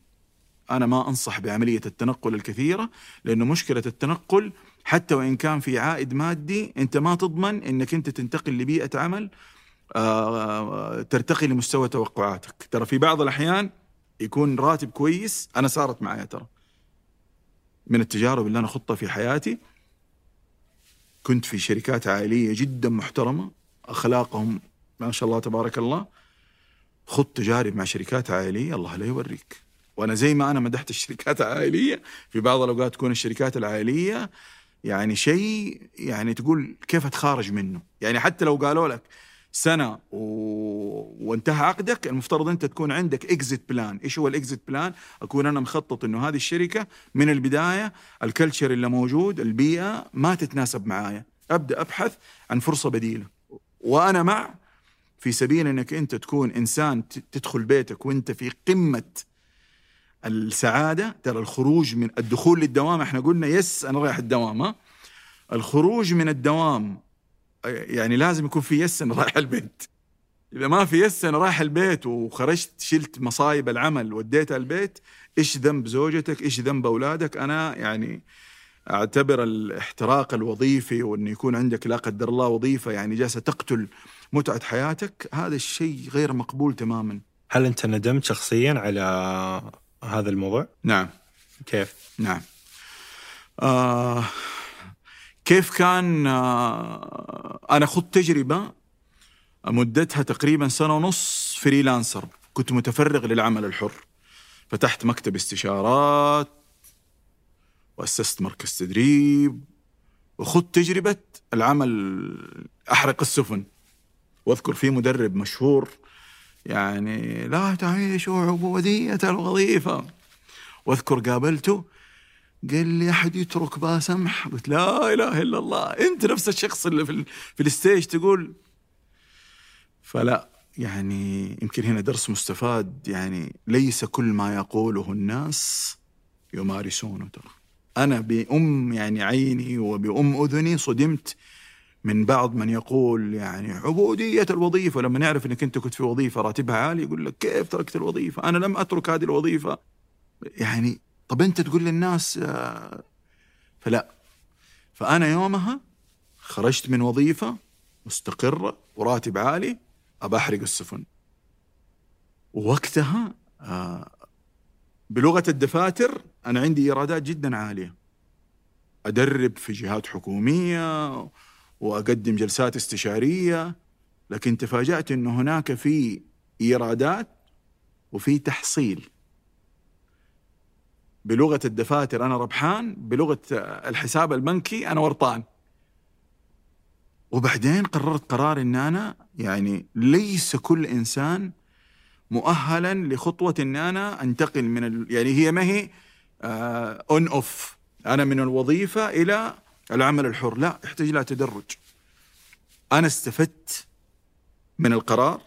أنا ما أنصح بعملية التنقل الكثيرة، لأنه مشكلة التنقل حتى وإن كان في عائد مادي أنت ما تضمن أنك أنت تنتقل لبيئة عمل ترتقي لمستوى توقعاتك. ترى في بعض الأحيان يكون راتب كويس، أنا صارت معايا ترى من التجارب اللي أنا خطة في حياتي، كنت في شركات عائلية جدا محترمة أخلاقهم ما شاء الله تبارك الله، خط تجارب مع شركات عائلية الله لا يوريك. وأنا زي ما أنا مدحت الشركات العائلية، في بعض الأوقات تكون الشركات العائلية يعني شيء يعني تقول كيف أتخارج منه، يعني حتى لو قالوا لك سنة وانتهى عقدك المفترض أنت تكون عندك إكزيت بلان. إيش هو الإكزيت بلان؟ أكون أنا مخطط إنه هذه الشركة من البداية الكلتشر اللي موجود البيئة ما تتناسب معايا، أبدأ أبحث عن فرصة بديلة. وأنا مع في سبيل أنك أنت تكون إنسان تدخل بيتك وأنت في قمة السعادة. ترى الخروج من الدخول للدوام، احنا قلنا يس أنا رايح الدوام، ها الخروج من الدوام يعني لازم يكون في يس أنا رايح البيت. إذا ما في يس أنا رايح البيت وخرجت شلت مصايب العمل وديتها البيت، إيش ذنب زوجتك؟ إيش ذنب أولادك؟ أنا يعني أعتبر الاحتراق الوظيفي وأن يكون عندك لا قدر الله وظيفة يعني جالسة تقتل متعة حياتك، هذا الشيء غير مقبول تماما. هل أنت ندمت شخصيا على هذا الموضوع؟ نعم. كيف؟ نعم. كيف كان؟ أنا خدت تجربة مدتها تقريبا 1.5 سنة فريلانسر، كنت متفرغ للعمل الحر، فتحت مكتب استشارات وأسست مركز تدريب، وخدت تجربة العمل أحرق السفن. وأذكر في مدرب مشهور يعني لا تعيشوا عبودية الوظيفة، واذكر قابلته قال لي أحد يترك باسمح؟ قلت لا إله إلا الله، أنت نفس الشخص اللي في الستيج تقول. فلا يعني يمكن هنا درس مستفاد، يعني ليس كل ما يقوله الناس يمارسونه. ترى أنا بأم يعني عيني وبأم أذني صدمت من بعض من يقول يعني عبودية الوظيفة، لما نعرف أنك أنت كنت في وظيفة راتبها عالي يقول لك كيف تركت الوظيفة؟ أنا لم أترك هذه الوظيفة. يعني طب أنت تقول للناس فلا. فأنا يومها خرجت من وظيفة مستقرة وراتب عالي أبى أحرق السفن. ووقتها بلغة الدفاتر أنا عندي إيرادات جدا عالية، أدرب في جهات حكومية وأقدم جلسات استشارية، لكن تفاجأت أنه هناك في إيرادات وفي تحصيل. بلغة الدفاتر أنا ربحان، بلغة الحساب البنكي أنا ورطان. وبعدين قررت قرار أن أنا يعني ليس كل إنسان مؤهلا لخطوة أن أنا أنتقل من يعني هي ما هي on off، أنا من الوظيفة إلى العمل الحر، لا يحتاج لها تدرج. أنا استفدت من القرار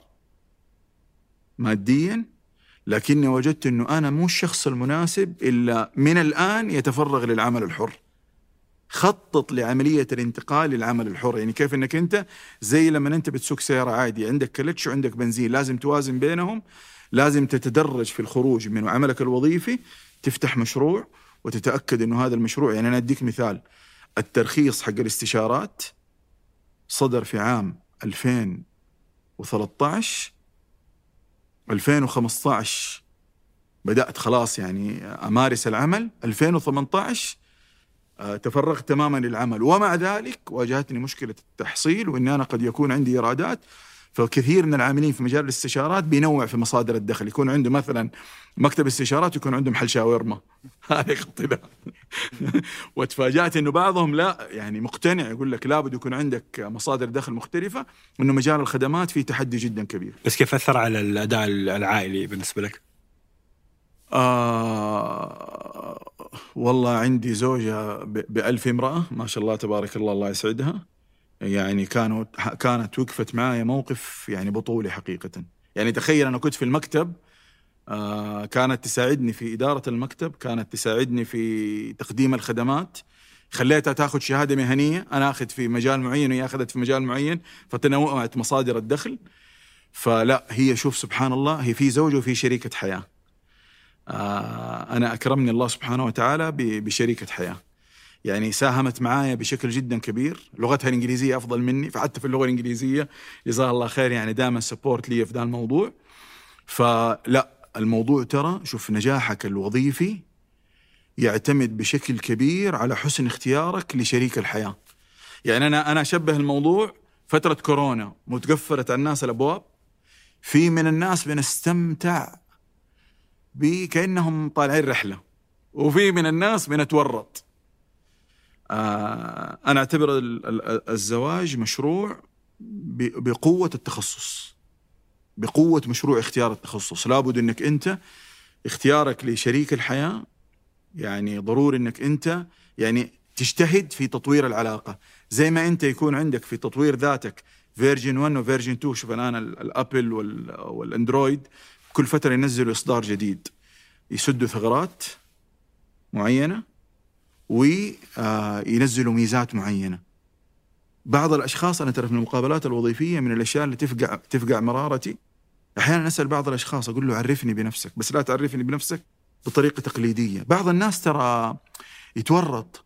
ماديا، لكني وجدت أنه أنا مو الشخص المناسب إلا من الآن يتفرغ للعمل الحر. خطط لعملية الانتقال للعمل الحر، يعني كيف أنك أنت زي لما أنت بتسوق سيارة عادي، عندك كلتش وعندك بنزين لازم توازن بينهم، لازم تتدرج في الخروج من عملك الوظيفي، تفتح مشروع وتتأكد أنه هذا المشروع. يعني أنا أديك مثال، الترخيص حق الاستشارات صدر في عام 2013، 2015 بدأت خلاص يعني أمارس العمل، 2018 تفرغت تماما للعمل، ومع ذلك واجهتني مشكلة التحصيل وإن أنا قد يكون عندي إيرادات فكثير من العاملين في مجال الاستشارات بينوع في مصادر الدخل، يكون عنده مثلا مكتب استشارات يكون عنده محل شاورما، هذا اقتداء. وتفاجأت انه بعضهم لا يعني مقتنع، يقول لك لابد يكون عندك مصادر دخل مختلفة، وانه مجال الخدمات فيه تحدي جدا كبير. بس كيف أثر على الأداء العائلي بالنسبة لك؟ والله عندي زوجة بألف امرأة ما شاء الله تبارك الله، الله يسعدها، يعني كانت وقفت معايا موقف يعني بطولي حقيقة. يعني تخيل أنا كنت في المكتب، كانت تساعدني في إدارة المكتب، كانت تساعدني في تقديم الخدمات، خليتها تأخذ شهادة مهنية، أنا أخذ في مجال معين وهي أخذت في مجال معين، فتنوعت مصادر الدخل. فلا هي شوف سبحان الله، هي في زوجة وفي شريكة حياة. أنا أكرمني الله سبحانه وتعالى بشريكة حياة، يعني ساهمت معايا بشكل جدا كبير، لغتها الإنجليزية أفضل مني، فحتى في اللغة الإنجليزية جزاها الله خير، يعني دائما سبورت لي في ذا الموضوع. فلا الموضوع ترى شوف نجاحك الوظيفي يعتمد بشكل كبير على حسن اختيارك لشريك الحياة. يعني أنا أشبه الموضوع فترة كورونا متقفلت على الناس الأبواب، في من الناس بنستمتع كأنهم طالعين رحلة، وفي من الناس بنتورط. أنا أعتبر الزواج مشروع بقوة التخصص، بقوة مشروع اختيار التخصص. لابد أنك أنت اختيارك لشريك الحياة، يعني ضروري أنك أنت يعني تجتهد في تطوير العلاقة، زي ما أنت يكون عندك في تطوير ذاتك فيرجن 1 وفيرجن 2. شوف الآن الأبل والأندرويد كل فترة ينزلوا إصدار جديد يسدوا ثغرات معينة وينزلوا ميزات معينة. بعض الأشخاص أنا ترى في المقابلات الوظيفية من الأشياء اللي تفقع مرارتي، أحيانا أسأل بعض الأشخاص أقول له عرفني بنفسك، بس لا تعرفني بنفسك بطريقة تقليدية. بعض الناس ترى يتورط،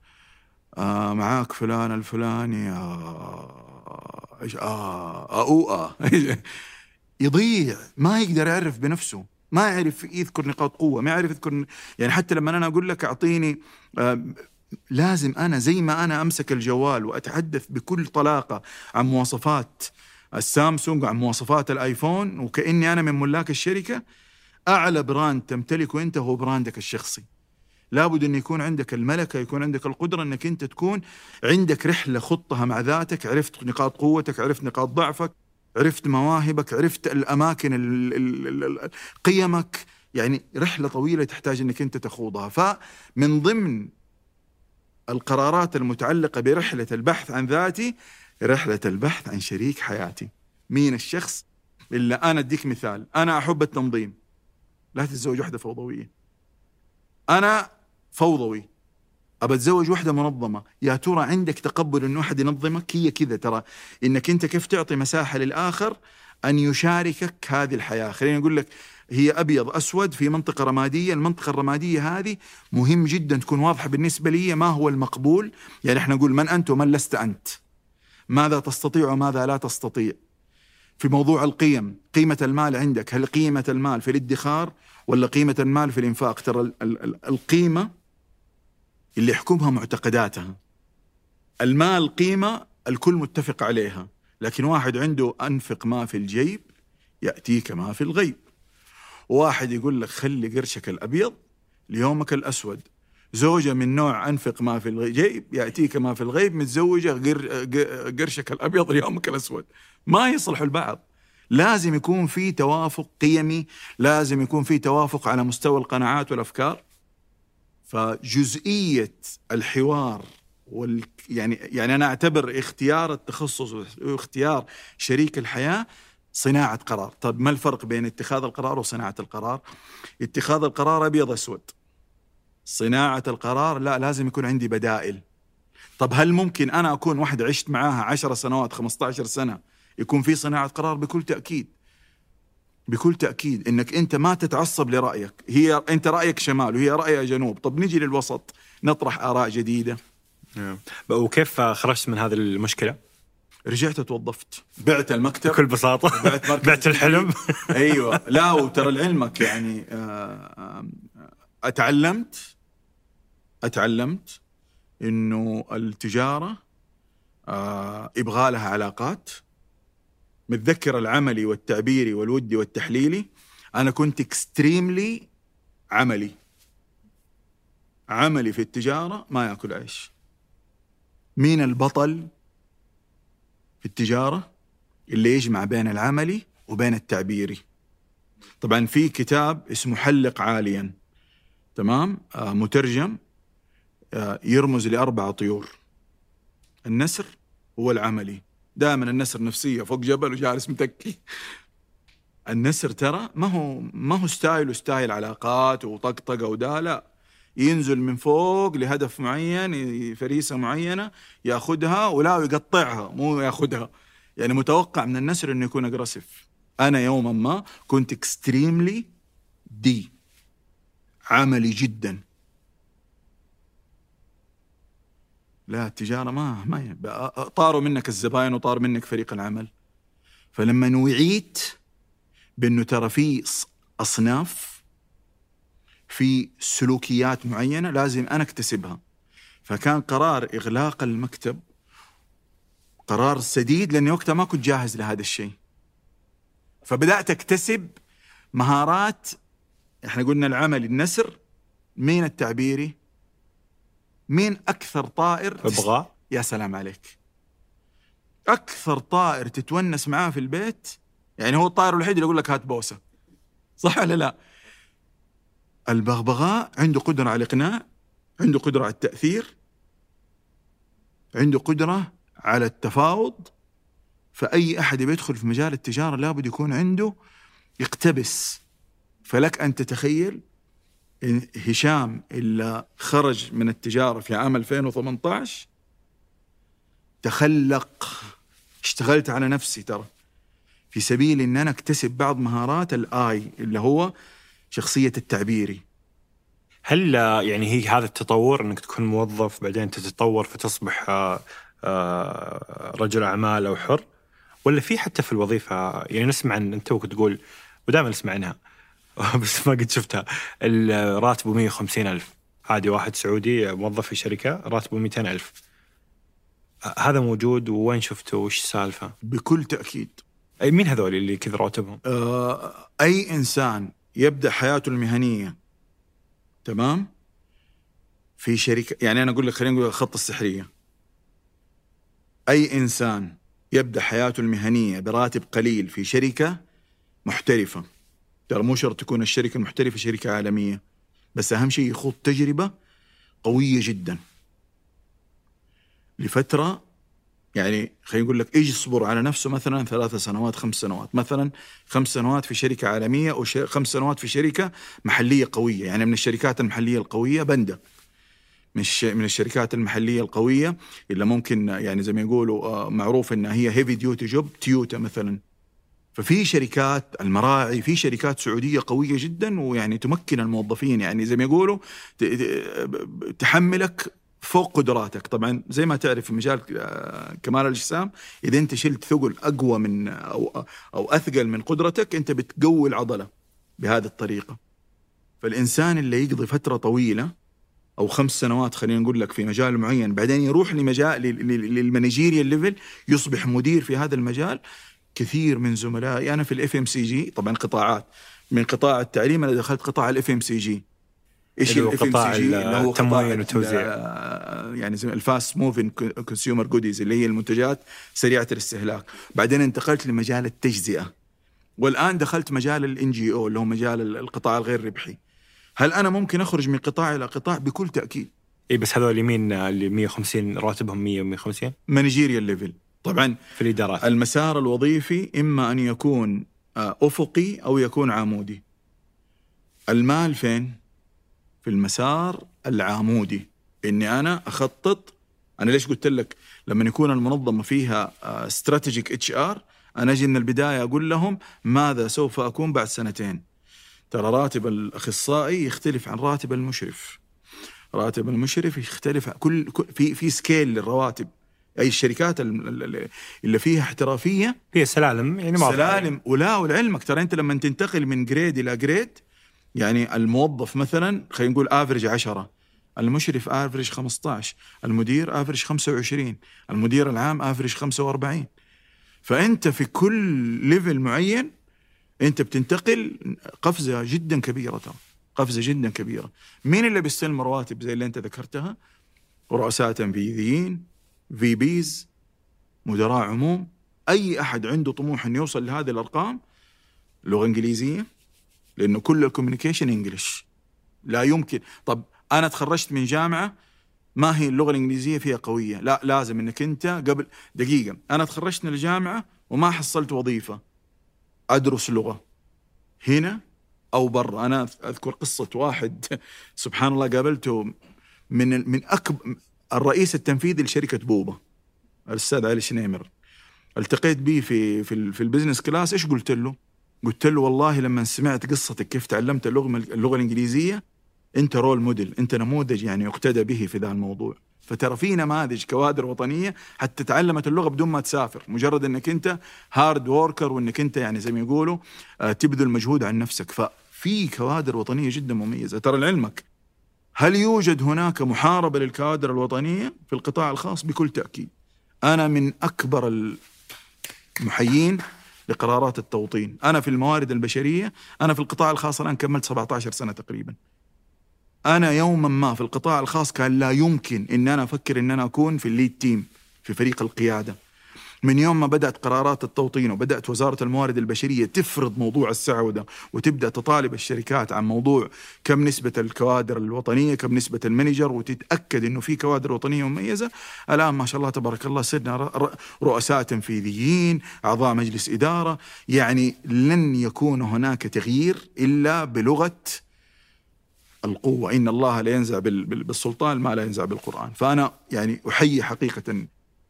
معاك فلان الفلاني يضيع، ما يقدر يعرف بنفسه، ما يعرف يذكر نقاط قوة، ما يعرف يذكر يعني حتى لما أنا أقول لك أعطيني لازم أنا زي ما أنا أمسك الجوال وأتحدث بكل طلاقة عن مواصفات السامسونج وعن مواصفات الآيفون وكأني أنا من ملاك الشركة، أعلى براند تمتلكه أنت هو براندك الشخصي. لابد أن يكون عندك الملكة، يكون عندك القدرة أنك أنت تكون عندك رحلة خطها مع ذاتك، عرفت نقاط قوتك، عرفت نقاط ضعفك، عرفت مواهبك، عرفت الأماكن قيمك. يعني رحلة طويلة تحتاج أنك أنت تخوضها. فمن ضمن القرارات المتعلقة برحلة البحث عن ذاتي رحلة البحث عن شريك حياتي. مين الشخص اللي أنا أديك مثال، أنا أحب التنظيم، لا تتزوج واحدة فوضوية. أنا فوضوي أبى أتزوج واحدة منظمة. يا ترى عندك تقبل أنه أحد ينظمك؟ هي كذا ترى أنك أنت كيف تعطي مساحة للآخر أن يشاركك هذه الحياة. خليني أقول لك هي أبيض أسود في منطقة رمادية، المنطقة الرمادية هذه مهم جدا تكون واضحة بالنسبة لي ما هو المقبول. يعني إحنا نقول من أنت ومن لست أنت، ماذا تستطيع وماذا لا تستطيع. في موضوع القيم، قيمة المال عندك، هل قيمة المال في الادخار ولا قيمة المال في الإنفاق؟ ترى القيمة اللي يحكمها معتقداتها. المال قيمة الكل متفق عليها، لكن واحد عنده أنفق ما في الجيب يأتيك ما في الغيب، واحد يقول لك خلي قرشك الأبيض ليومك الأسود. زوجة من نوع أنفق ما في الجيب يأتيك ما في الغيب، متزوجة قرشك الأبيض ليومك الأسود. ما يصلحوا البعض. لازم يكون في توافق قيمي، لازم يكون في توافق على مستوى القناعات والأفكار. فجزئية الحوار يعني أنا أعتبر اختيار التخصص واختيار شريك الحياة صناعة قرار. طب ما الفرق بين اتخاذ القرار وصناعة القرار؟ اتخاذ القرار أبيض أسود، صناعة القرار لا، لازم يكون عندي بدائل. طب هل ممكن أنا أكون واحدة عشت معاها 10 سنوات 15 سنة يكون في صناعة قرار؟ بكل تأكيد، بكل تأكيد. إنك أنت ما تتعصب لرأيك، هي أنت رأيك شمال وهي رأيها جنوب. طب نجي للوسط نطرح آراء جديدة. وكيف خرجت من هذه المشكلة؟ رجعت توظفت، بعت المكتب بكل بساطة، بعت الحلم. أيوة. لا وترى العلمك يعني أتعلمت إنه التجارة يبغى لها علاقات، متذكر العملي والتعبيري والودي والتحليلي. أنا كنت اكستريملي عملي في التجارة ما يأكل عيش. مين البطل في التجارة؟ اللي يجمع بين العملي وبين التعبيري. طبعاً في كتاب اسمه حلق عالياً، تمام، مترجم، يرمز لأربع طيور. النسر هو العملي، دائماً النسر نفسية فوق جبل وجالس متكي. النسر ترى ما هو ستايل وستايل علاقات وطقطقة ودا، لا، ينزل من فوق لهدف معين، فريسة معينة يأخذها ولا يقطعها، مو يأخذها. يعني متوقع من النسر إنه يكون أجرسيف. أنا يوماً ما كنت extremely عملي جداً. لا، التجارة ما طاروا منك الزباين وطار منك فريق العمل. فلما نوعيت بأنه ترى في أصناف، في سلوكيات معينة لازم أنا أكتسبها، فكان قرار إغلاق المكتب قرار سديد، لأني وقتها ما كنت جاهز لهذا الشيء. فبدأت أكتسب مهارات. إحنا قلنا العمل النسر، مين التعبيري؟ مين أكثر طائر أبغى؟ يا سلام عليك، أكثر طائر تتونس معاه في البيت، يعني هو الطائر الوحيد اللي يقول لك هات بوسة، صح ولا لا؟ البغبغاء عنده قدرة على الإقناع، عنده قدرة على التأثير، عنده قدرة على التفاوض. فأي أحد يدخل في مجال التجارة لابد يكون عنده يقتبس. فلك أن تتخيل هشام اللي خرج من التجارة في عام 2018 تخلق. اشتغلت على نفسي ترى في سبيل إن أنا اكتسب بعض مهارات الآي اللي هو شخصية التعبيري. هل يعني هي هذا التطور أنك تكون موظف بعدين تتطور فتصبح رجل أعمال أو حر، ولا في حتى في الوظيفة؟ يعني نسمع عن، أنت وكنت تقول ودائما نسمع عنها بس ما قد شفتها، راتبه 150,000 عادي، واحد سعودي موظف في شركة راتبه 200,000. هذا موجود؟ وين شفته؟ وش السالفة؟ بكل تأكيد. أي مين هذول اللي كذا راتبهم؟ أي إنسان يبدأ حياته المهنية، تمام، في شركة. يعني أنا أقول لك، خلينا نقول الخطة السحرية، أي إنسان يبدأ حياته المهنية براتب قليل في شركة محترفة. ترى مو شرط تكون الشركة المحترفة شركة عالمية، بس أهم شيء يخوض تجربة قوية جدا لفترة. يعني خلينا نقول لك يصبر على نفسه مثلا 3 سنوات، 5 سنوات، مثلا 5 سنوات في شركة عالمية، أو 5 سنوات في شركة محلية قوية. يعني من الشركات المحلية القوية بندة، من الشركات المحلية القوية اللي ممكن يعني زي ما يقولوا معروف إنها هي هيفي ديوتي جوب، تويوتا مثلا. ففي شركات المراعي، في شركات سعودية قوية جدا، ويعني تمكن الموظفين، يعني زي ما يقولوا تحملك فوق قدراتك. طبعا زي ما تعرف في مجال كمال الأجسام، إذا أنت شلت ثقل أقوى من أو أثقل من قدرتك، أنت بتقوي العضلة بهذه الطريقة. فالإنسان اللي يقضي فترة طويلة أو 5 سنوات خلينا نقول لك في مجال معين، بعدين يروح لمجال للمانجيريال ليفل، يصبح مدير في هذا المجال. كثير من زملائي أنا في ال FMCG، طبعا قطاعات، من قطاع التعليم أنا دخلت قطاع ال FMCG. إيش ال FMCG؟ اللي هو التموين والتوزيع، يعني زي الفاست موفين كونسيومر جوديز، اللي هي المنتجات سريعة الاستهلاك. بعدين انتقلت لمجال التجزئة، والآن دخلت مجال ال NGO اللي هو مجال القطاع الغير ربحي. هل أنا ممكن أخرج من قطاع إلى قطاع؟ بكل تأكيد. إيه، بس هذول مين اللي 150 راتبهم 100 و150؟ مانجيريال ليفل. طبعا في الإدارات المسار الوظيفي إما أن يكون أفقي أو يكون عمودي. المال فين؟ في المسار العمودي، إني أنا أخطط. أنا ليش قلت لك لما يكون المنظمة فيها strategic HR، أنا أجي من البداية أقول لهم ماذا سوف أكون بعد 2 سنين. ترى راتب الأخصائي يختلف عن راتب المشرف، راتب المشرف يختلف. في سكيل للرواتب. أي الشركات اللي فيها احترافية هي سلالم، يعني سلالم. ولا والعلمك ترى أنت لما تنتقل من جريد إلى جريد، يعني الموظف مثلا خلينا نقول آفريج 10، المشرف آفريج 15، المدير آفريج 25، المدير العام آفريج 45. فأنت في كل ليفل معين أنت بتنتقل قفزة جدا كبيرة، قفزة جدا كبيرة. مين اللي بيستلم رواتب زي اللي أنت ذكرتها؟ رؤساء تنفيذيين، في بيز، مدراء عموم، أي أحد عنده طموح أن يوصل لهذه الأرقام. لغة إنجليزية، لأنه كل الكوميونيكيشن إنجليش، لا يمكن. طب أنا تخرجت من جامعة ما هي اللغة الإنجليزية فيها قوية، لا لازم أنك أنت قبل دقيقة. أنا تخرجت من الجامعة وما حصلت وظيفة، أدرس لغة هنا أو برا. أنا أذكر قصة واحد سبحان الله قابلته من الرئيس التنفيذي لشركة بوبا، الأستاذ علي شنيمر. التقيت به في البيزنس كلاس. إيش قلت له؟ قلت له والله لما سمعت قصتك كيف تعلمت اللغة الإنجليزية، أنت رول موديل، أنت نموذج يعني يقتدى به في ذا الموضوع. فترى في نماذج كوادر وطنية حتى تعلمت اللغة بدون ما تسافر، مجرد أنك أنت هارد ووركر، وأنك أنت يعني زي ما يقولوا تبذل مجهود عن نفسك. ففي كوادر وطنية جدا مميزة. ترى لعلمك هل يوجد هناك محاربة للكوادر الوطنية في القطاع الخاص؟ بكل تأكيد. أنا من أكبر المحيين لقرارات التوطين. أنا في الموارد البشرية، أنا في القطاع الخاص الآن كملت 17 سنة تقريبا. أنا يوما ما في القطاع الخاص كان لا يمكن إن أنا أفكر إن أنا أكون في الليد تيم، في فريق القيادة. من يوم ما بدأت قرارات التوطين وبدأت وزارة الموارد البشرية تفرض موضوع السعودة وتبدأ تطالب الشركات عن موضوع كم نسبة الكوادر الوطنية، كم نسبة المانجر، وتتأكد إنه في كوادر وطنية مميزة. الآن ما شاء الله تبارك الله صرنا رؤساء تنفيذيين، أعضاء مجلس إدارة. يعني لن يكون هناك تغيير إلا بلغة القوة. إن الله لا ينزع بالسلطان ما لا ينزع بالقرآن. فأنا يعني أحيي حقيقة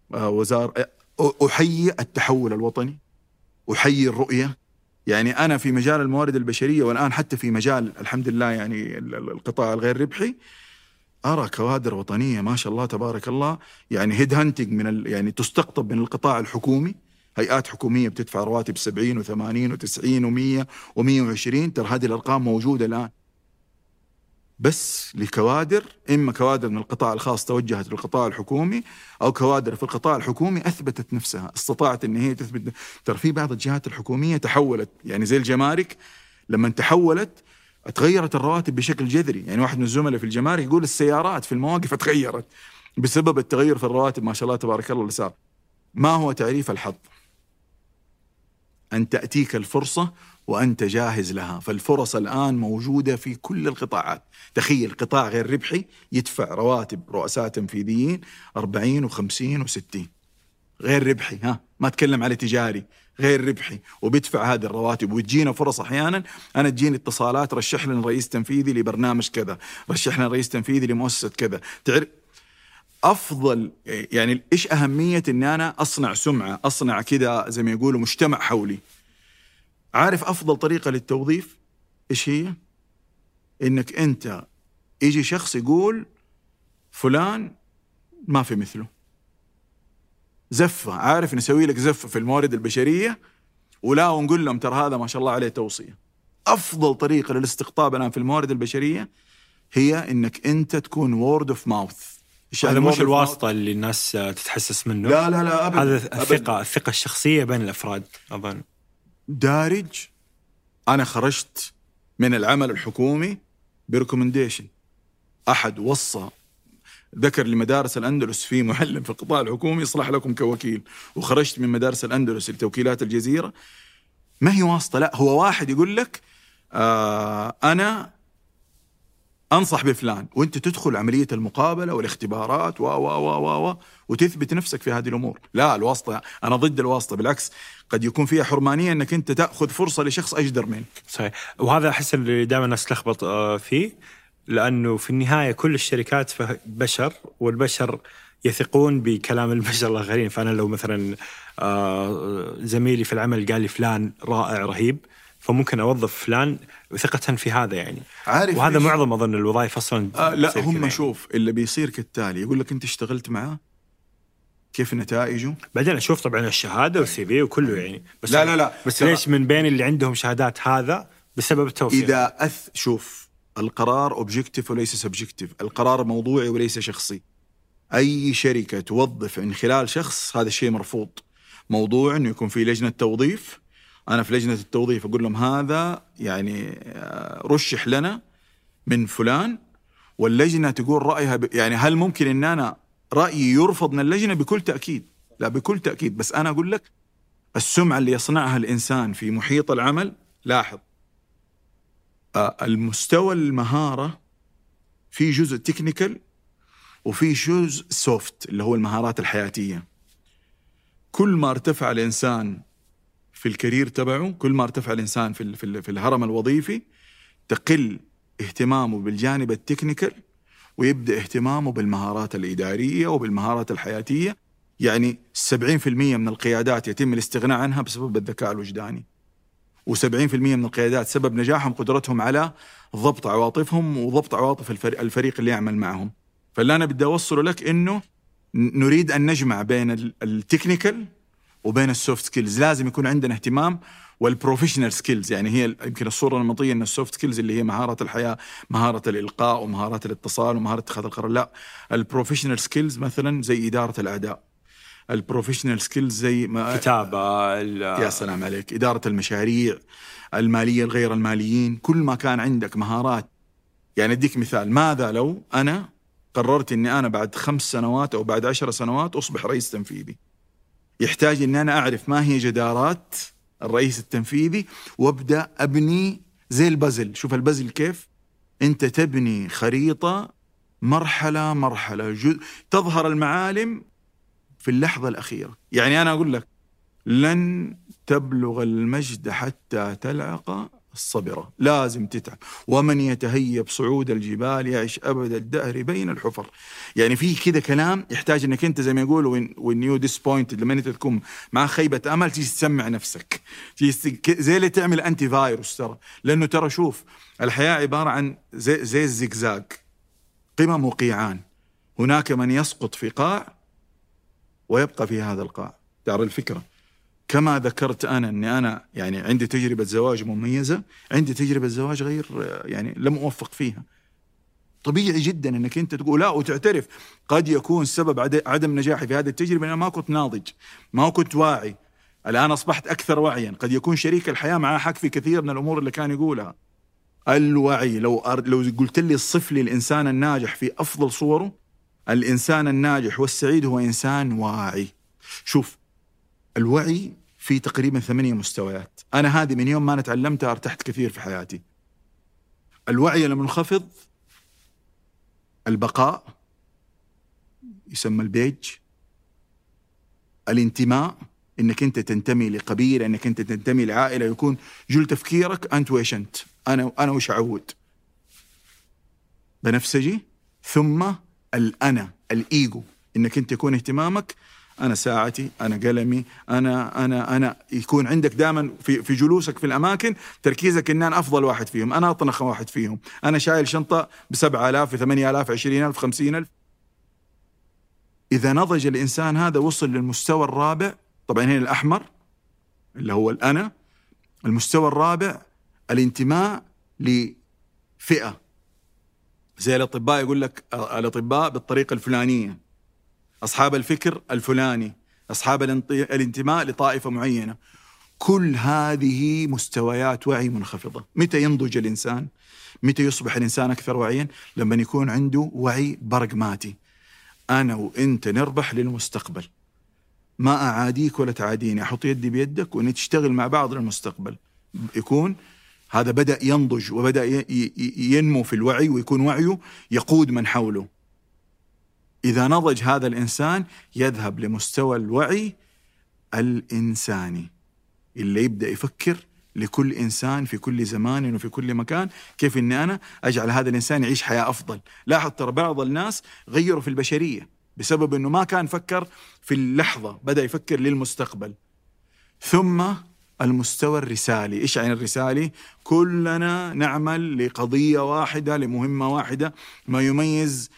وزارة، أحيي التحول الوطني، أحيي الرؤية. يعني أنا في مجال الموارد البشرية والآن حتى في مجال الحمد لله يعني القطاع الغير ربحي أرى كوادر وطنية ما شاء الله تبارك الله، يعني هيد هانتنج من يعني تستقطب من القطاع الحكومي. هيئات حكومية بتدفع رواتب 70 و80 و90 و100 و120، ترى هذه الأرقام موجودة الآن، بس لكوادر، إما كوادر من القطاع الخاص توجهت للقطاع الحكومي، أو كوادر في القطاع الحكومي أثبتت نفسها، استطاعت إن هي تثبت. ترى في بعض الجهات الحكومية تحولت، يعني زي الجمارك لما تحولت تغيرت الرواتب بشكل جذري. يعني واحد من الزملاء في الجمارك يقول السيارات في المواقف تغيرت بسبب التغير في الرواتب ما شاء الله تبارك الله اللي صار. ما هو تعريف الحظ؟ أن تأتيك الفرصة وأنت جاهز لها. فالفرص الآن موجودة في كل القطاعات. تخيل قطاع غير ربحي يدفع رواتب رؤساء تنفيذيين 40 و50 و60، غير ربحي، ها ما أتكلم على تجاري، غير ربحي، وبيدفع هذه الرواتب. وتجينا فرص أحيانا، أنا تجيني اتصالات، رشح لنا رئيس تنفيذي لبرنامج كذا، رشح لنا رئيس تنفيذي لمؤسسة كذا. تعرف أفضل يعني إيش أهمية إن أنا أصنع سمعة، أصنع كذا زي ما يقولوا مجتمع حولي. عارف أفضل طريقة للتوظيف إيش هي؟ إنك أنت يجي شخص يقول فلان ما في مثله، زفة. عارف نسوي لك زفة في الموارد البشرية ولا، ونقول لهم ترى هذا ما شاء الله عليه توصية. أفضل طريقة للاستقطاب الآن في الموارد البشرية هي إنك أنت تكون word of mouth. هذا مش الواسطة اللي الناس تتحسس منه، لا لا لا أبدا. هذا الثقة الشخصية بين الأفراد أظن دارج. أنا خرجت من العمل الحكومي بريكومنديشن، أحد وصى، ذكر لمدارس الأندلس في معلم في القطاع الحكومي يصلح لكم كوكيل، وخرجت من مدارس الأندلس لتوكيلات الجزيرة. ما هي واسطة، لا هو واحد يقول لك أنا أنصح بفلان، وأنت تدخل عملية المقابلة والاختبارات و و و و وتثبت نفسك في هذه الأمور. لا الواسطة، أنا ضد الواسطة، بالعكس قد يكون فيها حرمانية إنك أنت تأخذ فرصة لشخص أجدر منك. صحيح، وهذا أحس اللي دائما الناس تلخبط فيه، لأنه في النهاية كل الشركات بشر، والبشر يثقون بكلام البشر الآخرين. فأنا لو مثلا زميلي في العمل قال لي فلان رائع رهيب، فممكن أوظف فلان ثقة في هذا يعني. وهذا معظم أظن الوظائف أصلاً. لا هم يعني. شوف اللي بيصير كالتالي، يقول لك أنت اشتغلت معاه كيف نتائجه، بعدين أشوف طبعاً الشهادة والسي في وكله يعني. بس لا لا لا، بس ليش من بين اللي عندهم شهادات هذا بسبب التوفيق؟ إذا شوف القرار أوبجكتيف وليس سبجكتيف، القرار موضوعي وليس شخصي. أي شركة توظف من خلال شخص هذا الشيء مرفوض. موضوع انه يكون في لجنه توظيف. انا في لجنه التوظيف اقول لهم هذا يعني رشح لنا من فلان، واللجنه تقول رايها. يعني هل ممكن ان انا رايي يرفض من اللجنه؟ بكل تاكيد لا، بكل تاكيد. بس انا اقول لك السمعه اللي يصنعها الانسان في محيط العمل، لاحظ المستوى المهاره في جزء تكنيكال وفي جزء سوفت اللي هو المهارات الحياتيه. كل ما ارتفع الانسان في الكارير تبعه، كل ما ارتفع الانسان في الهرم الوظيفي، تقل اهتمامه بالجانب التكنيكال ويبدا اهتمامه بالمهارات الاداريه وبالمهارات الحياتيه. يعني 70% من القيادات يتم الاستغناء عنها بسبب الذكاء الوجداني، و70% من القيادات سبب نجاحهم قدرتهم على ضبط عواطفهم وضبط عواطف الفريق اللي يعمل معهم. فاللي أنا بدي أوصله لك إنه نريد أن نجمع بين التكنيكال وبين السوفت سكيلز. لازم يكون عندنا اهتمام والبروفيشنال سكيلز، يعني هي يمكن الصورة النمطية إن السوفت سكيلز اللي هي مهارة الحياة، مهارة الإلقاء ومهارة الاتصال ومهارة اتخاذ القرار. لا، البروفيشنال سكيلز مثلا زي إدارة الأعداء، البروفيشنال سكيلز زي كتابة، يا سلام عليك، إدارة المشاريع المالية الغير الماليين. كل ما كان عندك مهارات، يعني أديك مثال، ماذا لو أنا قررت أني أنا بعد 5 سنوات أو بعد 10 سنوات أصبح رئيس تنفيذي؟ يحتاج أن أنا أعرف ما هي جدارات الرئيس التنفيذي وأبدأ أبني زي البازل. شوف البازل كيف أنت تبني خريطة مرحلة مرحلة، تظهر المعالم في اللحظة الأخيرة. يعني أنا أقول لك لن تبلغ المجد حتى تلعق الصبرة، لازم تتعب، ومن يتهيب صعود الجبال يعيش أبد الدهر بين الحفر. يعني في كده كلام يحتاج أنك أنت زي ما يقولوا when you disappointed، لما أنت تكون مع خيبة أمل تيجي تسمع نفسك، زي اللي تعمل أنتي فايروس. ترى لأنه ترى شوف الحياة عبارة عن زي الزجزاج، قمم وقيعان، هناك من يسقط في قاع ويبقى في هذا القاع. تعرف الفكرة؟ كما ذكرت أنا أني أنا يعني عندي تجربة زواج مميزة، عندي تجربة زواج غير يعني لم أوفق فيها. طبيعي جدا أنك أنت تقول لا وتعترف. قد يكون سبب عدم نجاحي في هذه التجربة أنا ما كنت ناضج، ما كنت واعي. الآن أصبحت أكثر وعيا. قد يكون شريك الحياة معاه حق في كثير من الأمور اللي كان يقولها. الوعي، لو قلت لي صف لي الإنسان الناجح في أفضل صوره، الإنسان الناجح والسعيد هو إنسان واعي. شوف الوعي في تقريبا 8 مستويات. أنا هذه من يوم ما أنا تعلمتها ارتحت كثير في حياتي. الوعي المنخفض، البقاء يسمى البيج، الانتماء، إنك أنت تنتمي لقبيلة، إنك أنت تنتمي لعائلة، يكون جل تفكيرك أنت وإيش أنت، أنا وإيش أعود، بنفسجي. ثم الأنا، الإيجو، إنك أنت يكون اهتمامك أنا ساعتي، أنا قلمي، أنا يكون عندك دائما في جلوسك في الأماكن تركيزك إن أنا أفضل واحد فيهم، أنا أطنخ واحد فيهم، أنا شايل شنطة ب7,000 ب8,000 20,000 50,000. إذا نضج الإنسان هذا وصل للمستوى الرابع، طبعا هنا الأحمر اللي هو الأنا. المستوى الرابع الانتماء لفئة، زي الأطباء يقول لك الأطباء بالطريقة الفلانية، أصحاب الفكر الفلاني، أصحاب الانتماء لطائفة معينة. كل هذه مستويات وعي منخفضة. متى ينضج الإنسان؟ متى يصبح الإنسان أكثر وعيا؟ لما يكون عنده وعي برغماتي، أنا وإنت نربح للمستقبل، ما أعاديك ولا تعاديني، أحط يدي بيدك ونتشتغل مع بعض للمستقبل. يكون هذا بدأ ينضج وبدأ ينمو في الوعي ويكون وعيه يقود من حوله. إذا نضج هذا الإنسان يذهب لمستوى الوعي الإنساني، اللي يبدأ يفكر لكل إنسان في كل زمان وفي كل مكان كيف إن أنا أجعل هذا الإنسان يعيش حياة أفضل. لاحظ ترى بعض الناس غيروا في البشرية بسبب أنه ما كان فكر في اللحظة، بدأ يفكر للمستقبل. ثم المستوى الرسالي. إيش يعني الرسالي؟ كلنا نعمل لقضية واحدة، لمهمة واحدة. ما يميز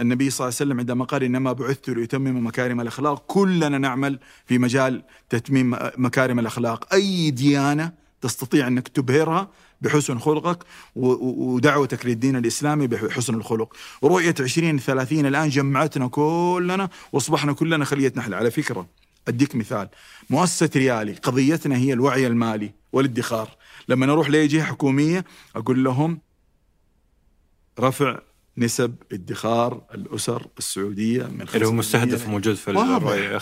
النبي صلى الله عليه وسلم عندما قال إنما بعثت لأتمم مكارم الأخلاق، كلنا نعمل في مجال تتميم مكارم الأخلاق. أي ديانة تستطيع أنك تبهرها بحسن خلقك ودعوتك للدين الإسلامي بحسن الخلق. رؤية 2030 الآن جمعتنا كلنا وأصبحنا كلنا خلية نحل. على فكرة أديك مثال، مؤسسة ريالي قضيتنا هي الوعي المالي والادخار. لما نروح لجهة حكومية أقول لهم رفع نسب ادخار الأسر السعودية من اللي هو مستهدف موجود في الرأي.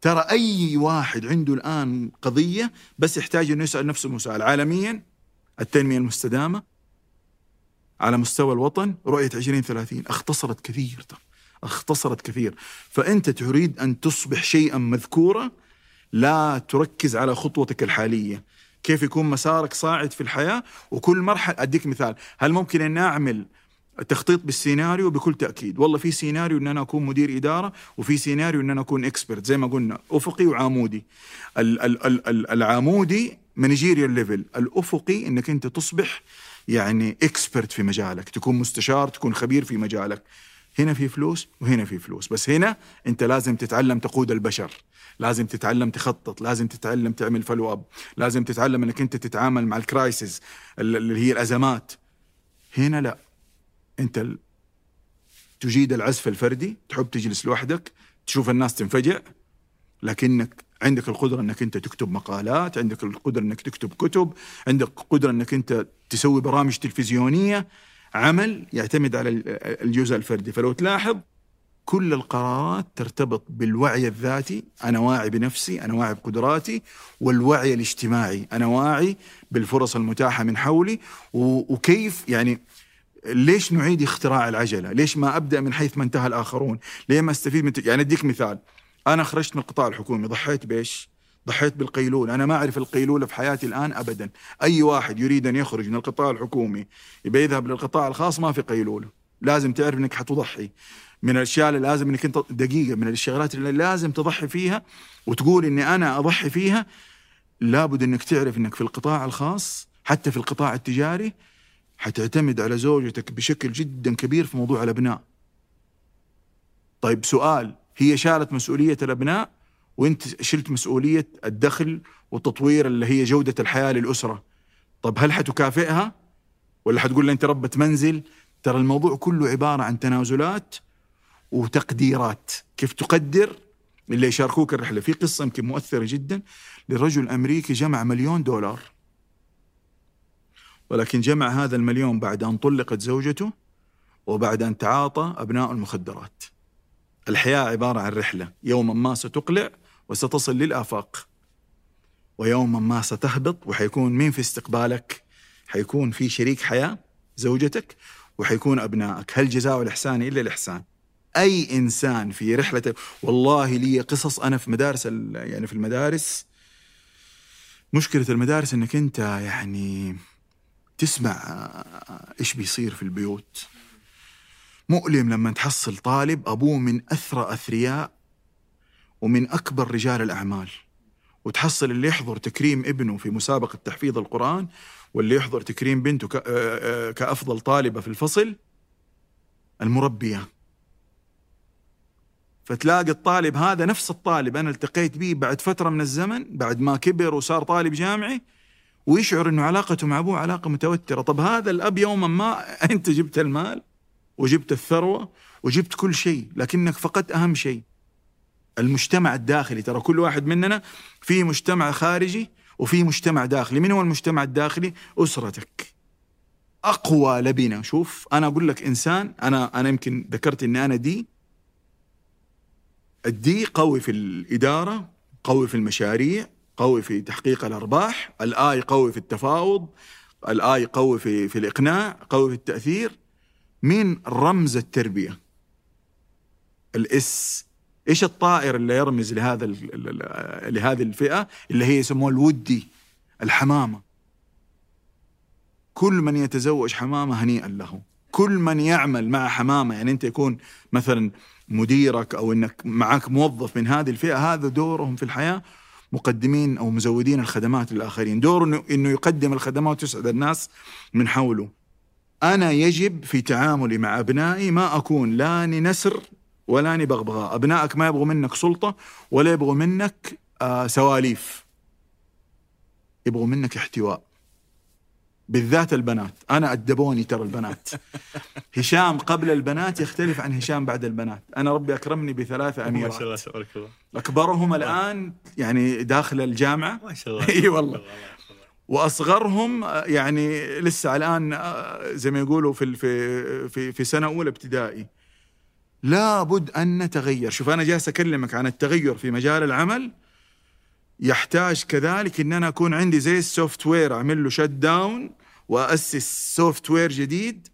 ترى أي واحد عنده الآن قضية بس يحتاج أن يسأل نفسه مسأل عالميا، التنمية المستدامة على مستوى الوطن، رؤية 2030 اختصرت كثير، اختصرت كثير. فأنت تريد أن تصبح شيئا مذكورا، لا تركز على خطوتك الحالية، كيف يكون مسارك صاعد في الحياة. وكل مرحلة أديك مثال، هل ممكن أن أعمل التخطيط بالسيناريو؟ بكل تأكيد. والله في سيناريو أن أنا أكون مدير إدارة، وفي سيناريو أن أنا أكون إكسبرت زي ما قلنا، أفقي وعامودي. العامودي مانجيريال ليفل، الأفقي أنك أنت تصبح يعني إكسبرت في مجالك، تكون مستشار، تكون خبير في مجالك. هنا في فلوس وهنا في فلوس، بس هنا أنت لازم تتعلم تقود البشر، لازم تتعلم تخطط، لازم تتعلم تعمل فولو أب، لازم تتعلم أنك أنت تتعامل مع الكرايسيس اللي هي الأزمات. هنا لا، أنت تجيد العزف الفردي، تحب تجلس لوحدك، تشوف الناس تنفجع، لكنك عندك القدرة أنك أنت تكتب مقالات، عندك القدرة أنك تكتب كتب، عندك قدرة أنك أنت تسوي برامج تلفزيونية، عمل يعتمد على الجزء الفردي. فلو تلاحظ كل القرارات ترتبط بالوعي الذاتي، أنا واعي بنفسي، أنا واعي بقدراتي، والوعي الاجتماعي، أنا واعي بالفرص المتاحة من حولي. وكيف يعني، ليش نعيد اختراع العجلة؟ ليش ما أبدأ من حيث ما انتهى الآخرون؟ ليه ما استفيد من يعني أديك مثال، أنا خرجت من القطاع الحكومي، ضحيت بإيش؟ ضحيت بالقيلولة. أنا ما أعرف القيلولة في حياتي الآن أبدا. أي واحد يريد أن يخرج من القطاع الحكومي يبي يذهب للقطاع الخاص، ما في قيلولة. لازم تعرف أنك حتضحي من الأشياء اللي لازم أنك أنت دقيقة، من الشغلات اللي لازم تضحي فيها. وتقول إني أنا أضحي فيها، لابد أنك تعرف أنك في القطاع الخاص، حتى في القطاع التجاري، حتعتمد على زوجتك بشكل جدا كبير في موضوع الأبناء. طيب سؤال، هي شالت مسؤولية الأبناء وانت شلت مسؤولية الدخل والتطوير اللي هي جودة الحياة للأسرة. طب هل حتكافئها ولا حتقول لها انت ربة منزل؟ ترى الموضوع كله عبارة عن تنازلات وتقديرات. كيف تقدر اللي يشاركوك الرحلة؟ في قصة يمكن مؤثرة جدا لرجل أمريكي جمع $1,000,000، ولكن جمع هذا $1,000,000 بعد أن طلقت زوجته وبعد أن تعاطى أبناء المخدرات. الحياة عبارة عن رحلة، يوما ما ستقلع وستصل للآفاق، ويوما ما ستهبط، وحيكون مين في استقبالك؟ حيكون في شريك حياة زوجتك، وحيكون أبنائك. هل جزاء الإحسان إلا الإحسان؟ أي إنسان في رحلته. والله لي قصص أنا في مدارس، يعني في المدارس، مشكلة المدارس أنك أنت يعني تسمع إيش بيصير في البيوت. مؤلم لما تحصل طالب أبوه من أثرياء ومن أكبر رجال الأعمال، وتحصل اللي يحضر تكريم ابنه في مسابقة تحفيظ القرآن، واللي يحضر تكريم بنته كأفضل طالبة في الفصل المربية. فتلاقي الطالب هذا نفس الطالب أنا التقيت به بعد فترة من الزمن، بعد ما كبر وصار طالب جامعي، ويشعر أنه علاقته مع أبوه علاقة متوترة. طب هذا الأب يوما ما أنت جبت المال وجبت الثروة وجبت كل شيء، لكنك فقدت أهم شيء، المجتمع الداخلي. ترى كل واحد مننا في مجتمع خارجي وفي مجتمع داخلي. من هو المجتمع الداخلي؟ أسرتك، أقوى لبنة. شوف أنا أقول لك إنسان، أنا يمكن ذكرت إن أنا الدي قوي في الإدارة، قوي في المشاريع، قوي في تحقيق الأرباح، الآي قوي في التفاوض، الآي قوي في الإقناع، قوي في التأثير. مين رمز التربية؟ الإس. إيش الطائر اللي يرمز لهذه الفئة اللي هي يسموها الودي؟ الحمامة. كل من يتزوج حمامة هنيئا له، كل من يعمل مع حمامة. يعني أنت يكون مثلا مديرك أو أنك معك موظف من هذه الفئة، هذا دورهم في الحياة مقدمين أو مزودين الخدمات للآخرين. دوره أنه يقدم الخدمات ويسعد الناس من حوله. أنا يجب في تعاملي مع أبنائي ما أكون لا نسر ولا بغبغاء. أبنائك ما يبغوا منك سلطة ولا يبغوا منك سواليف، يبغوا منك احتواء. بالذات البنات. أنا أدبوني ترى البنات. هشام قبل البنات يختلف عن هشام بعد البنات. أنا ربي أكرمني بثلاثة أميرات ما شاء الله تبارك الله، أكبرهم الآن يعني داخل الجامعة ما شاء الله إي والله، وأصغرهم يعني لسه الآن زي ما يقولوا في في في في سنة أولى ابتدائي. لابد أن نتغير. شوف أنا جالس أكلمك عن التغير في مجال العمل، يحتاج كذلك إن أنا أكون عندي زي السوفت وير أعمل له شت داون وأسس سوفت وير جديد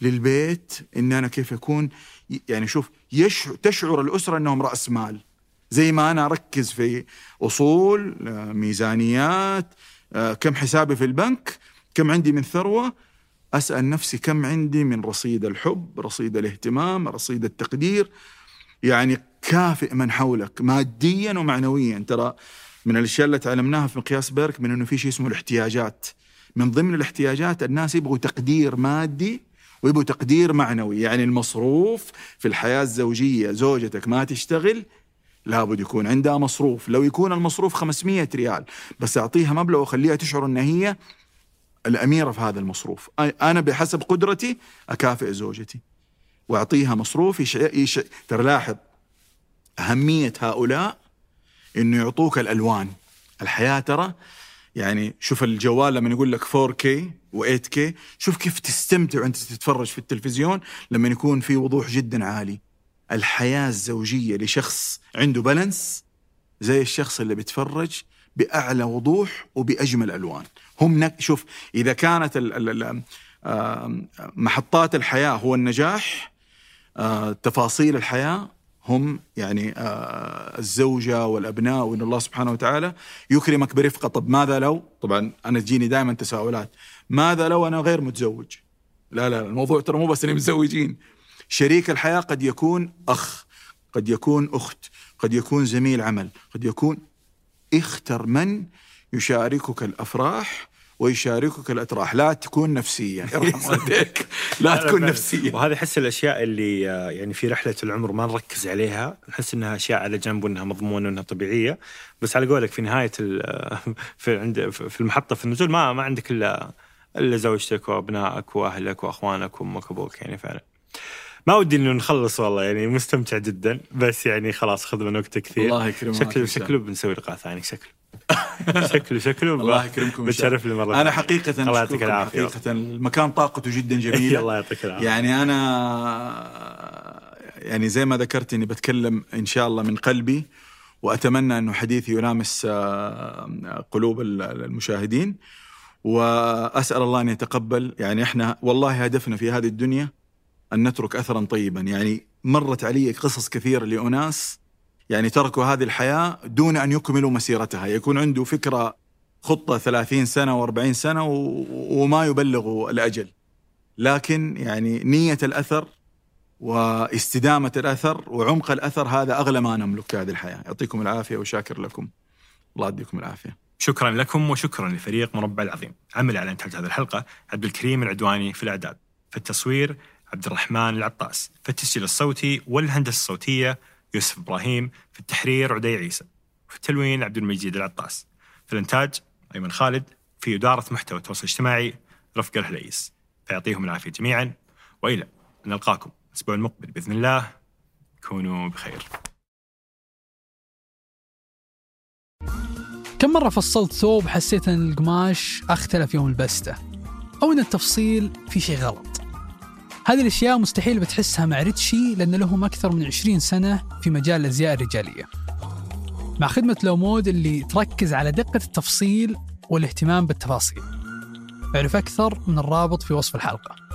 للبيت، إن أنا كيف أكون يعني شوف تشعر الأسرة أنهم رأس مال، زي ما أنا أركز في أصول ميزانيات كم حسابي في البنك كم عندي من ثروة، أسأل نفسي كم عندي من رصيد الحب رصيد الاهتمام رصيد التقدير. يعني كافئ من حولك ماديا ومعنويا. ترى من الأشياء اللي تعلمناها في مقياس بيرك من أنه في شيء اسمه الاحتياجات، من ضمن الاحتياجات الناس يبغوا تقدير مادي ويبغوا تقدير معنوي. يعني المصروف في الحياة الزوجية، زوجتك ما تشتغل لابد يكون عندها مصروف، لو يكون المصروف 500 ريال بس أعطيها مبلغ وخليها تشعر أن هي الأميرة في هذا المصروف. أنا بحسب قدرتي أكافئ زوجتي وأعطيها مصروف تلاحظ أهمية هؤلاء إنه يعطوك الألوان الحياة. ترى يعني شوف الجوال لما يقول لك 4K و8K، شوف كيف تستمتع وأنت تتفرج في التلفزيون لما يكون في وضوح جدا عالي. الحياة الزوجية لشخص عنده بالانس زي الشخص اللي بيتفرج بأعلى وضوح وبأجمل ألوان. هم شوف إذا كانت محطات الحياة هو النجاح، تفاصيل الحياة هم يعني الزوجة والأبناء، وإن الله سبحانه وتعالى يكرمك برفقة. طب ماذا لو، طبعا أنا تجيني دائما تساؤلات، ماذا لو أنا غير متزوج؟ لا الموضوع ترى مو بس اللي متزوجين، شريك الحياة قد يكون أخ، قد يكون أخت، قد يكون زميل عمل، قد يكون اختر من يشاركك الأفراح ويشاركك الأتراح. لا تكون نفسية لا تكون نفسية. وهذه حس الأشياء اللي يعني في رحلة العمر ما نركز عليها، نحس إنها أشياء على جنب وإنها مضمونة وإنها طبيعية، بس على قولك في نهاية في المحطة في النزول ما عندك إلا زوجتك وأبنائك وأهلك وأخوانك وأمك وأبوك. يعني فعلا ما ودي إنه نخلص والله، يعني مستمتع جدا، بس يعني خلاص خذ من وقتك كثير. الله يكرمك. شكله بنسوي لقاء ثاني شكله الله يكرمكم. بتشرف لي مرة. أنا حقيقة الله يعطيك العافية، حقيقة المكان طاقته جدا جميلة. الله يعطيك العافية. يعني أنا يعني زي ما ذكرت إني بتكلم إن شاء الله من قلبي، وأتمنى إنه حديثي يلامس قلوب المشاهدين، وأسأل الله أن يتقبل. يعني إحنا والله هدفنا في هذه الدنيا أن نترك أثرا طيبا. يعني مرت علي قصص كثير لأناس يعني تركوا هذه الحياة دون أن يكملوا مسيرتها، يكون عنده فكرة خطة 30 سنة و40 سنة وما يبلغوا الأجل. لكن يعني نية الأثر واستدامة الأثر وعمق الأثر هذا أغلى ما نملك هذه الحياة. يعطيكم العافية وشاكر لكم. الله يعطيكم العافية. شكرا لكم وشكرا لفريق مربع العظيم. عمل على إنتاج هذه الحلقة عبد الكريم العدواني في الإعداد، في التصوير عبد الرحمن العطاس، في التسجيل الصوتي والهندسة الصوتية يوسف إبراهيم، في التحرير عدي عيسى، في التلوين عبد المجيد العطاس، في الإنتاج أيمن خالد، في إدارة محتوى التواصل الاجتماعي رفقة الهليس. فيعطيهم العافية جميعا، وإلى أن نلقاكم الأسبوع المقبل بإذن الله، كونوا بخير. كم مرة فصلت ثوب حسيت أن القماش اختلف يوم لبسته، أو أن التفصيل في شيء غلط؟ هذه الأشياء مستحيل بتحسها مع ريتشي، لأن لهم أكثر من 20 سنة في مجال الأزياء الرجالية، مع خدمة لومود اللي تركز على دقة التفصيل والاهتمام بالتفاصيل. اعرف أكثر من الرابط في وصف الحلقة.